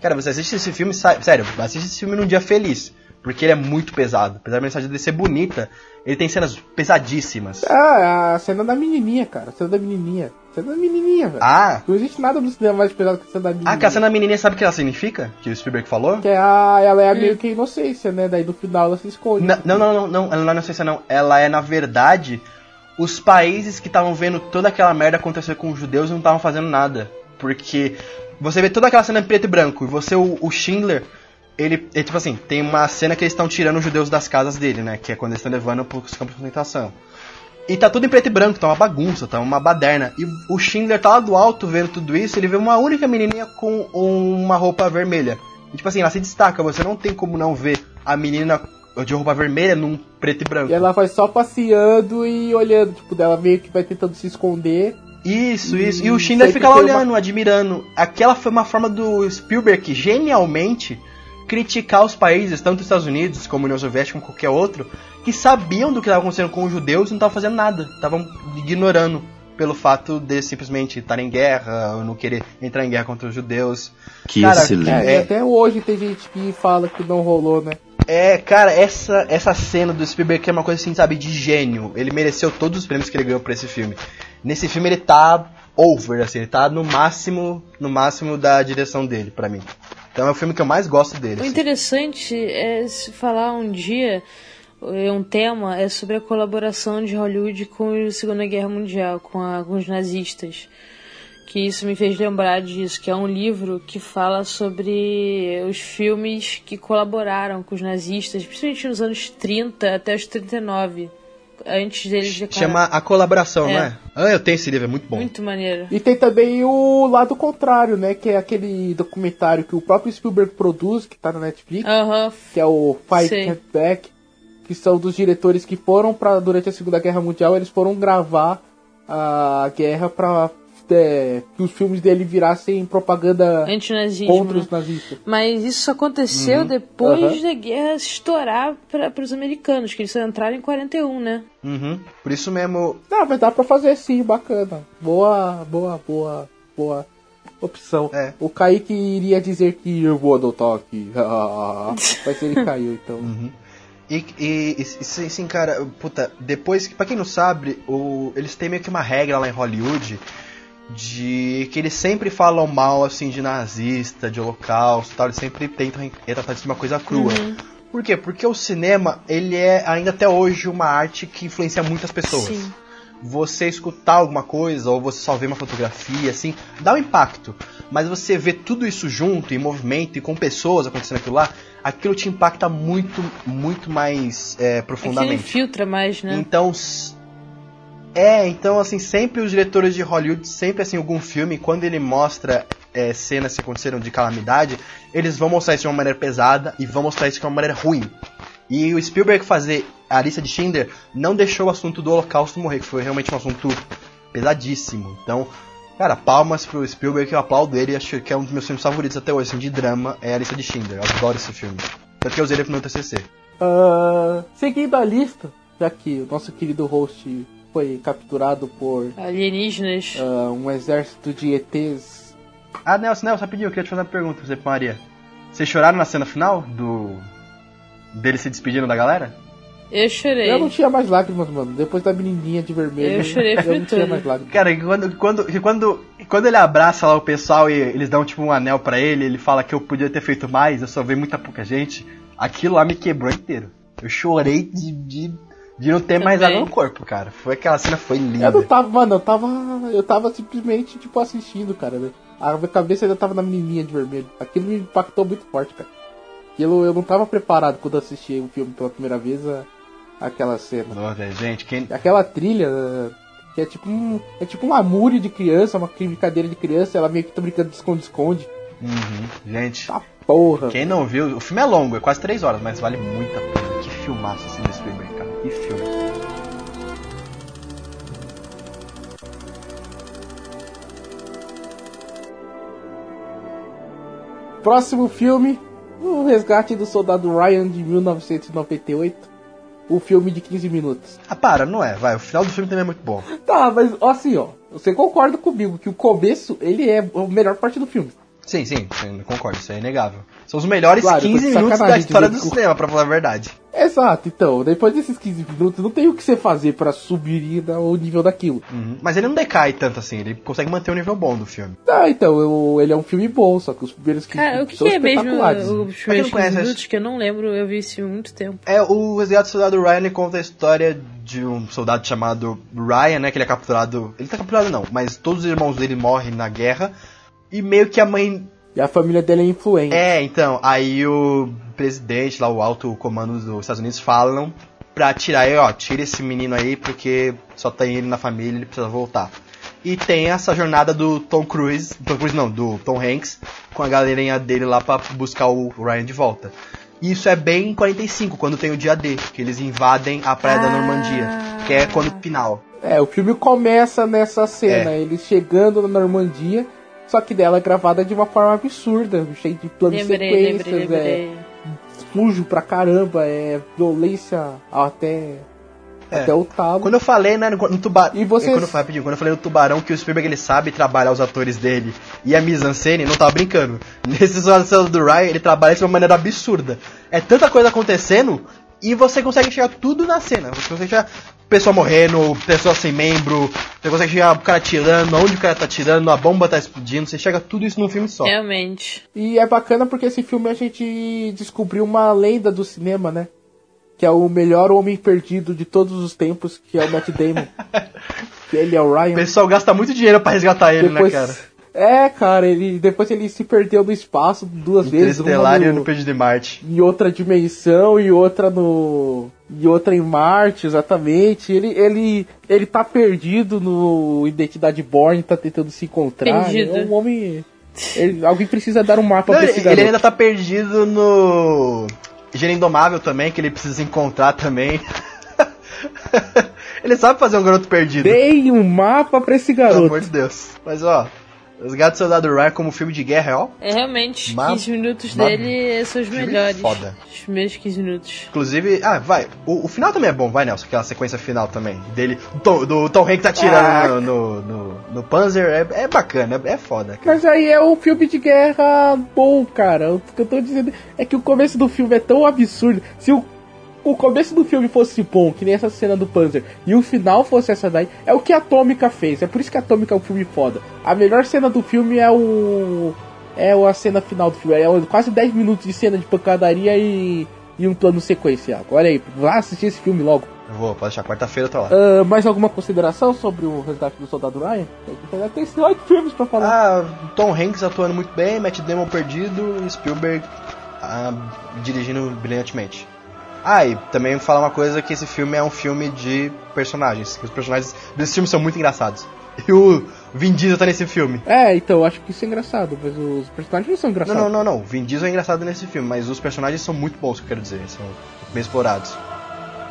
Cara, você assiste esse filme, sério, assiste esse filme num dia feliz, porque ele é muito pesado. Apesar da mensagem dele ser bonita, ele tem cenas pesadíssimas. Ah, a cena da menininha, cara, a cena da menininha. Cena da menininha, velho. Ah. Não existe nada no cinema mais pesado que a cena da menininha. Ah, que a cena da menininha, sabe o que ela significa? Que o Spielberg falou? Que a, ela é a meio que inocência, né? Daí no final ela se esconde. Não, não, não, não, não, ela não é inocência, não. Ela é, na verdade, os países que estavam vendo toda aquela merda acontecer com os judeus e não estavam fazendo nada. Porque você vê toda aquela cena em preto e branco e você, o, o Schindler, ele, é tipo assim, tem uma cena que eles estão tirando os judeus das casas dele, né? Que é quando eles estão levando pros campos de concentração. E tá tudo em preto e branco, tá uma bagunça, tá uma baderna. E o Schindler tá lá do alto vendo tudo isso, ele vê uma única menininha com uma roupa vermelha. E, tipo assim, ela se destaca, você não tem como não ver a menina de roupa vermelha num preto e branco. E ela vai só passeando e olhando, tipo, dela meio que vai tentando se esconder. Isso, isso. E, e o Schindler fica lá olhando, uma... admirando. Aquela foi uma forma do Spielberg, genialmente, criticar os países, tanto os Estados Unidos como a União Soviética, como qualquer outro, que sabiam do que estava acontecendo com os judeus e não estavam fazendo nada. Estavam ignorando pelo fato de simplesmente estar em guerra, ou não querer entrar em guerra contra os judeus. Que cara, excelente. É, até hoje tem gente que fala que não rolou, né? É, cara, essa, essa cena do Spielberg é uma coisa assim, sabe, de gênio. Ele mereceu todos os prêmios que ele ganhou pra esse filme. Nesse filme ele tá over, assim, ele tá no máximo, no máximo da direção dele, pra mim. Então é o filme que eu mais gosto dele. O assim. Interessante é se falar um dia, um tema, é sobre a colaboração de Hollywood com a Segunda Guerra Mundial, com, a, com os nazistas. Que isso me fez lembrar disso, que é um livro que fala sobre os filmes que colaboraram com os nazistas, principalmente nos anos trinta até os trinta e nove, antes deles... De... Chama A Colaboração, é. Não é? Ah, eu tenho esse livro, é muito bom. Muito maneiro. E tem também o lado contrário, né, que é aquele documentário que o próprio Spielberg produz, que tá na Netflix, uh-huh. que é o Fight Back Back, que são dos diretores que foram pra, durante a Segunda Guerra Mundial, eles foram gravar a guerra pra... É, que os filmes dele virassem propaganda contra os nazistas. Mas isso aconteceu uhum. depois uhum. da guerra estourar para os americanos, que eles entraram em quarenta e um, né? Uhum. Por isso mesmo... Não, mas dá pra fazer sim, bacana. Boa, boa, boa, boa opção. É. O Kaique iria dizer que eu vou adotar aqui. Mas ele caiu, então... Uhum. E, e, e sim, cara, puta, depois... Pra quem não sabe, o, eles têm meio que uma regra lá em Hollywood... De que eles sempre falam mal assim de nazista, de holocausto e tal, eles sempre tentam tratar de uma coisa crua. Uhum. Por quê? Porque o cinema, ele é ainda até hoje uma arte que influencia muitas pessoas. Sim. Você escutar alguma coisa, ou você só ver uma fotografia, assim, dá um impacto. Mas você ver tudo isso junto, em movimento, e com pessoas acontecendo aquilo lá, aquilo te impacta muito, muito mais é, profundamente. Aquilo filtra mais, né? Então... É, então assim, sempre os diretores de Hollywood, sempre assim, algum filme, quando ele mostra é, cenas que aconteceram de calamidade, eles vão mostrar isso de uma maneira pesada e vão mostrar isso de uma maneira ruim. E o Spielberg fazer a Lista de Schindler não deixou o assunto do Holocausto morrer, que foi realmente um assunto pesadíssimo. Então, cara, palmas pro Spielberg, eu aplaudo ele, acho que é um dos meus filmes favoritos até hoje, assim, de drama, é a Lista de Schindler, eu adoro esse filme. Tanto que eu usei ele pro meu T C C. Uh, seguindo a lista, já que o nosso querido host... foi capturado por... alienígenas. Uh, um exército de E Tês. Ah, Nelson, Nelson, rapidinho, eu queria te fazer uma pergunta pra você, pra Maria. Vocês choraram na cena final do... dele se despedindo da galera? Eu chorei. Eu não tinha mais lágrimas, mano. Depois da menininha de vermelho... Eu chorei, eu não tinha mais lágrimas. Cara, quando, quando, quando, quando ele abraça lá o pessoal e eles dão tipo um anel pra ele, ele fala que eu podia ter feito mais, eu só vi muita pouca gente, aquilo lá me quebrou inteiro. Eu chorei de... de... De não ter Também. mais água no corpo, cara. Foi aquela cena, foi linda. Eu não tava, mano, eu tava. Eu tava simplesmente, tipo, assistindo, cara, né? A minha cabeça ainda tava na menininha de vermelho. Aquilo me impactou muito forte, cara. Aquilo eu não tava preparado quando assisti o filme pela primeira vez, a, aquela cena. Nossa, gente, quem... Aquela trilha, que é tipo um. É tipo um amúrio de criança, uma brincadeira de criança, ela meio que tá brincando de esconde-esconde. Uhum, gente. Tá porra. Quem não viu, o filme é longo, é quase três horas, mas vale muito a pena. Que filmaço assim desse filme, cara. E filme. Próximo filme, O Resgate do Soldado Ryan, de mil novecentos e noventa e oito. O filme de quinze minutos. Ah, para, não é, vai, o final do filme também é muito bom. Tá, mas assim, ó, você concorda comigo que o começo, ele é a melhor parte do filme. Sim, sim, eu concordo, isso é inegável. São os melhores, claro, quinze minutos da história do cinema, pra falar a verdade. Exato, então, depois desses quinze minutos, não tem o que você fazer pra subir o nível daquilo. Uhum. Mas ele não decai tanto assim, ele consegue manter o um nível bom do filme. Ah, então, eu, ele é um filme bom, só que os primeiros quinze Cara, minutos o que são que é espetaculares. Mesmo, os primeiros quinze minutos, que eu não lembro, eu vi isso há muito tempo. É, o Resgate do Soldado Ryan conta a história de um soldado chamado Ryan, né, que ele é capturado... Ele tá capturado não, mas todos os irmãos dele morrem na guerra... E meio que a mãe... E a família dele é influente. É, então, aí o presidente, lá o alto comando dos Estados Unidos falam pra tirar ele, ó, tira esse menino aí porque só tem ele na família, ele precisa voltar. E tem essa jornada do Tom Cruise, Tom Cruise não, do Tom Hanks, com a galerinha dele lá pra buscar o Ryan de volta. E isso é bem em quarenta e cinco, quando tem o dia D, que eles invadem a praia ah. da Normandia, que é quando o final. É, o filme começa nessa cena, é. eles chegando na Normandia, só que dela é gravada de uma forma absurda, cheio de planos e sequências, lembrei, é sujo pra caramba, é violência até... É. Até o talo. Quando eu falei, né, no, no Tubarão... E vocês... Quando eu, rapidinho, quando eu falei no Tubarão que o Spielberg, ele sabe trabalhar os atores dele e a mise-en-scène, não tava brincando. Nesses cenas do Ryan, ele trabalha de uma maneira absurda. É tanta coisa acontecendo e você consegue chegar tudo na cena. Você consegue chegar pessoa morrendo, pessoa sem membro, você consegue chegar o cara tirando, onde o cara tá tirando, a bomba tá explodindo, você chega tudo isso num filme só. Realmente. E é bacana porque esse filme a gente descobriu uma lenda do cinema, né? Que é o melhor homem perdido de todos os tempos, que é o Matt Damon. Ele é o Ryan. O pessoal gasta muito dinheiro pra resgatar ele, depois, né, cara? É, cara, ele, depois ele se perdeu no espaço duas vezes. Interestelar e no Perdido de Marte. Em outra dimensão e outra no... E outra em Marte, exatamente. Ele, ele, ele tá perdido no Identidade Born, tá tentando se encontrar. Perdido. É um homem... Ele, alguém precisa dar um mapa Não, pra esse garoto. Ele ainda tá perdido no... Gênio Indomável também, que ele precisa encontrar também. Ele sabe fazer um garoto perdido. Dei um mapa pra esse garoto. Pelo amor de Deus. Mas, ó, Resgate do Soldado Ryan como filme de guerra, ó. É, realmente, uma... quinze minutos uma... dele são os melhores. Foda. Os meus quinze minutos. Inclusive, ah, vai. O, o final também é bom, vai, Nelson. Aquela sequência final também. Dele, do, do Tom Hanks atirando ah, no, no, no, no Panzer. É, é bacana, é foda. Cara. Mas aí é um filme de guerra bom, cara. O que eu tô dizendo é que o começo do filme é tão absurdo. Se o, o começo do filme fosse bom, que nem essa cena do Panzer, e o final fosse essa daí, é o que a Atômica fez. É por isso que a Atômica é um filme foda. A melhor cena do filme é o... É a cena final do filme. É quase dez minutos de cena de pancadaria e, e um plano sequência. Olha aí, vá assistir esse filme logo. Eu vou, pode deixar, quarta-feira eu tô lá. Uh, mais alguma consideração sobre o Resgate do Soldado Ryan? Tem oito filmes pra falar. Ah, Tom Hanks atuando muito bem, Matt Damon perdido, Spielberg ah, dirigindo brilhantemente. Ah, e também falar uma coisa, que esse filme é um filme de personagens. Os personagens desse filme são muito engraçados. E o Vin Diesel tá nesse filme. É, então, eu acho que isso é engraçado, mas os personagens não são engraçados. Não, não, não, não. Vin Diesel é engraçado nesse filme, mas os personagens são muito bons, que eu quero dizer. São bem explorados.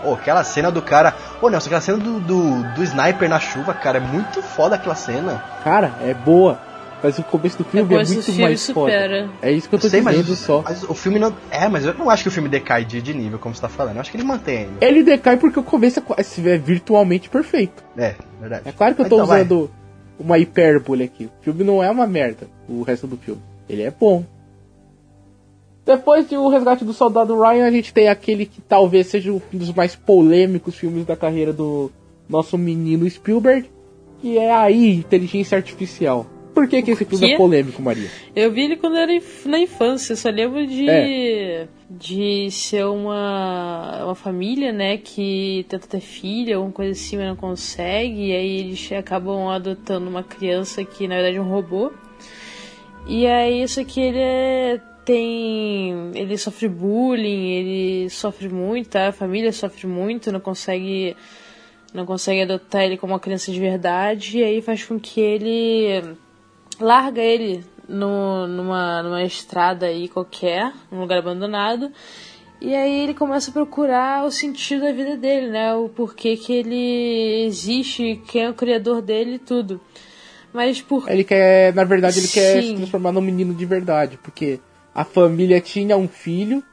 Ô, oh, aquela cena do cara... Ô, oh, Nelson, aquela cena do, do, do sniper na chuva, cara, é muito foda aquela cena. Cara, é boa. Mas o começo do filme é, é muito filme mais supera. Foda. É isso que eu tô eu sei, dizendo mas, só. Mas o filme não... É, mas eu não acho que o filme decai de, de nível, como você tá falando. Eu acho que ele mantém ainda. Ele decai porque o começo é virtualmente perfeito. É, verdade. É claro que eu tô então, usando... Vai. Uma hipérbole aqui. O filme não é uma merda. O resto do filme. Ele é bom. Depois de O Resgate do Soldado Ryan, a gente tem aquele que talvez seja um dos mais polêmicos filmes da carreira do nosso menino Spielberg, que é aí, Inteligência Artificial. Por que, que esse filme que? é polêmico, Maria? Eu vi ele quando era inf- na infância. Eu só lembro de... É. De ser uma, uma família, né, que tenta ter filha, alguma coisa assim, mas não consegue. E aí eles acabam adotando uma criança que, na verdade, é um robô. E aí isso aqui, ele é, tem... Ele sofre bullying, ele sofre muito, tá? A família sofre muito, não consegue... Não consegue adotar ele como uma criança de verdade. E aí faz com que ele... Larga ele no, numa, numa estrada aí qualquer, num lugar abandonado. E aí ele começa a procurar o sentido da vida dele, né? O porquê que ele existe, quem é o criador dele e tudo. Mas por... Ele quer, na verdade, ele Sim. quer se transformar num menino de verdade. Porque a família tinha um filho,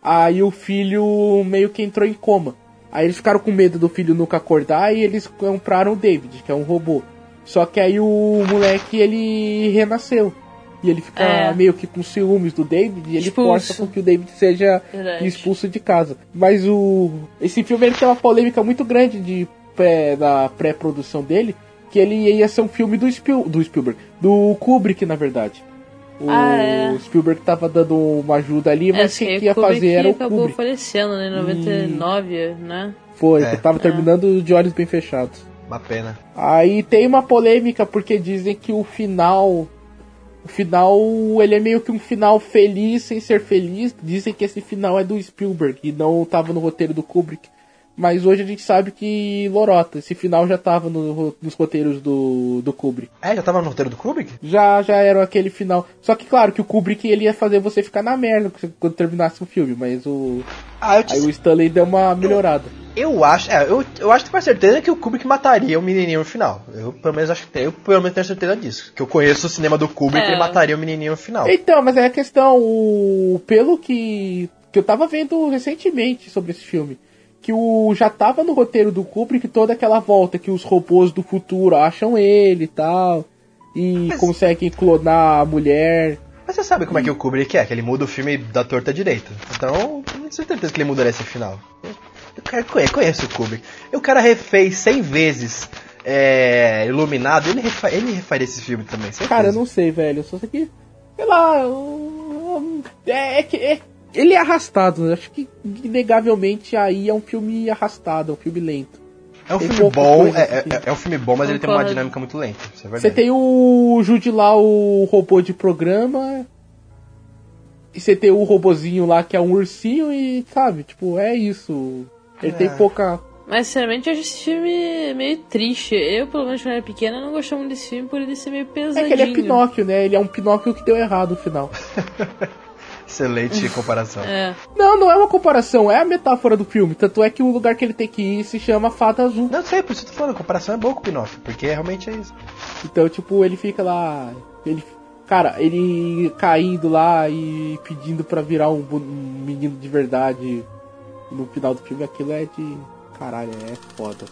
aí o filho meio que entrou em coma. Aí eles ficaram com medo do filho nunca acordar e eles compraram o David, que é um robô. Só que aí o moleque, ele renasceu. E ele fica é. meio que com ciúmes do David. E ele expulso. força com que o David seja Verdade. expulso de casa. Mas o esse filme, ele tem uma polêmica muito grande de pré, da pré-produção dele. Que ele ia ser um filme do, Spiel, do Spielberg. Do Kubrick, na verdade. O ah, é. Spielberg tava dando uma ajuda ali. Mas é, quem que que ia Kubrick fazer era o Kubrick. Acabou falecendo, né? Em noventa e nove, hum. né? Foi, é. que tava é. terminando de olhos bem fechados. Uma pena. Aí tem uma polêmica porque dizem que o final... O final, ele é meio que um final feliz sem ser feliz. Dizem que esse final é do Spielberg e não estava no roteiro do Kubrick. Mas hoje a gente sabe que lorota. Esse final já tava no, nos roteiros do, do Kubrick. É, já tava no roteiro do Kubrick? Já, já era aquele final. Só que claro que o Kubrick ele ia fazer você ficar na merda quando terminasse o filme, mas o... Ah, eu te... Aí o Stanley deu uma melhorada. Eu, eu acho, é, eu, eu acho que com certeza que o Kubrick mataria o menininho no final. Eu pelo menos acho que eu pelo menos tenho certeza disso. Que eu conheço o cinema do Kubrick é. Ele mataria o menininho no final. Então, mas é a questão, o... pelo que, que eu tava vendo recentemente sobre esse filme. Que o, já tava no roteiro do Kubrick toda aquela volta que os robôs do futuro acham ele e tal. E mas... conseguem clonar a mulher. Mas você sabe como e... é que o Kubrick é? Que ele muda o filme da torta à direita. Então, não tenho certeza que ele mudaria esse final. Eu, quero, eu conheço o Kubrick. O cara refez cem vezes é, Iluminado. Ele, refa, ele refaria esse filme também, certeza. Cara, eu não sei, velho. Eu só sei que... Sei lá... É que... É, é, ele é arrastado, né? Acho que inegavelmente aí é um filme arrastado, é um filme lento. É um tem filme bom, é, é, é um filme bom, mas não ele tem uma dinâmica muito lenta. Você é tem o Jude lá, o robô de programa, e você tem o robozinho lá que é um ursinho e, sabe, tipo, é isso. Ele é. Tem pouca... Mas, sinceramente, eu acho esse filme meio triste. Eu, pelo menos, quando era pequena, não gostava muito desse filme por ele ser meio pesadinho. É que ele é Pinóquio, né? Ele é um Pinóquio que deu errado no final. Excelente comparação. É. Não, não é uma comparação, é a metáfora do filme. Tanto é que o lugar que ele tem que ir se chama Fada Azul. Não sei, por isso que eu tô falando, a comparação é boa com o Pinóquio, porque realmente é isso. Então, tipo, ele fica lá... Ele, cara, ele caindo lá e pedindo pra virar um, um menino de verdade no final do filme. Aquilo é de... Caralho, é foda.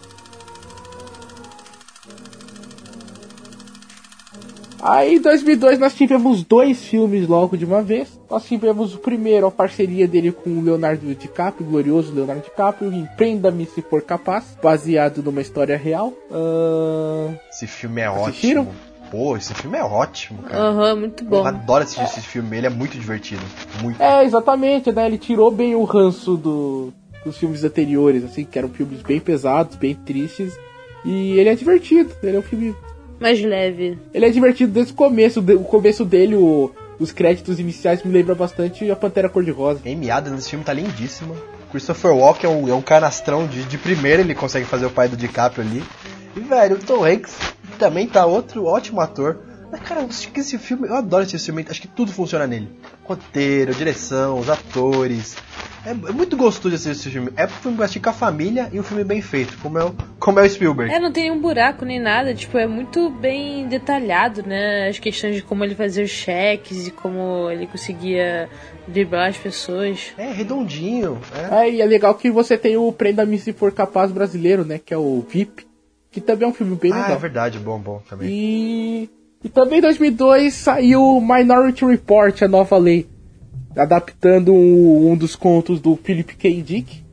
Aí em dois mil e dois nós tivemos dois filmes logo de uma vez. Nós tivemos o primeiro, a parceria dele com o Leonardo DiCaprio, o glorioso Leonardo DiCaprio, Empreenda-me se for capaz, baseado numa história real. Uh... Esse filme é Assistiram? Ótimo. Pô, esse filme é ótimo, cara. Aham, uhum, muito bom. Eu adoro assistir é. esse filme, ele é muito divertido. Muito. É, exatamente, né? Ele tirou bem o ranço do, dos filmes anteriores, assim, que eram filmes bem pesados, bem tristes. E ele é divertido, ele é um filme... mais leve. Ele é divertido desde o começo. O começo dele, o, os créditos iniciais me lembram bastante a Pantera Cor-de-Rosa. Amy Adams nesse filme tá lindíssima. Christopher Walken é um, é um canastrão de, de primeira, ele consegue fazer o pai do DiCaprio ali. E, velho, o Tom Hanks também tá outro ótimo ator. Mas, cara, acho que esse filme, eu adoro esse filme, acho que tudo funciona nele. Roteiro, direção, os atores... É muito gostoso de assistir esse filme. É um filme que eu assisti com a família e um filme bem feito, como é, o, como é o Spielberg. É, não tem nenhum buraco nem nada. Tipo, é muito bem detalhado, né? As questões de como ele fazia os cheques e como ele conseguia driblar as pessoas. É, redondinho. É, é e é legal que você tem o Prenda-me se for capaz brasileiro, né? Que é o V I P. Que também é um filme bem ah, legal. Ah, é verdade. Bom, bom também. E, e também em dois mil e dois saiu Minority Report, a nova lei. Adaptando um, um dos contos do Philip K. Dick.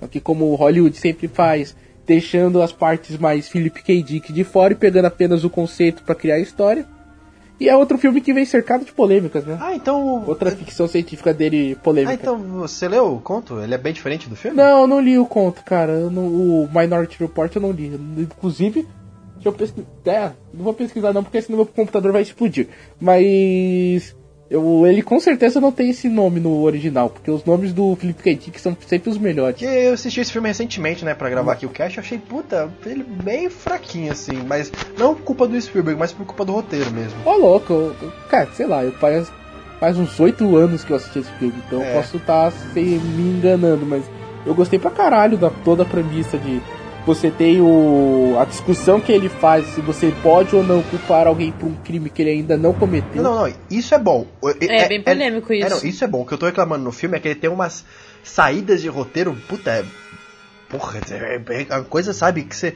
Aqui como Hollywood sempre faz, deixando as partes mais Philip K. Dick de fora e pegando apenas o conceito para criar a história. E é outro filme que vem cercado de polêmicas, né? Ah, então... Outra ficção científica dele polêmica. Ah, então você leu o conto? Ele é bem diferente do filme? Não, eu não li o conto, cara. Eu não, o Minority Report eu não li. Inclusive... Deixa eu pesquisar... É, não vou pesquisar não, porque senão meu computador vai explodir. Mas... Eu, ele com certeza não tem esse nome no original, porque os nomes do Philip K. Dick são sempre os melhores. Eu assisti esse filme recentemente, né, pra gravar aqui o cast, eu achei, puta, ele bem fraquinho, assim, mas não por culpa do Spielberg, mas por culpa do roteiro mesmo. Ô, louco, eu, cara, sei lá, eu faz, faz uns oito anos que eu assisti esse filme, então é. eu posso estar tá, me enganando, mas eu gostei pra caralho da toda a premissa de você ter o, a discussão que ele faz, se você pode ou não culpar alguém por um crime que ele ainda não cometeu. Não, não, não, isso é bom. É, é bem polêmico é, isso. É, não, isso é bom. O que eu tô reclamando no filme é que ele tem umas saídas de roteiro, puta, é... Porra, é, é uma coisa, sabe, que você...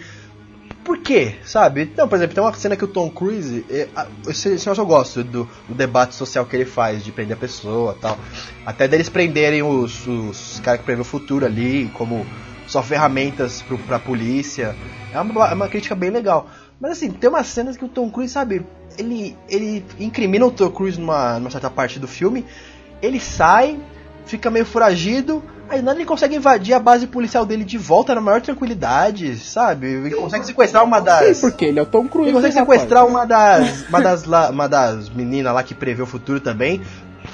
Por quê, sabe? Não, por exemplo, tem uma cena que o Tom Cruise... É, a, esse, esse eu só gosto do, do debate social que ele faz, de prender a pessoa e tal. Até deles prenderem os, os caras que prevêem o futuro ali, como... só ferramentas pro, pra polícia. É uma, é uma crítica bem legal. Mas assim, tem umas cenas que o Tom Cruise, sabe, ele, ele incrimina o Tom Cruise numa, numa certa parte do filme, ele sai, fica meio foragido, aí nada, ele consegue invadir a base policial dele de volta na maior tranquilidade, sabe? Ele consegue sequestrar uma das... Sim, porque ele é o Tom Cruise. Ele consegue sequestrar uma das, uma das, uma das meninas lá que prevê o futuro também,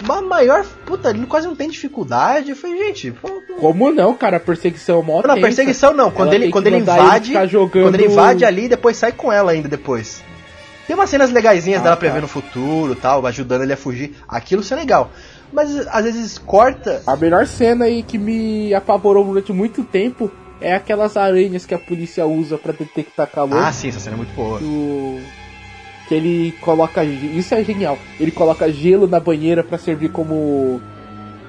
uma maior... Puta, ele quase não tem dificuldade. Eu falei, gente... Pô, como não, cara? A perseguição é mó tensa. Não, perseguição não. Quando ele, quando ele invade... Ele jogando... Quando ele invade ali e depois sai com ela ainda depois. Tem umas cenas legaisinhas ah, dela prevendo o futuro e tal, ajudando ele a fugir. Aquilo isso é legal. Mas às vezes corta... A melhor cena aí que me apavorou durante muito tempo... É aquelas aranhas que a polícia usa pra detectar calor. Ah, sim, essa cena é muito boa. Do... Que ele coloca... Isso é genial. Ele coloca gelo na banheira pra servir como...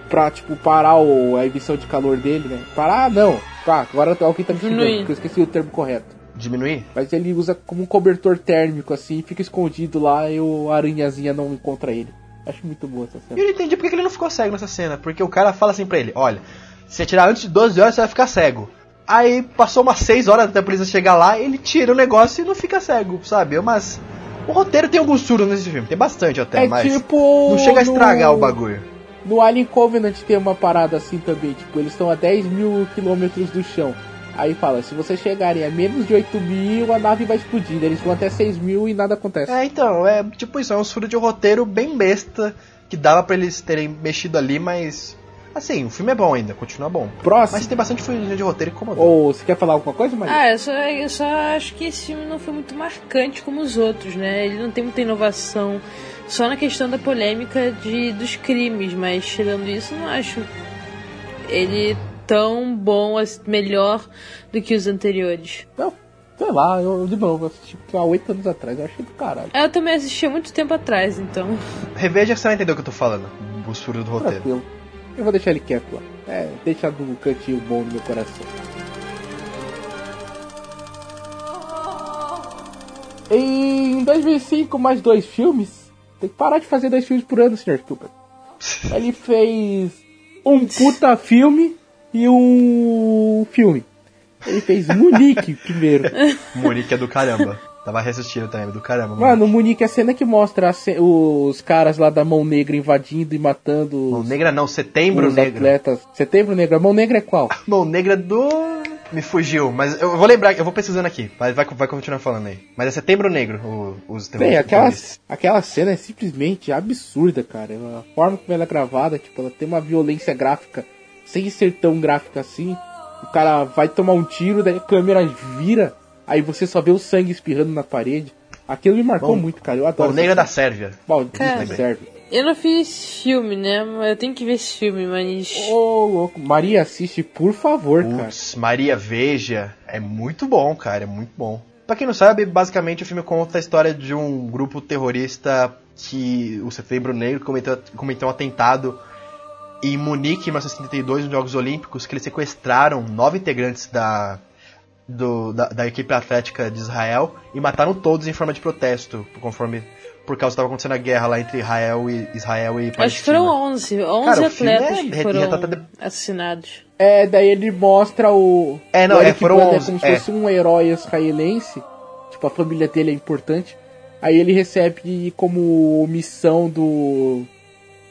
Pra, tipo, parar o... a emissão de calor dele, né? Parar, não. Tá, agora alguém tá me xingando, porque eu esqueci o termo correto. Diminuir? Mas ele usa como um cobertor térmico, assim, fica escondido lá e o aranhazinha não encontra ele. Acho muito boa essa cena. Eu não entendi porque ele não ficou cego nessa cena. Porque o cara fala assim pra ele, olha, se você tirar antes de doze horas, você vai ficar cego. Aí passou umas seis horas até a polícia chegar lá, ele tira o negócio e não fica cego, sabe? Mas o roteiro tem alguns furos nesse filme, tem bastante até, é mas tipo não chega a estragar no... o bagulho. No Alien Covenant tem uma parada assim também, tipo, eles estão a dez mil quilômetros do chão. Aí fala, se vocês chegarem a menos de oito mil, a nave vai explodir, eles vão até seis mil e nada acontece. É, então, é tipo isso, é um furo de roteiro bem besta, que dava pra eles terem mexido ali, mas... Assim, o filme é bom ainda, continua bom. Próximo. Mas tem bastante fugidinha de roteiro que incomoda. Ou, você quer falar alguma coisa, Maria? Ah, eu só, eu só acho que esse filme não foi muito marcante como os outros, né? Ele não tem muita inovação, só na questão da polêmica de, dos crimes, mas tirando isso, não acho ele tão bom, melhor do que os anteriores. Não, sei lá, eu de novo, eu assisti há oito anos atrás, eu achei do caralho. Eu também assisti há muito tempo atrás, então. Reveja que você não entendeu o que eu tô falando, os furos do roteiro. Tranquilo. Eu vou deixar ele quieto lá. É, deixar do cantinho bom do meu coração. Em dois mil e cinco, mais dois filmes. Tem que parar de fazer dois filmes por ano, senhor Kubrick. Ele fez um puta filme e um filme. Ele fez Munique primeiro. Munique é do caramba. Tava reassistindo também, do caramba. Mano, mano, o Munique é a cena que mostra ce- os caras lá da Mão Negra invadindo e matando... Os, Mão Negra não, Setembro Negro. Atletas. Setembro Negro. A Mão Negra é qual? A Mão Negra do... Me fugiu, mas eu vou lembrar, eu vou pesquisando aqui. Vai, vai, vai continuar falando aí. Mas é Setembro Negro, os... Bem, aquela, aquela cena é simplesmente absurda, cara. A forma como ela é gravada, tipo, ela tem uma violência gráfica, sem ser tão gráfica assim. O cara vai tomar um tiro, daí a câmera vira... Aí você só vê o sangue espirrando na parede. Aquilo me marcou bom, muito, cara. Eu adoro. Bom, Negra da Sérvia. Bom, cara, da Sérvia. Eu não fiz filme, né? Eu tenho que ver esse filme, mas... Ô, oh, louco. Maria, assiste, por favor, Ups, cara. Maria, veja. É muito bom, cara. É muito bom. Pra quem não sabe, basicamente o filme conta a história de um grupo terrorista que o Setembro Negro cometeu, cometeu um atentado em Munique, em mil novecentos e setenta e dois, nos Jogos Olímpicos, que eles sequestraram nove integrantes da... Do, da, da equipe atlética de Israel e mataram todos em forma de protesto, conforme por causa que estava acontecendo a guerra lá entre Israel e, Israel e Palestina. Acho que foram onze, onze atletas que foram assassinados. É, daí ele mostra o... É, não, é, foram onze. É como se fosse um herói israelense, tipo, a família dele é importante, aí ele recebe como missão do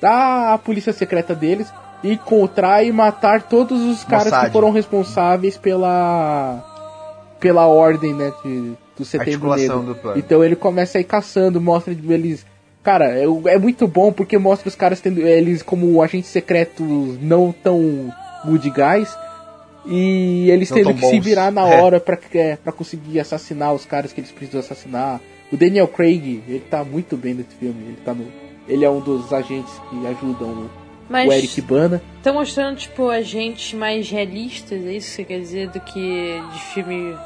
da polícia secreta deles... encontrar e matar todos os caras Mossad. Que foram responsáveis pela... pela ordem, né, de, do Setembro Negro. Então ele começa a ir caçando, mostra eles... Cara, é, é muito bom porque mostra os caras tendo eles como agentes secretos não tão good guys e eles não tendo que bons. Se virar na hora é. Pra, é, pra conseguir assassinar os caras que eles precisam assassinar. O Daniel Craig, ele tá muito bem nesse filme, ele, tá no, ele é um dos agentes que ajudam mas o Eric Bana. Estão mostrando, tipo, agentes mais realistas, é isso que você quer dizer, do que de filme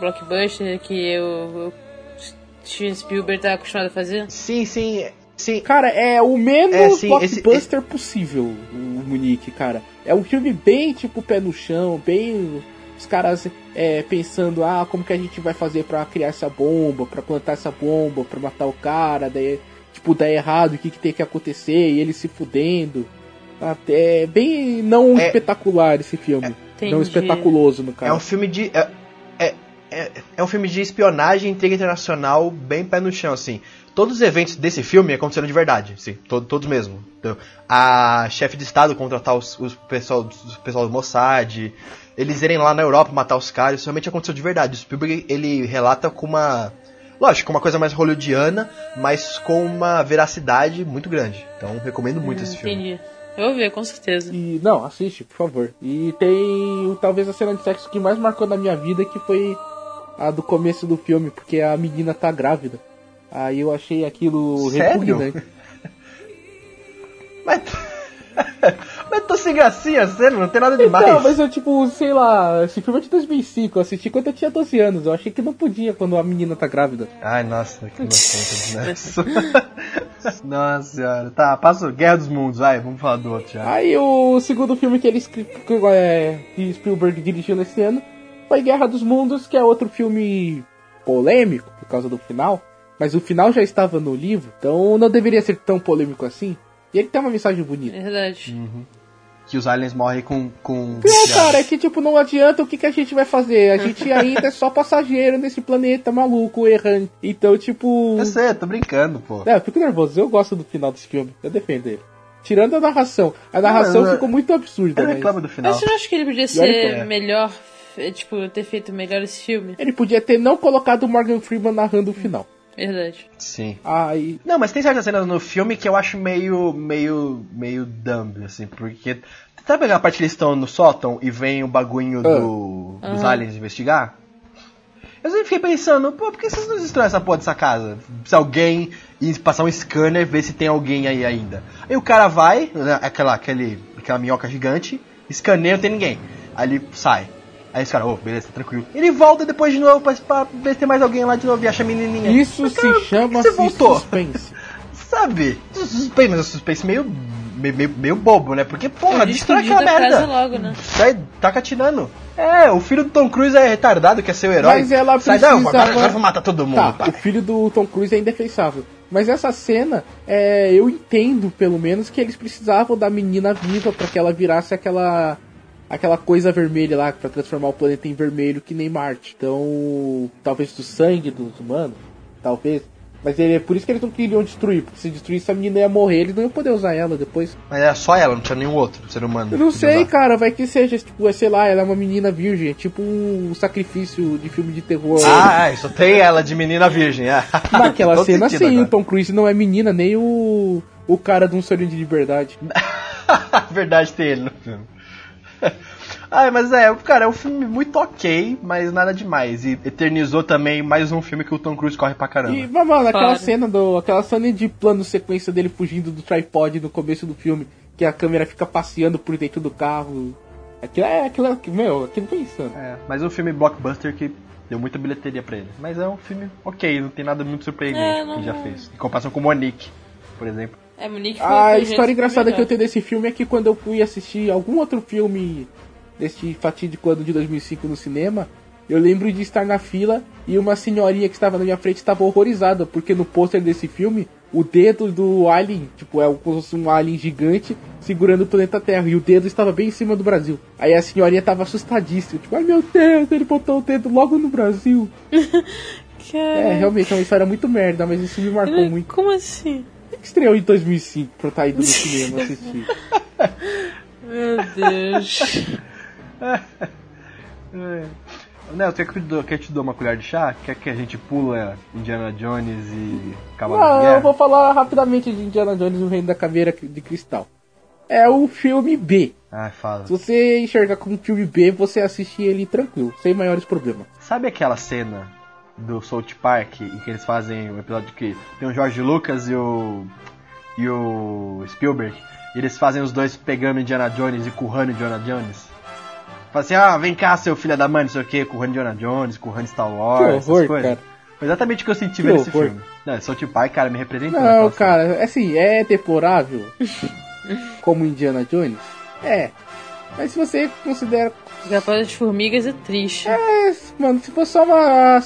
blockbuster que o Steven Spielberg tá acostumado a fazer? Sim, sim, sim. Cara, é o menos é, sim, blockbuster esse, esse... possível, o Munique, cara. É um filme bem, tipo, pé no chão, bem... Os caras é, pensando, ah, como que a gente vai fazer pra criar essa bomba, pra plantar essa bomba, pra matar o cara, daí... Tipo, dar errado, o que, que tem que acontecer, e ele se fudendo. Até bem não é, espetacular esse filme. É, não entendi. Espetaculoso, no caso. É um filme de. É, é, é, é um filme de espionagem e intriga internacional bem pé no chão, assim. Todos os eventos desse filme aconteceram de verdade, sim. Todo, todos mesmo. Então, a chefe de Estado contratar os, os, pessoal, os pessoal do Mossad, eles irem lá na Europa matar os caras, isso realmente aconteceu de verdade. O Spielberg ele relata com uma. Lógico, uma coisa mais hollywoodiana, mas com uma veracidade muito grande. Então, recomendo muito hum, esse filme. Entendi. Eu vou ver, com certeza. E, não, assiste, por favor. E tem, talvez, a cena de sexo que mais marcou na minha vida, que foi a do começo do filme, porque a menina tá grávida. Aí eu achei aquilo repugnante. Mas... mas tô sem gracinha, sério, não tem nada demais. Não, mas eu, tipo, sei lá, esse filme é de dois mil e cinco, eu assisti quando eu tinha doze anos. Eu achei que não podia quando a menina tá grávida. Ai, nossa, que nojento, né? Nossa senhora, tá, passa Guerra dos Mundos, vai, vamos falar do outro já. Aí o segundo filme que ele que Spielberg dirigiu nesse ano foi Guerra dos Mundos, que é outro filme polêmico por causa do final. Mas o final já estava no livro, então não deveria ser tão polêmico assim. E ele tem uma mensagem bonita. É verdade. Uhum. Que os aliens morrem com... com... É, cara, é que tipo, não adianta o que, que a gente vai fazer. A gente ainda é só passageiro nesse planeta maluco, errante. Então, tipo... Eu sei, eu tô brincando, pô. É, eu fico nervoso. Eu gosto do final desse filme. Eu defendo ele. Tirando a narração. A narração mas, ficou muito absurda. Eu reclamo do final. Mas eu não acho que ele podia ser é. melhor... Tipo, ter feito melhor esse filme. Ele podia ter não colocado o Morgan Freeman narrando o final. Verdade. Sim. Ah, e... Não, mas tem certas cenas no filme que eu acho meio, meio, meio dumb, assim, porque... Sabe aquela parte que eles estão no sótão e vem o bagulho ah. do, ah. dos aliens investigar? Eu sempre fiquei pensando, pô, por que vocês não destroem essa porra dessa casa? Se alguém ir passar um scanner, ver se tem alguém aí ainda. Aí o cara vai, aquela, aquele, aquela minhoca gigante, escaneia, não tem ninguém. Aí ele sai. Aí os caras, ô, oh, beleza, tranquilo. Ele volta depois de novo pra, pra ver se tem mais alguém lá de novo e acha a menininha. Isso mas, cara, se chama suspense. Sabe? Suspense, mas é um suspense meio, meio, meio bobo, né? Porque, porra, destrói aquela merda. Logo, né? Sai, tá catinando. É, o filho do Tom Cruise é retardado, quer ser o herói. Mas ela precisa... Sai, não, agora, agora eu vou matar todo mundo, tá, o filho do Tom Cruise é indefensável. Mas essa cena, é, eu entendo, pelo menos, que eles precisavam da menina viva pra que ela virasse aquela... Aquela coisa vermelha lá, pra transformar o planeta em vermelho, que nem Marte. Então, talvez do sangue dos humanos, talvez. Mas ele, é por isso que eles não queriam destruir, porque se destruísse a menina ia morrer, eles não iam poder usar ela depois. Mas era só ela, não tinha nenhum outro ser humano. Eu não sei, usar. Cara, vai que seja, tipo, sei lá, ela é uma menina virgem, é tipo um sacrifício de filme de terror. Ah, é, só tem ela de menina virgem, é. Naquela cena, sim, agora. O Tom Cruise não é menina, nem o, o cara de Um Sonho de Liberdade. Verdade, tem ele no filme. Ah, mas é, cara, é um filme muito ok, mas nada demais. E eternizou também mais um filme que o Tom Cruise corre pra caramba. E, mano, aquela claro. cena do, aquela cena de plano sequência dele fugindo do tripod no começo do filme, que a câmera fica passeando por dentro do carro. Aquilo é, aquilo é, meu, aquilo foi insano. É, mas é um filme blockbuster que deu muita bilheteria pra ele. Mas é um filme ok, não tem nada muito surpreendente é, não, que já fez. Em comparação com Monique, por exemplo. É, Monique foi a história engraçada melhor. Que eu tenho desse filme é que quando eu fui assistir algum outro filme deste fatídico ano de dois mil e cinco no cinema, eu lembro de estar na fila e uma senhorinha que estava na minha frente estava horrorizada, porque no pôster desse filme, o dedo do alien, tipo, é um alien gigante segurando o planeta Terra, e o dedo estava bem em cima do Brasil. Aí a senhorinha estava assustadíssima, tipo, ai meu Deus, ele botou o dedo logo no Brasil. É, realmente é uma história muito merda, mas isso me marcou ele... muito. Como assim? Que estreou em dois mil e cinco pra eu estar indo no cinema assistir. Meu Deus. Nelson, quer que eu te dou uma colher de chá? Quer que a gente pula Indiana Jones e Cavaleiro de Guerra? Eu vou falar rapidamente de Indiana Jones e o Reino da Caveira de Cristal. É o filme B. Ah, fala. Se você enxergar como filme B, você assiste ele tranquilo, sem maiores problemas. Sabe aquela cena do South Park, em que eles fazem um episódio que tem o George Lucas e o e o Spielberg, e eles fazem os dois pegando Indiana Jones e currando Indiana Jones? Fala assim, ah, vem cá, seu filho da mãe, não sei o que, currando Indiana Jones, currando Star Wars, que horror, essas coisas. Cara. Foi exatamente o que eu senti vendo esse horror. Filme. Não, South Park, cara, me representou. Não, cara, assim, é deplorável como Indiana Jones? É. Mas se você considera... Rapaz de formigas é triste. É, mano, se fosse só uma,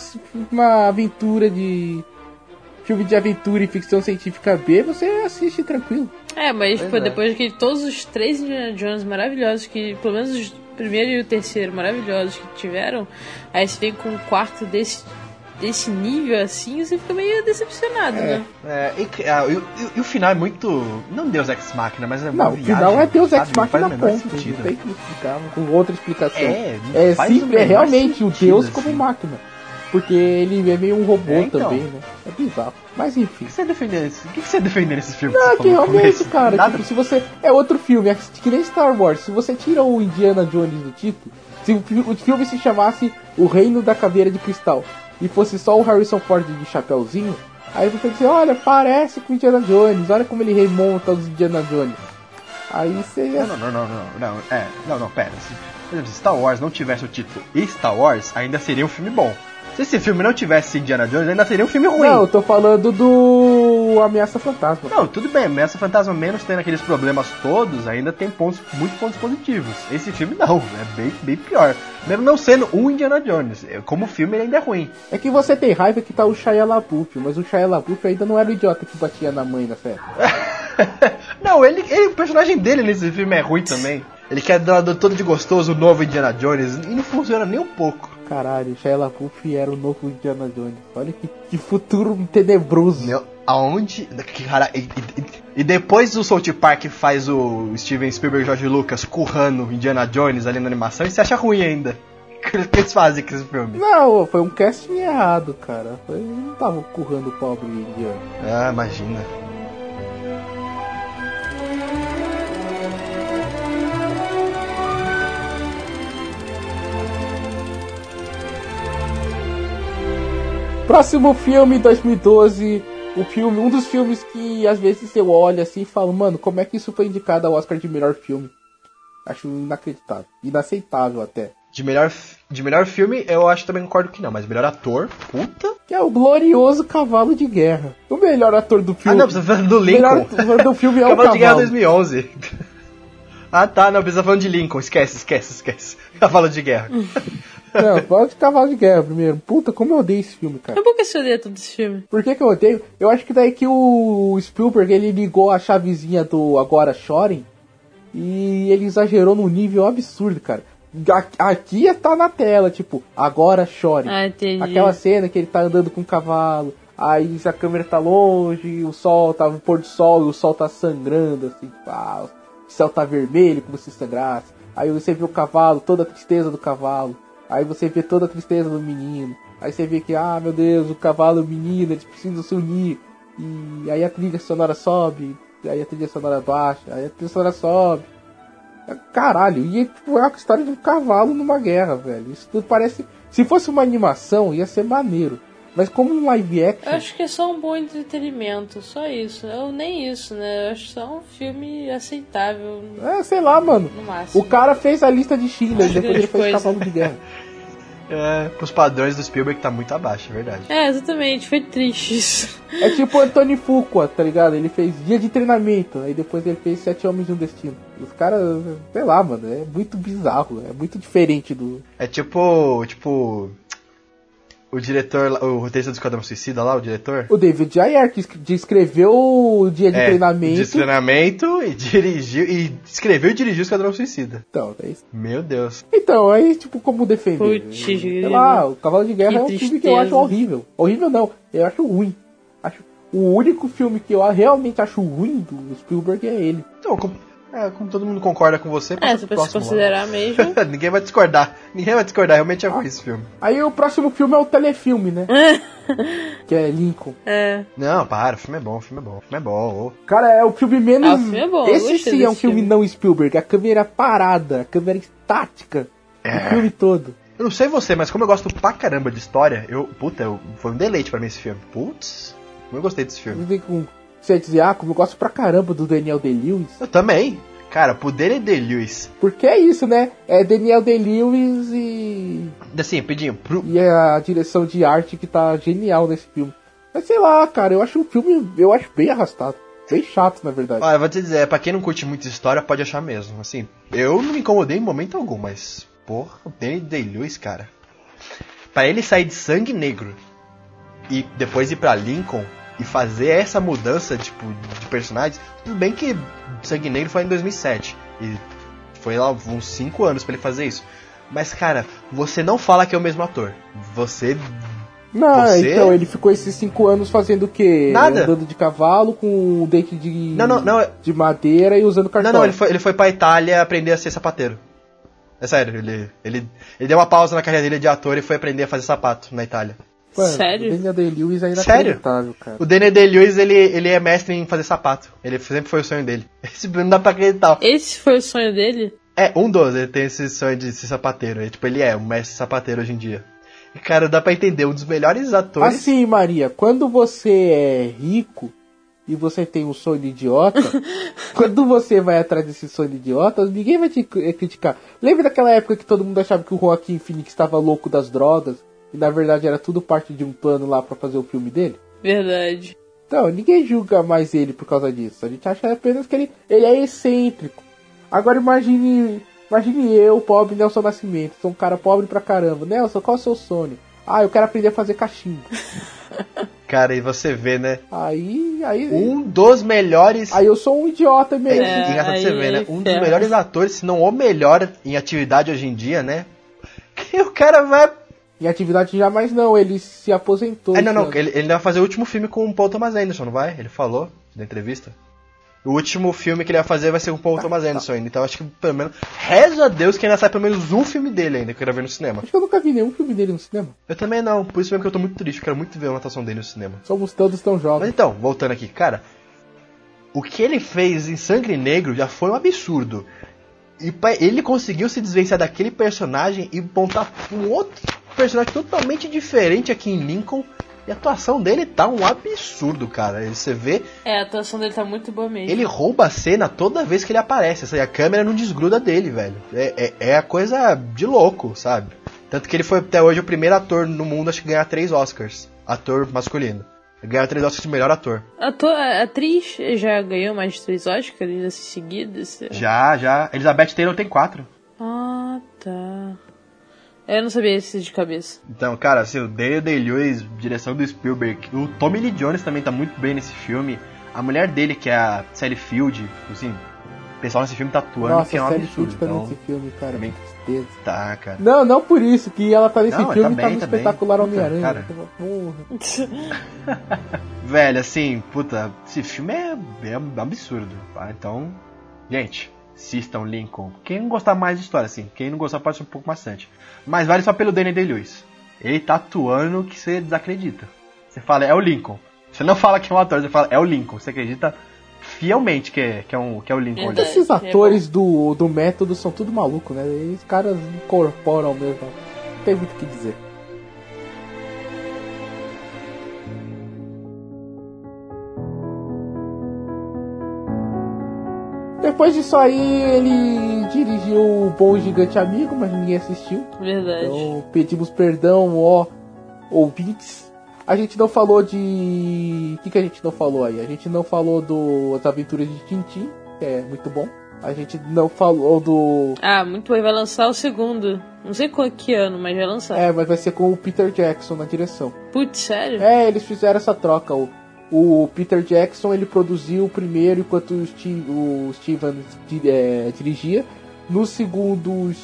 uma aventura de... Filme de aventura e ficção científica B, você assiste tranquilo. É, mas pô, é. depois que todos os três Indiana Jones maravilhosos, que pelo menos os primeiro e o terceiro maravilhosos que tiveram, aí você vem com um quarto desse... desse nível assim, você fica meio decepcionado, é, né? É, e, e, e, e o final é muito... Não Deus Ex Machina, mas é uma não, viagem. Não, o final é Deus Ex Machina, ponto. Não tem que explicar com outra explicação. É, é, simples, é realmente sentido, o Deus assim. Como máquina. Porque ele é meio um robô é, então. também, né? É bizarro. Mas enfim. O que você defendeu esse? O que você defendeu nesse filme? Não, que realmente, cara, tipo, se você. É outro filme, é que nem Star Wars. Se você tira o Indiana Jones do título, se o filme se chamasse O Reino da Caveira de Cristal e fosse só o Harrison Ford de chapéuzinho, aí você diz, olha, parece com o Indiana Jones, olha como ele remonta os Indiana Jones. Aí você ia... Não, não, não, não, não, é, não, não, pera. Se, por exemplo, se Star Wars não tivesse o título Star Wars, ainda seria um filme bom. Se esse filme não tivesse Indiana Jones, ainda seria um filme ruim. Não, eu tô falando do Ameaça Fantasma. Não, tudo bem, Ameaça Fantasma, menos tendo aqueles problemas todos, ainda tem pontos, muitos pontos positivos. Esse filme não, é bem, bem pior. Mesmo não sendo um Indiana Jones, como filme ele ainda é ruim. É que você tem raiva que tá o Shia LaBeouf, mas o Shia LaBeouf ainda não era o idiota que batia na mãe na festa. Não, ele, ele, o personagem dele nesse filme é ruim também. Ele quer dar todo de gostoso o novo Indiana Jones e não funciona nem um pouco. Caralho, Shia LaBeouf era o novo Indiana Jones. Olha que, que futuro tenebroso. Meu, aonde... Cara, e, e, e depois o South Park faz o Steven Spielberg e George Lucas currando Indiana Jones ali na animação e você acha ruim ainda. O que eles fazem com esse filme? Não, foi um casting errado, cara. Eles não estavam currando o pobre indiano. Ah, imagina. Próximo filme, dois mil e doze, o filme, um dos filmes que às vezes eu olho assim e falo, mano, como é que isso foi indicado ao Oscar de melhor filme? Acho inacreditável, inaceitável até. De melhor, de melhor filme eu acho também concordo que não, mas melhor ator, puta... Que é o glorioso Cavalo de Guerra. O melhor ator do filme... Ah, não, você tá falando do Lincoln. O melhor ator do filme é o Cavalo. Cavalo de Guerra dois mil e onze. Ah, tá, não, precisa falando de Lincoln, esquece, esquece, esquece. Cavalo de Guerra. Não, fala de Cavalo de Guerra primeiro. Puta, como eu odeio esse filme, cara. Mas por que você odeia todo esse filme? Por que que eu odeio? Eu acho que daí que o Spielberg, ele ligou a chavezinha do Agora Chorem e ele exagerou num nível absurdo, cara. Aqui tá na tela, tipo, Agora Chorem. Ah, entendi. Aquela cena que ele tá andando com o cavalo, aí a câmera tá longe, o sol tá no pôr do sol e o sol tá sangrando, assim, pá, o céu tá vermelho, como se sangrasse. Aí você vê o cavalo, toda a tristeza do cavalo. Aí você vê toda a tristeza do menino. Aí você vê que, ah, meu Deus, o cavalo e o menino, eles precisam se unir. E aí a trilha sonora sobe, aí a trilha sonora baixa, aí a trilha sonora sobe. Caralho, e tipo, é a história de um cavalo numa guerra, velho. Isso tudo parece... Se fosse uma animação, ia ser maneiro. Mas como um live action... Eu acho que é só um bom entretenimento, só isso. Eu, nem isso, né? Eu acho só um filme aceitável. É, sei lá, mano. No máximo. O cara fez a Lista de Schindler, depois ele fez Cavalo de Guerra. É, pros padrões do Spielberg tá muito abaixo, é verdade. É, exatamente, foi triste isso. É tipo o Antônio Fuqua, tá ligado? Ele fez Dia de Treinamento, aí depois ele fez Sete Homens e um Destino. Os caras, sei lá, mano, é muito bizarro, é muito diferente do... É tipo, tipo... O diretor, o roteirista do Esquadrão Suicida lá, o diretor? O David Ayer, que escreveu o Dia de é, Treinamento. De treinamento e dirigiu, e escreveu e dirigiu o Esquadrão Suicida. Então, é isso. Meu Deus. Então, aí, tipo, como defender? Putz, sei lá, o Cavalo de Guerra é um tristeza. Filme que eu acho horrível. Horrível não, eu acho ruim. Acho, o único filme que eu realmente acho ruim do Spielberg é ele. Então, como... É, como todo mundo concorda com você... É, você pode se considerar lá. Mesmo... Ninguém vai discordar. Ninguém vai discordar. Realmente é ruim esse filme. Aí o próximo filme é o telefilme, né? Que é Lincoln. É. Não, para. O filme é bom. O filme é bom. O filme é bom. Cara, é o filme menos... Ah, o filme é bom. Esse sim é um filme, filme não Spielberg. A câmera parada. A câmera estática. É. O filme todo. Eu não sei você, mas como eu gosto pra caramba de história... Eu... Puta, eu... foi um deleite pra mim esse filme. Putz. Como eu gostei desse filme. Lincoln... Você ia dizer, ah, como eu gosto pra caramba do Daniel Day-Lewis. Eu também. Cara, o poder é Day-Lewis. Porque é isso, né? É Daniel Day-Lewis e... Assim, pedinho. Pro... E a direção de arte que tá genial nesse filme. Mas sei lá, cara, eu acho um filme, eu acho bem arrastado. Bem chato, na verdade. Olha, vou te dizer, pra quem não curte muito história, pode achar mesmo. Assim, eu não me incomodei em momento algum, mas... Porra, o Daniel Day-Lewis, cara. Pra ele sair de Sangue Negro e depois ir pra Lincoln... E fazer essa mudança, tipo, de personagens... Tudo bem que Sangue Negro foi em dois mil e sete. E foi lá uns cinco anos pra ele fazer isso. Mas, cara, você não fala que é o mesmo ator. Você... Não, você... então, ele ficou esses cinco anos fazendo o quê? Nada. Andando de cavalo, com o dente de, não, não, não, de madeira e usando cartão. Não, não, ele foi, ele foi pra Itália aprender a ser sapateiro. É sério, ele, ele, ele deu uma pausa na carreira dele de ator e foi aprender a fazer sapato na Itália. Ué, sério? O Daniel Day-Lewis é inacreditável, cara. O Daniel Day-Lewis, ele, ele é mestre em fazer sapato. Ele sempre foi o sonho dele. Esse não dá pra acreditar. Esse foi o sonho dele? É, um dos. Ele tem esse sonho de ser sapateiro. Ele, tipo, ele é um mestre sapateiro hoje em dia. E, cara, dá pra entender. Um dos melhores atores... Assim, Maria, quando você é rico... e você tem um sonho idiota, quando você vai atrás desse sonho idiota, ninguém vai te criticar. Lembra daquela época que todo mundo achava que o Joaquin Phoenix estava louco das drogas, e na verdade era tudo parte de um plano lá pra fazer o filme dele? Verdade. Então, ninguém julga mais ele por causa disso. A gente acha apenas que ele, ele é excêntrico. Agora imagine, imagine eu, pobre Nelson Nascimento, sou um cara pobre pra caramba. Nelson, qual é o seu sonho? Ah, eu quero aprender a fazer cachimbo. Cara, e você vê, né? Aí, aí... Um dos melhores... Aí eu sou um idiota mesmo. É, engraçado aí, você ver, né? Um dos é. melhores atores, se não o melhor em atividade hoje em dia, né? Que o cara vai... Em atividade jamais não, ele se aposentou. É, não, não, ele, ele vai fazer o último filme com o Paul Thomas Anderson, não vai? Ele falou na entrevista. O último filme que ele vai fazer vai ser com o Paul ah, Thomas Anderson ainda. Então acho que pelo menos... Reza a Deus que ainda sai pelo menos um filme dele ainda que eu quero ver no cinema. Acho que eu nunca vi nenhum filme dele no cinema. Eu também não. Por isso mesmo que eu tô muito triste. Eu quero muito ver uma atuação dele no cinema. Somos todos tão jovens. Mas então, voltando aqui. Cara, o que ele fez em Sangue Negro já foi um absurdo. E ele conseguiu se desvencilhar daquele personagem e montar um outro personagem totalmente diferente aqui em Lincoln... E a atuação dele tá um absurdo, cara. Você vê... É, a atuação dele tá muito boa mesmo. Ele rouba a cena toda vez que ele aparece. A câmera não desgruda dele, velho. É, é, é a coisa de louco, sabe? Tanto que ele foi até hoje o primeiro ator no mundo a ganhar três Oscars. Ator masculino. Ganhou três Oscars de melhor ator. ator. A atriz já ganhou mais de três Oscars assim seguidas? Já, já. Elizabeth Taylor tem quatro. Ah, tá. Eu não sabia isso de cabeça. Então, cara, assim, o Daniel Day-Lewis, direção do Spielberg. O Tommy Lee Jones também tá muito bem nesse filme. A mulher dele, que é a Sally Field, assim, o pessoal nesse filme tá atuando. Nossa, que é um Sally absurdo. Nossa, a Sally Field tá então, nesse filme, cara, também... tristeza. Tá, cara. Não, não por isso, que ela tá nesse não, filme e tá, tá no espetacular Homem-Aranha. Então, porra. Velho, assim, puta, esse filme é, é absurdo. Tá? Então, gente... Assistam Lincoln. Quem não gostar mais de história, assim. Quem não gostar pode ser um pouco bastante. Mas vale só pelo Daniel Day-Lewis. Ele tá atuando que você desacredita. Você fala, é o Lincoln. Você não fala que é um ator, você fala, é o Lincoln. Você acredita fielmente que é, que é, um, que é o Lincoln. Todos esses atores do, do método são tudo maluco, né? Os caras incorporam mesmo. Não tem muito o que dizer. Depois disso aí, ele dirigiu O Bom Gigante Amigo, mas ninguém assistiu. Verdade. Então, pedimos perdão, ó, ouvintes. A gente não falou de... O que, que a gente não falou aí? A gente não falou do As Aventuras de Tintin, que é muito bom. A gente não falou do... Ah, muito bom, vai lançar o segundo. Não sei qual, que ano, mas vai lançar. É, mas vai ser com o Peter Jackson na direção. Putz, sério? É, eles fizeram essa troca, ó. O Peter Jackson, ele produziu o primeiro enquanto o, Steve, o Steven é, dirigia. No segundo, o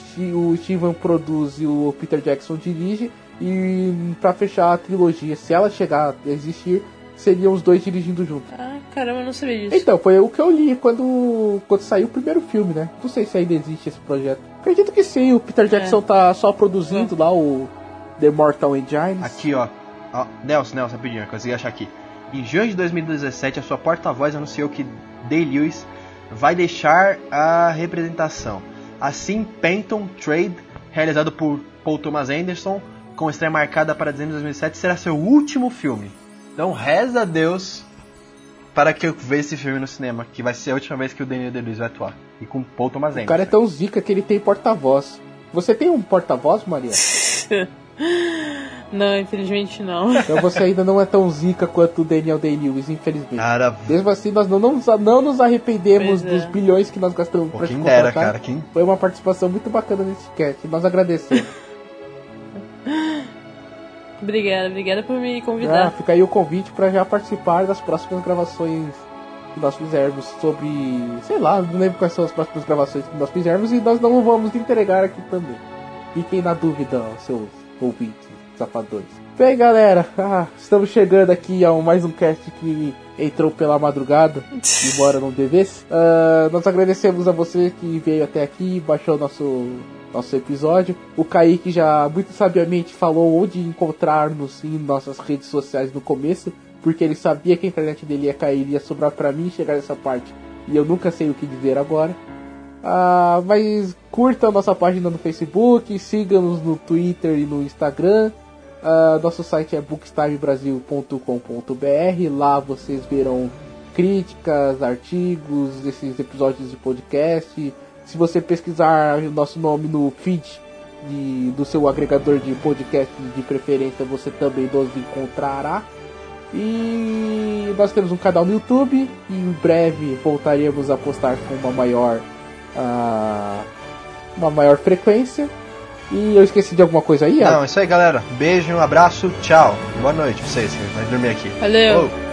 Steven produz e o Peter Jackson dirige. E pra fechar a trilogia, se ela chegar a existir, seriam os dois dirigindo junto. Ah, caramba, eu não sabia disso. Então, foi o que eu li quando, quando saiu o primeiro filme, né? Não sei se ainda existe esse projeto. Acredito que sim, o Peter Jackson é. tá só produzindo é. lá o The Mortal Engines. Aqui, ó. ó Nelson, Nelson, rapidinho, eu consegui achar aqui. Em junho de dois mil e dezessete, a sua porta-voz anunciou que Day-Lewis vai deixar a representação. Assim, Phantom Trade, realizado por Paul Thomas Anderson, com estreia marcada para dezembro de dois mil e sete, será seu último filme. Então, reza a Deus para que eu veja esse filme no cinema, que vai ser a última vez que o Daniel Day-Lewis vai atuar. E com Paul Thomas Anderson. O cara é tão zica que ele tem porta-voz. Você tem um porta-voz, Maria? Não, infelizmente não. Então você ainda não é tão zica quanto o Daniel Day-Lewis, infelizmente. Cara, mesmo assim, nós não, não, não nos arrependemos é. dos bilhões que nós gastamos pra te contratar. Cara, quem... Foi uma participação muito bacana nesse cast, nós agradecemos. Obrigada, obrigada por me convidar. Ah, fica aí o convite pra já participar das próximas gravações que nós fizermos sobre... Sei lá, não lembro quais são as próximas gravações que nós fizermos e nós não vamos entregar aqui também. Fiquem na dúvida, seus ouvintes. Safadores. Bem, galera, ah, estamos chegando aqui a um, mais um cast que entrou pela madrugada, embora não devesse. Uh, nós agradecemos a você que veio até aqui, baixou nosso nosso episódio. O Kaique já muito sabiamente falou onde encontrar-nos em nossas redes sociais no começo, porque ele sabia que a internet dele ia cair, ia sobrar pra mim chegar nessa parte, e eu nunca sei o que dizer agora. Ah, mas curta a nossa página no Facebook, siga-nos no Twitter e no Instagram. Ah, nosso site é bookstime brasil ponto com ponto b r, lá vocês verão críticas, artigos, esses episódios de podcast. Se você pesquisar o nosso nome no feed de, do seu agregador de podcast de preferência, você também nos encontrará. E nós temos um canal no YouTube, e em breve voltaremos a postar com uma maior uh, uma maior frequência. E eu esqueci de alguma coisa aí? Não, é isso aí, galera. Beijo, um abraço, tchau. Boa noite pra vocês, vai dormir aqui. Valeu! Oh.